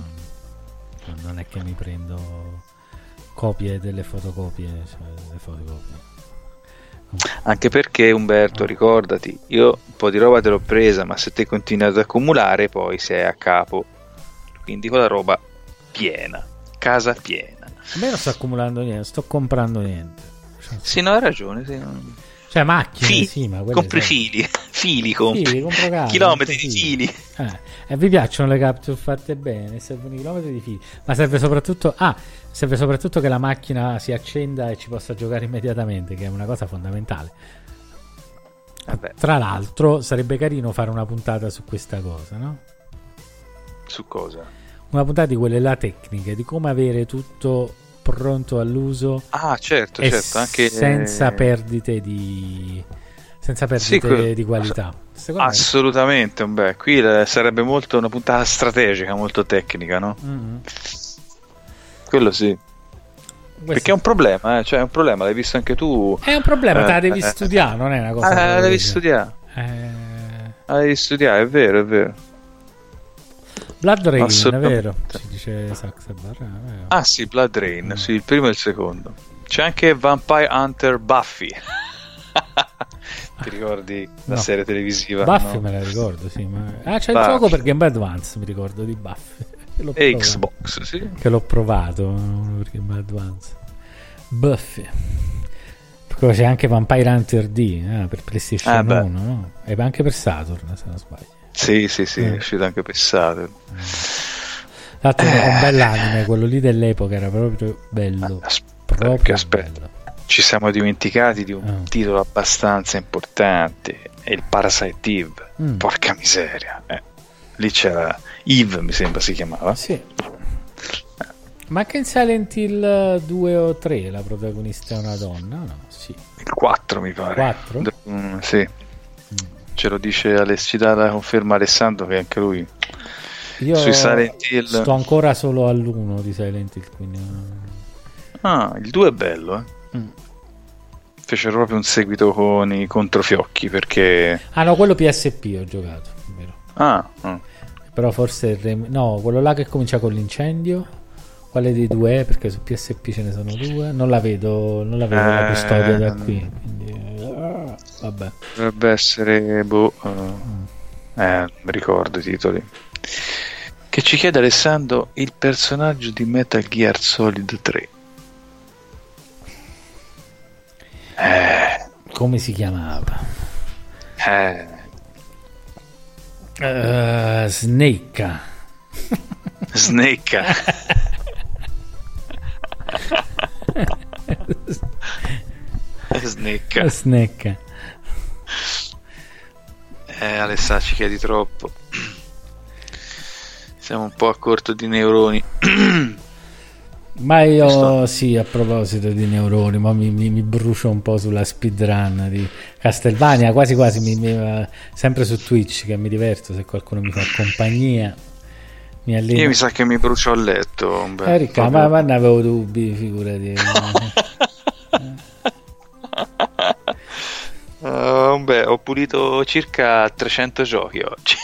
non è che mi prendo copie delle fotocopie, cioè delle fotocopie. Anche perché Umberto, ricordati, io un po' di roba te l'ho presa, ma se te continui ad accumulare poi sei a capo, quindi con la roba piena, casa piena. A me non sto accumulando niente, sto comprando niente, cioè, sì, no, hai ragione, sì, non... cioè macchine fili, sì, ma compri sono... fili fili compri, fili, compro case, chilometri compri fili. Di fili ah, e vi piacciono le capture fatte bene, servono i chilometri di fili, ma serve soprattutto ah serve soprattutto che la macchina si accenda e ci possa giocare immediatamente, che è una cosa fondamentale. Vabbè. Tra l'altro sarebbe carino fare una puntata su questa cosa, no? Su cosa? Una puntata di quelle là tecniche, di come avere tutto pronto all'uso. Ah, certo, certo, anche senza perdite di senza perdite sì, que- di qualità. Secondo assolutamente, me... beh, qui sarebbe molto una puntata strategica, molto tecnica, no? Mm-hmm. Quello sì. Questo. Perché è un problema, eh? Cioè è un problema, l'hai visto anche tu. È un problema, eh, te la devi eh, studiare, non è una cosa. Eh, la devi dire. studiare. Eh... La devi studiare, è vero, è vero. Blood Rain, è vero. Ci dice Sax e Barra. Ah sì, Blood Rain, mm. sì, il primo e il secondo. C'è anche Vampire Hunter Buffy. Ti ricordi la no. serie televisiva? Buffy no? Me la ricordo, sì. Ma... Ah, c'è Buffy. Il gioco per Game Boy Advance, mi ricordo di Buffy. L'ho e provato. Xbox, sì. Che l'ho provato per Game Boy Advance. Buffy. C'è anche Vampire Hunter D eh, per PlayStation ah, uno, no? E anche per Saturn, se non sbaglio. Sì, sì, sì, eh. È uscito anche per Saturn. Tanto eh. un bell'anime, quello lì dell'epoca era proprio bello. Aspetta, proprio aspetta. Bello. Ci siamo dimenticati di un eh. titolo abbastanza importante, è il Parasite Eve. Mm. Porca miseria. Eh. Lì c'era Eve, mi sembra si chiamava. Sì. Ma anche in Silent Hill due o tre la protagonista è una donna, no? Sì. Il quattro mi pare. quattro? Mm, sì. Mm. Ce lo dice Alessio, ci dà la conferma Alessandro che anche lui io sui Silent Hill sto ancora solo all'uno di Silent Hill, quindi ah, il due è bello, eh. Mm. Fecero proprio un seguito con i controfiocchi perché ah no, quello P S P ho giocato, vero? Ah, mm. Però forse rem... no, quello là che comincia con l'incendio. Quale dei due è? Perché su P S P ce ne sono due. Non la vedo, non la vedo eh, la custodia da qui. Quindi, ah, vabbè. Dovrebbe essere boh. Uh, mm. Eh, mi ricordo i titoli. Che ci chiede Alessandro il personaggio di Metal Gear Solid tre. Eh. Come si chiamava? Eh. Uh, Snake. Snake. Snecca. Snecca. Eh, Alessà ci chiedi troppo. Siamo un po' a corto di neuroni. Ma io Sto... sì, a proposito di neuroni, ma mi, mi, mi brucio un po' sulla speedrun di Castlevania. Quasi quasi mi, mi, sempre su Twitch che mi diverto se qualcuno mi fa compagnia. Mi Io mi sa che mi brucio a letto. Beh, eh, ricca, proprio... ma, ma ne avevo dubbi, figurati. uh, beh, ho pulito circa trecento giochi oggi.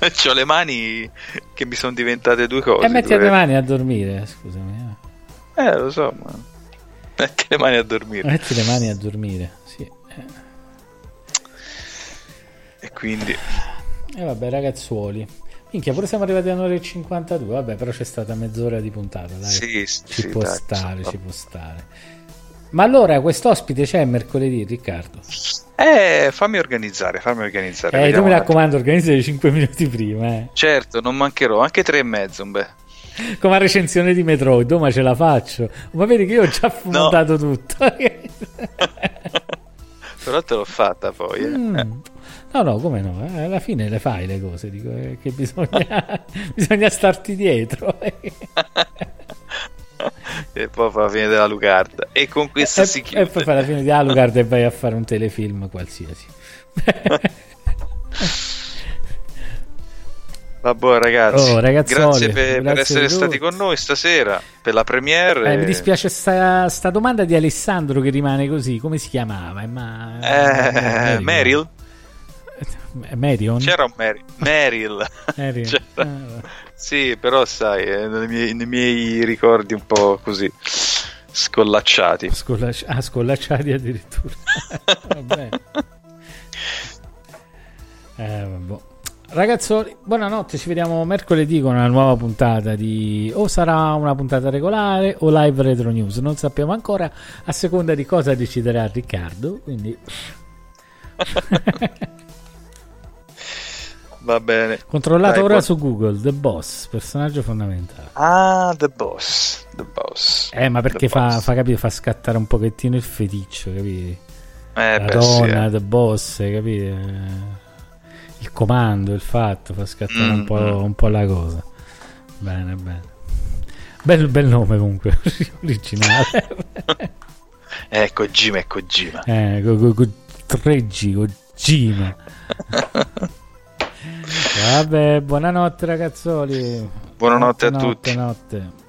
C'ho le mani che mi sono diventate due cose. E metti due... le mani a dormire, scusami. Eh, lo so, ma... metti le mani a dormire. Metti le mani a dormire, sì. E quindi... E eh, vabbè, ragazzuoli. Minchia, pure siamo arrivati a un'ora e cinquantadue. Vabbè, però c'è stata mezz'ora di puntata, dai. Sì, ci sì, può dai, stare, ci può stare. Ma allora, quest'ospite c'è mercoledì, Riccardo? Eh, fammi organizzare, fammi organizzare. Eh, tu mi raccomando, organizzati cinque minuti prima, eh. Certo, non mancherò, anche tre e mezzo, beh. Come a recensione di Metroid, oh, ma ce la faccio. Ma vedi che io ho già fumato no. tutto. Però te l'ho fatta poi, eh. Mm. No, no, come no? Eh? Alla fine le fai le cose, dico eh, che bisogna, bisogna starti dietro. E poi fa la fine della Alucard. E con questa e, si chiude. E poi fa la fine di Alucard e vai a fare un telefilm qualsiasi. Vabbè ragazzi, oh, grazie per, grazie per essere stati con noi stasera per la premiere. Eh, mi dispiace sta, sta domanda di Alessandro che rimane così. Come si chiamava? Ma... Eh, Meryl? Meryl? Marion? C'era un Mary. Meryl. Meryl. C'era... Ah, sì, però sai, eh, nei, miei, nei miei ricordi un po' così scollacciati. Scollac... Ah, scollacciati addirittura. Vabbè. Eh, vabbò. Ragazzuoli, buonanotte, ci vediamo mercoledì con una nuova puntata di o sarà una puntata regolare o live retro news, non sappiamo ancora a seconda di cosa deciderà Riccardo, quindi va bene. Controllato Dai, ora bo- su Google, The Boss, personaggio fondamentale. Ah, The Boss, The Boss. Eh, ma perché fa, fa capire, fa scattare un pochettino il feticcio, capito? Eh, La donna, sì, eh. The Boss, capito? Il comando, il fatto, fa scattare mm-hmm. un, po', un po' la cosa. Bene, bene. Bel, bel nome comunque, originale. Eh, Kojima e Kojima. Eh, tre G, Kojima. Vabbè, buonanotte ragazzoli. Buonanotte a tutti. Buonanotte.